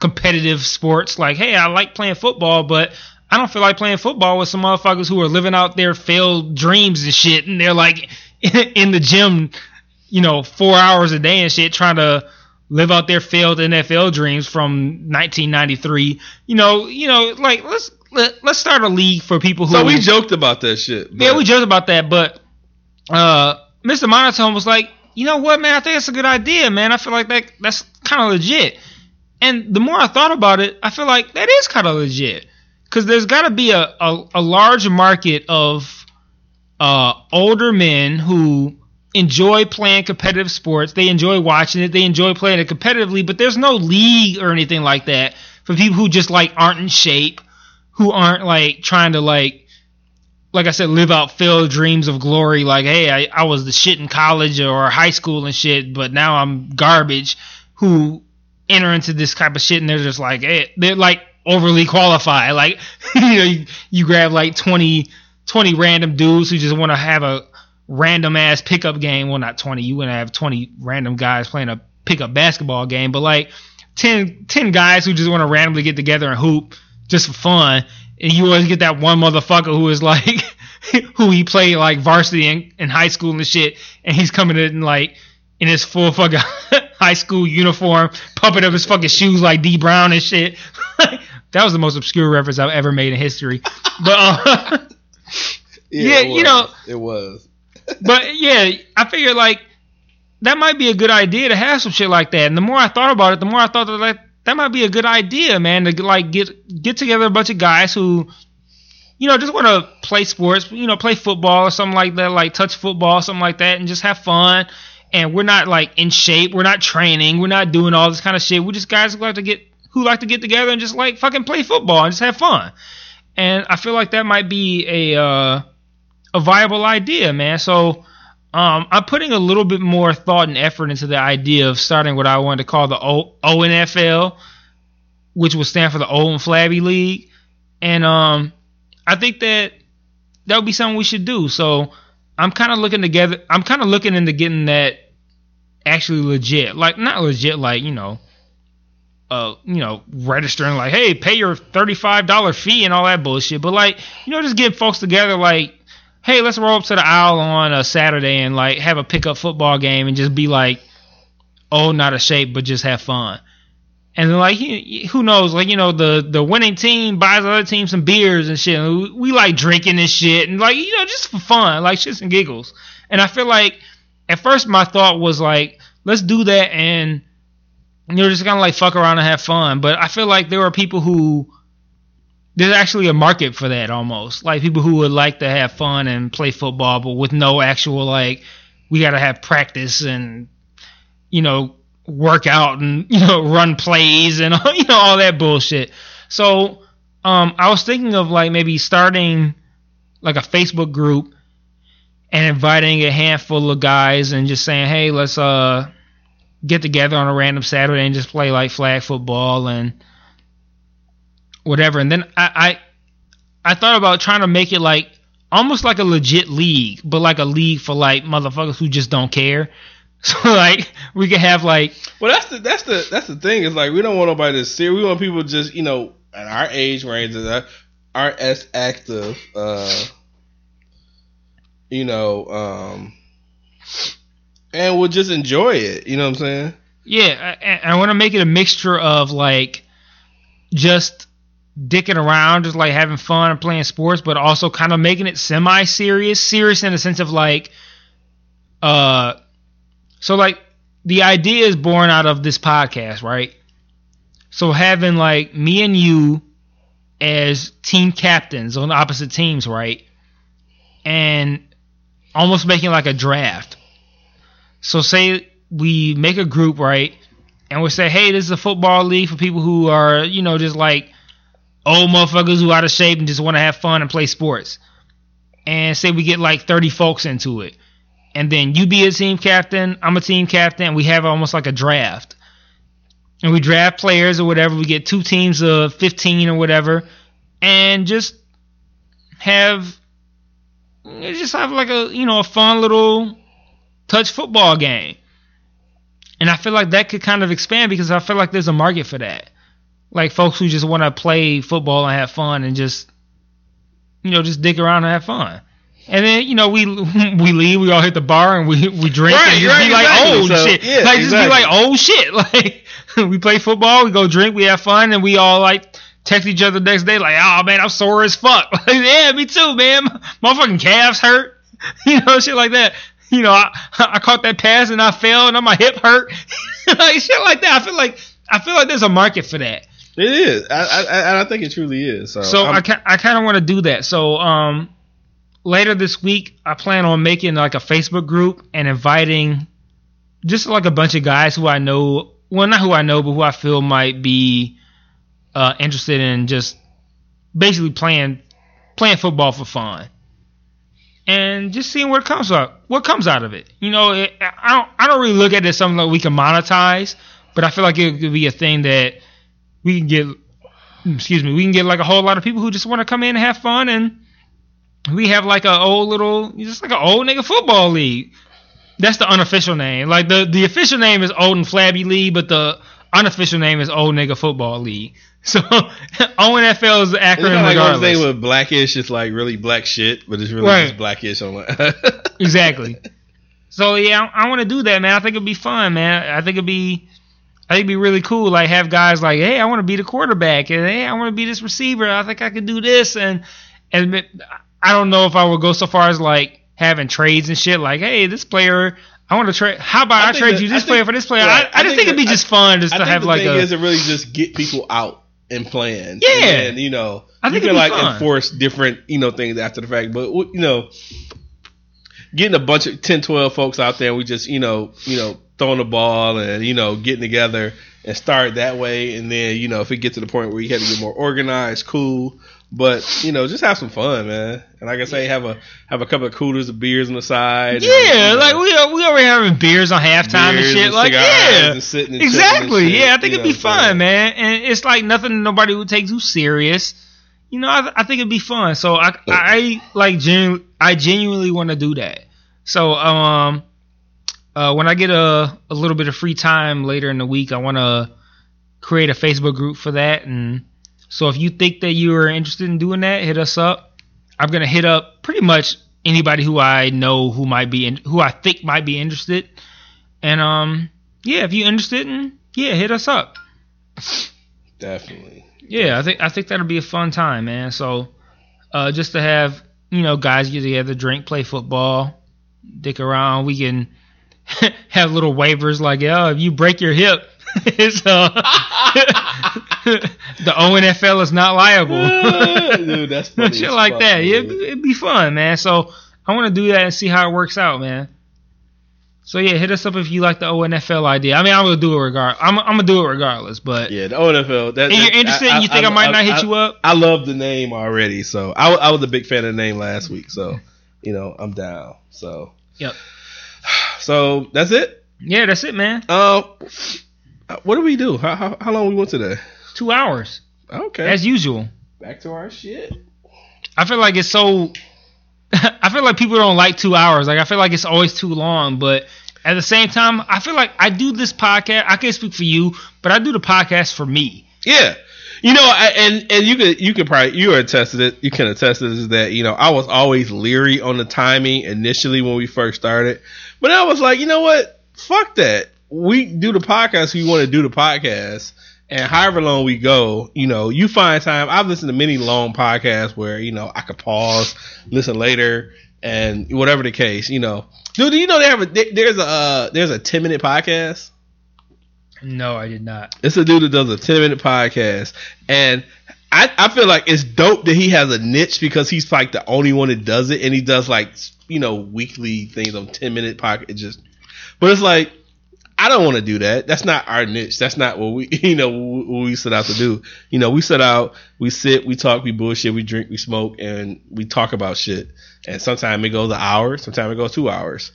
competitive sports. Like, hey, I like playing football, but I don't feel like playing football with some motherfuckers who are living out their failed dreams and shit, and they're like in the gym, you know, four hours a day and shit, trying to live out their failed N F L dreams from nineteen ninety-three. You know, you know, like let's let, let's start a league for people who. So we joked about that shit. But. Yeah, we joked about that, but uh, Mister Monotone was like, you know what, man? I think that's a good idea, man. I feel like that that's kind of legit. And the more I thought about it, I feel like that is kind of legit. Because there's got to be a, a, a large market of uh, older men who enjoy playing competitive sports. They enjoy watching it. They enjoy playing it competitively. But there's no league or anything like that for people who just, like, aren't in shape, who aren't, like, trying to, like, like I said, live out failed dreams of glory. Like, hey, I, I was the shit in college or high school and shit, but now I'm garbage. Who enter into this type of shit and they're just like, hey, they're like overly qualified. Like, you know, you, you grab like twenty, twenty random dudes who just want to have a random ass pickup game. Well, not twenty. You want to have twenty random guys playing a pickup basketball game, but like ten, ten guys who just want to randomly get together and hoop just for fun. And you always get that one motherfucker who is like, who he played like varsity in, in high school and shit, and he's coming in like in his full fucking high school uniform, pumping up his fucking shoes like D Brown and shit. That was the most obscure reference I've ever made in history. But uh, yeah, yeah you know, it was. But yeah, I figured like that might be a good idea to have some shit like that. And the more I thought about it, the more I thought that like. That might be a good idea, man, to like get get together a bunch of guys who, you know, just want to play sports, you know, play football or something like that, like touch football, something like that, and just have fun. And we're not like in shape, we're not training, we're not doing all this kind of shit. We're just guys who like to get who like to get together and just like fucking play football and just have fun. And I feel like that might be a uh, a viable idea, man. So. Um, I'm putting a little bit more thought and effort into the idea of starting what I wanted to call the O N F L, which will stand for the Old and Flabby League. And um, I think that that would be something we should do. So I'm kind of looking together. I'm kind of looking into getting that actually legit, like not legit, like you know, uh, you know, registering like, hey, pay your thirty-five dollars fee and all that bullshit. But like, you know, just get folks together, like. Hey, let's roll up to the aisle on a Saturday and like have a pickup football game and just be like, oh, not a shape, but just have fun. And then like, who knows? Like, you know, the, the winning team buys the other team some beers and shit. And we, we like drinking and shit and like, you know, just for fun, like shits and giggles. And I feel like at first my thought was like, let's do that and you know, just kind of like fuck around and have fun. But I feel like there are people who. There's actually a market for that almost. Like people who would like to have fun and play football, but with no actual, like, we got to have practice and, you know, work out and, you know, run plays and, you know, all that bullshit. So um, I was thinking of, like, maybe starting, like, a Facebook group and inviting a handful of guys and just saying, hey, let's uh get together on a random Saturday and just play, like, flag football and, whatever. And then I, I I thought about trying to make it like almost like a legit league, but like a league for like motherfuckers who just don't care. So like we could have like well that's the that's the that's the thing is like we don't want nobody to see. We want people just you know at our age range that aren't as active. Uh, you know, um, and we'll just enjoy it. You know what I'm saying? Yeah, I, I want to make it a mixture of like just. Dicking around, just like having fun and playing sports, but also kind of making it semi-serious, serious in the sense of like, uh, so like the idea is born out of this podcast, right? So having like me and you as team captains on opposite teams, right? And almost making like a draft. So say we make a group, right? And we say, hey, this is a football league for people who are, you know, just like old motherfuckers who are out of shape and just want to have fun and play sports. And say we get like thirty folks into it. And then you be a team captain, I'm a team captain. We have almost like a draft. And we draft players or whatever. We get two teams of fifteen or whatever. And just have just have like a, you know, a fun little touch football game. And I feel like that could kind of expand because I feel like there's a market for that. Like folks who just want to play football and have fun and just, you know, just dick around and have fun. And then, you know, we we leave, we all hit the bar and we we drink right, and just right, be like, exactly. oh, so, shit. Yeah, like, exactly. just be like, oh, shit. Like, we play football, we go drink, we have fun, and we all, like, text each other the next day like, oh, man, I'm sore as fuck. Like, yeah, me too, man. My fucking calves hurt. You know, shit like that. You know, I, I caught that pass and I fell and my hip hurt. Like, shit like that. I feel like I feel like there's a market for that. It is. I I, I think it truly is. So, so I, I kind of want to do that. So, um... later this week, I plan on making like a Facebook group and inviting just like a bunch of guys who I know, well, not who I know, but who I feel might be uh, interested in just basically playing playing football for fun and just seeing what comes up, what comes out of it. You know, it, I don't I don't really look at it as something that we can monetize, but I feel like it could be a thing that we can get. Excuse me, we can get like a whole lot of people who just want to come in and have fun and. We have like a old little, just like an old nigga football league. That's the unofficial name. Like the, the official name is Old and Flabby League, but the unofficial name is Old Nigga Football League. So O N F L is the acronym. It's not like regardless. What I'm saying with blackish, it's like really black shit, but it's really right. Just blackish on what. Exactly. So yeah, I, I want to do that, man. I think it'd be fun, man. I think it'd be, I think it'd be really cool. Like have guys like, hey, I want to be the quarterback, and hey, I want to be this receiver. I think I could do this, and and. I don't know if I would go so far as like having trades and shit. Like, hey, this player, I want to trade. How about I, I trade the, you this think, player for this player? Right, I, I, I just think, think it'd be I, just fun just I to think have the like thing a. Is to really just get people out and playing. Yeah, and, you know, I think you can like fun. Enforce different you know things after the fact, but you know, getting a bunch of ten, twelve folks out there, and we just you know you know throwing the ball and you know getting together and start that way, and then you know if it gets to the point where you have to get more organized, cool. But, you know, just have some fun, man. And like I say, have a have a couple of coolers of beers on the side. Yeah, and, like, know, we are, we already having beers on halftime beers and shit. And like, yeah, and sitting and exactly. And shit, yeah, I think it'd know, be fun, so. Man. And it's like nothing nobody would take too serious. You know, I, I think it'd be fun. So I, I like, genu- I genuinely want to do that. So um, uh, when I get a, a little bit of free time later in the week, I want to create a Facebook group for that and... So if you think that you are interested in doing that, hit us up. I'm going to hit up pretty much anybody who I know who might be in, who I think might be interested. And um, yeah, if you're interested in, yeah, hit us up. Definitely. Yeah, I think I think that'll be a fun time, man. So uh, just to have, you know, guys get together, drink, play football, dick around. We can have little waivers like, oh, if you break your hip, it's uh the O N F L is not liable. Dude, that's funny. Shit like that. It'd, it'd be fun, man. So I want to do that and see how it works out, man. So yeah, hit us up if you like the O N F L idea. I mean, I'm gonna do it regardless. I'm, I'm gonna do it regardless, but yeah, the O N F L. That, that, if you're interested, I, I, you think I, I, I might I, not hit I, you up? I love the name already, so I, I was a big fan of the name last week. So you know, I'm down. So yep. So that's it. Yeah, that's it, man. Um. Uh, What do we do? How, how, how long we went today? Two hours. Okay. As usual. Back to our shit. I feel like it's so... I feel like people don't like two hours. Like I feel like it's always too long. But at the same time, I feel like I do this podcast. I can't speak for you, but I do the podcast for me. Yeah. You know, I, and, and you could you could probably... You attested it. You can attest to this that, you know, I was always leery on the timing initially when we first started. But I was like, you know what? Fuck that. We do the podcast. We want to do the podcast, and however long we go, you know, you find time. I've listened to many long podcasts where you know I could pause, listen later, and whatever the case, you know. Dude, do you know they have a there's a uh, there's a ten minute podcast? No, I did not. It's a dude that does a ten minute podcast, and I, I feel like it's dope that he has a niche because he's like the only one that does it, and he does like, you know, weekly things on ten minute podcast. It just, but it's like, I don't want to do that. That's not our niche. That's not what we, you know, what we set out to do. You know, we set out, we sit, we talk, we bullshit, we drink, we smoke, and we talk about shit. And sometimes it goes an hour, sometimes it goes two hours.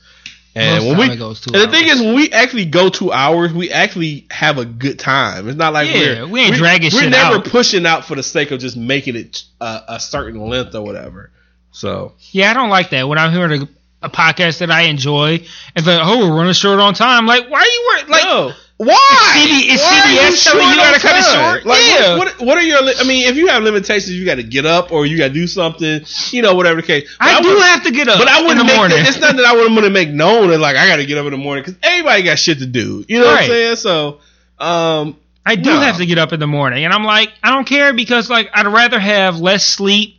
And Most when we, and the hours. thing is, when we actually go two hours, we actually have a good time. It's not like yeah, we're we ain't we're, dragging we're shit never out. pushing out for the sake of just making it a, a certain length or whatever. So yeah, I don't like that when I'm hearing a. a podcast that I enjoy, and like, oh, we're running short on time. Like, why are you working? Like, no. why? It's C B S telling you, you gotta cut it short. Like, yeah. what, what, what are your? Li- I mean, if you have limitations, you gotta get up or you gotta do something. You know, whatever the case. But I, I do would, have to get up, but I wouldn't in the morning. Make, it's not that I wouldn't want to make known that like I gotta get up in the morning because everybody got shit to do. You know right. what I'm saying? So, um, I do no. have to get up in the morning, and I'm like, I don't care because like I'd rather have less sleep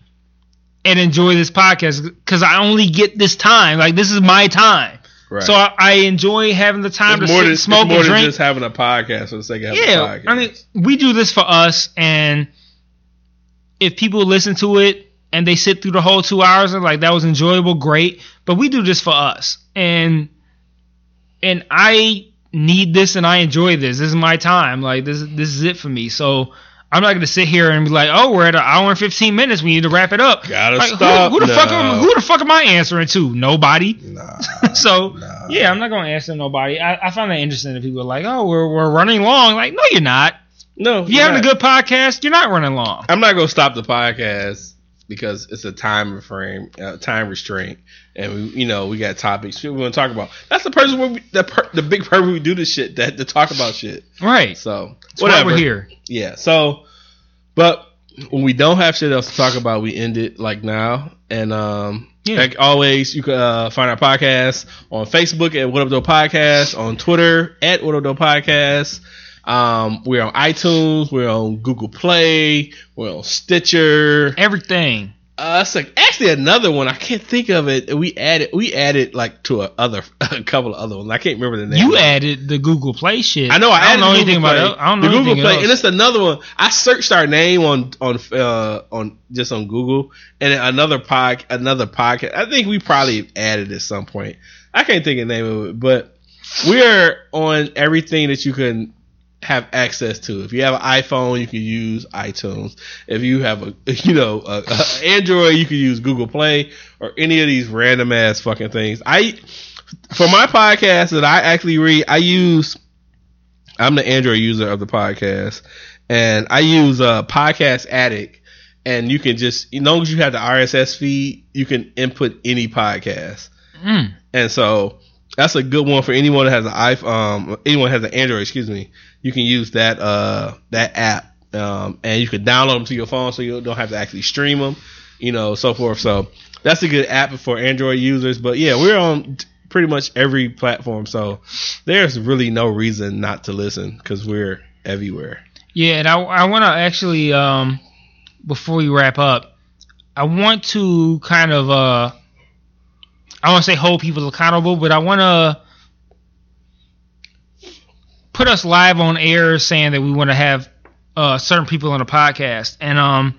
and enjoy this podcast because I only get this time. Like, this is my time. Right. So I, I enjoy having the time it's to sit, than, smoke and drink. It's more than just having a podcast for the sake of having yeah, a podcast. I mean, we do this for us, and if people listen to it and they sit through the whole two hours and like, that was enjoyable, great. But we do this for us. And and I need this and I enjoy this. This is my time. Like, this, this is it for me. So I'm not going to sit here and be like, oh, we're at an hour and fifteen minutes. We need to wrap it up. Gotta like, stop. Who, who, the no. fuck am, who the fuck am I answering to? Nobody. Nah, so, nah. yeah, I'm not going to answer nobody. I, I find that interesting that people are like, oh, we're we're running long. Like, no, you're not. No. If you're having not. a good podcast, you're not running long. I'm not going to stop the podcast because it's a time frame, uh, time restraint. And, we, you know, we got topics we want to talk about. That's the person where we, the, per, the big purpose we do this shit, that to talk about shit. Right. So, that's whatever. Why we're here. Yeah. So, but when we don't have shit else to talk about, we end it like now. And um, yeah. like always, you can uh, find our podcast on Facebook at What Up Though Podcast, on Twitter at What Up Though Podcast. Um, we're on iTunes, we're on Google Play, we're on Stitcher, everything. Uh, it's like actually another one I can't think of it. We added, we added like to a other, a couple of other ones. I can't remember the name. You added the Google Play shit. I know. I, I don't know Google anything Play. about it. I don't know the Google Play, else. And it's another one. I searched our name on on uh, on just on Google, and another pod, another podcast. I think we probably added at some point. I can't think of the name of it, but we are on everything that you can have access to. If you have an iPhone, you can use iTunes. If you have a, you know, a, a Android, you can use Google Play or any of these random ass fucking things. I, for my podcast that I actually read, I use, I'm the Android user of the podcast, and I use a uh, Podcast Addict, and you can just, as long as you have the R S S feed, you can input any podcast. Mm. And so that's a good one for anyone that has an iPhone, um, anyone that has an Android, excuse me. You can use that uh, that app, um, and you can download them to your phone so you don't have to actually stream them, you know, so forth. So that's a good app for Android users. But, yeah, we're on pretty much every platform, so there's really no reason not to listen because we're everywhere. Yeah, and I, I want to actually, um, before we wrap up, I want to kind of, uh, I want to say hold people accountable, but I want to put us live on air saying that we want to have uh, certain people on the podcast. And um,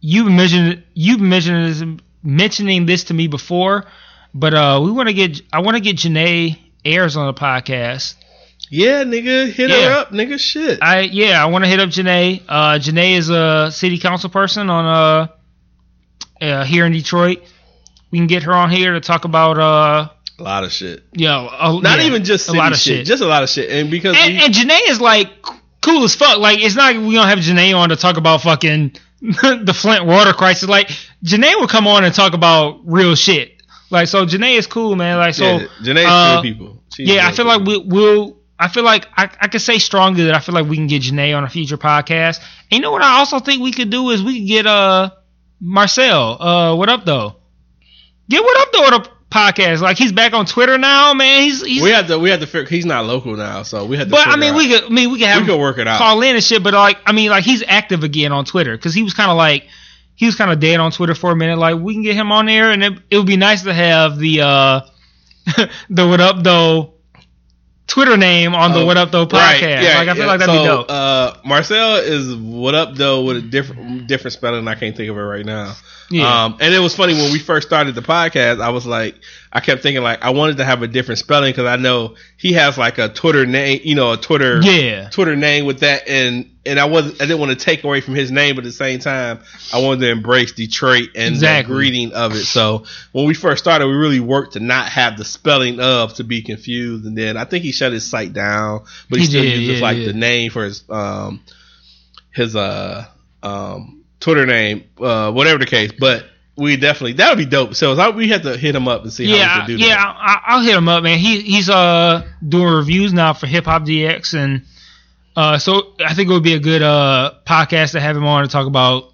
you've mentioned you've mentioned this, mentioning this to me before, but uh, we want to get I want to get Janeé Ayers on the podcast. Yeah, nigga, hit yeah. her up, nigga. Shit. I yeah, I want to hit up Janeé. Uh, Janeé is a city council person on uh, uh here in Detroit. We can get her on here to talk about uh. a lot of shit. Yeah, uh, not yeah, even just city a lot of shit, shit. Just a lot of shit. And because and, we, and Janeé is like cool as fuck. Like, it's not like we don't have Janeé on to talk about fucking the Flint water crisis. Like, Janeé will come on and talk about real shit. Like, so Janeé is cool, man. Like, so yeah, Janeé's uh, cool people. She's yeah, I feel, people. Like we, we'll, I feel like we'll. I feel like I could say strongly that I feel like we can get Janeé on a future podcast. And you know what? I also think we could do is we could get uh Marcel. Uh, what up though? Get what up though. To, podcast, like, he's back on Twitter now, man. He's, he's we have to we have to figure, he's not local now, so we have to. But I mean, we could, I mean, we could have we could work it out, call in and shit. But like, I mean, like, he's active again on Twitter because he was kind of like he was kind of dead on Twitter for a minute. Like, we can get him on there, and it, it would be nice to have the uh the what up though Twitter name on the um, What Up Though podcast. Right, yeah, like I feel yeah. like that'd so, be dope. Uh, Marcel is What Up Though with a different different spelling. I can't think of it right now. Yeah. Um, and it was funny when we first started the podcast. I was like, I kept thinking like I wanted to have a different spelling because I know he has like a Twitter name, you know, a Twitter yeah. Twitter name with that, and and I wasn't, I didn't want to take away from his name, but at the same time, I wanted to embrace Detroit and exactly. the greeting of it. So when we first started, we really worked to not have the spelling of to be confused, and then I think he shut his site down, but he, he still did, uses yeah, like yeah. the name for his um his uh um. Twitter name, uh, whatever the case, but we definitely, that would be dope. So we have to hit him up and see yeah, how we can do yeah, that. Yeah, I, I'll hit him up, man. He He's uh, doing reviews now for Hip Hop D X, and uh, so I think it would be a good uh, podcast to have him on to talk about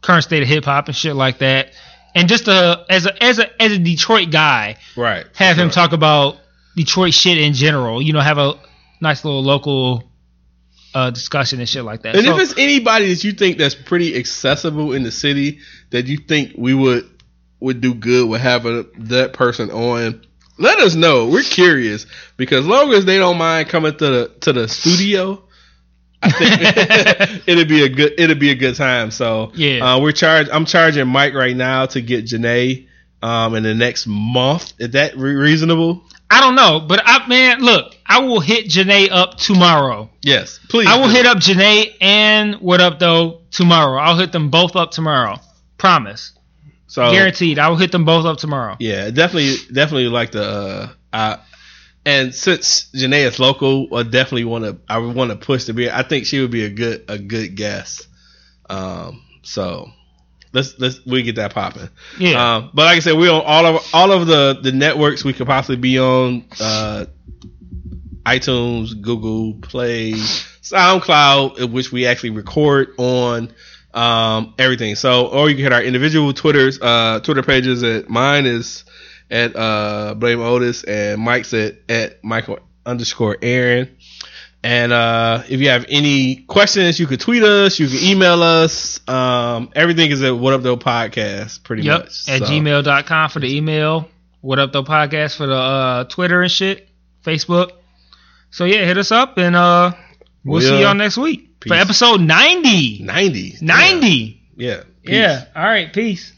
current state of hip hop and shit like that. And just uh, as a as a as a Detroit guy, right? Have him sure. talk about Detroit shit in general. You know, have a nice little local Uh, discussion and shit like that. And so, if it's anybody that you think that's pretty accessible in the city that you think we would would do good with having that person on, let us know. We're curious because as long as they don't mind coming to the to the studio, I think it'd be a good it'd be a good time. So yeah, uh, we're charged. I'm charging Mike right now to get Janeé um, in the next month. Is that re- reasonable? I don't know, but I man, look, I will hit Janeé up tomorrow. Yes, please. I will hit up Janeé and What Up Though tomorrow. I'll hit them both up tomorrow. Promise. So guaranteed, I will hit them both up tomorrow. Yeah, definitely, definitely like the. Uh, I, and since Janeé is local, I definitely want to. I want to push to be. I think she would be a good, a good guest. Um, so. Let's let's we get that popping. Yeah. Um, but like I said, we're on all of all of the, the networks we could possibly be on. Uh, iTunes, Google Play, SoundCloud, which we actually record on. Um, everything. So, or you can hit our individual Twitters, uh, Twitter pages. At mine is at uh, Blame Otis, and Mike's at at Michael underscore Aaron. And uh, if you have any questions, you could tweet us, you can email us. Um, everything is at What Up Though Podcast, pretty yep, much. At so. gmail dot com for the email, What Up Though Podcast for the uh, Twitter and shit, Facebook. So yeah, hit us up, and uh, we'll, we'll see y'all next week peace. For episode ninety. ninety. ninety. Yeah. Yeah. Peace. Yeah. All right. Peace.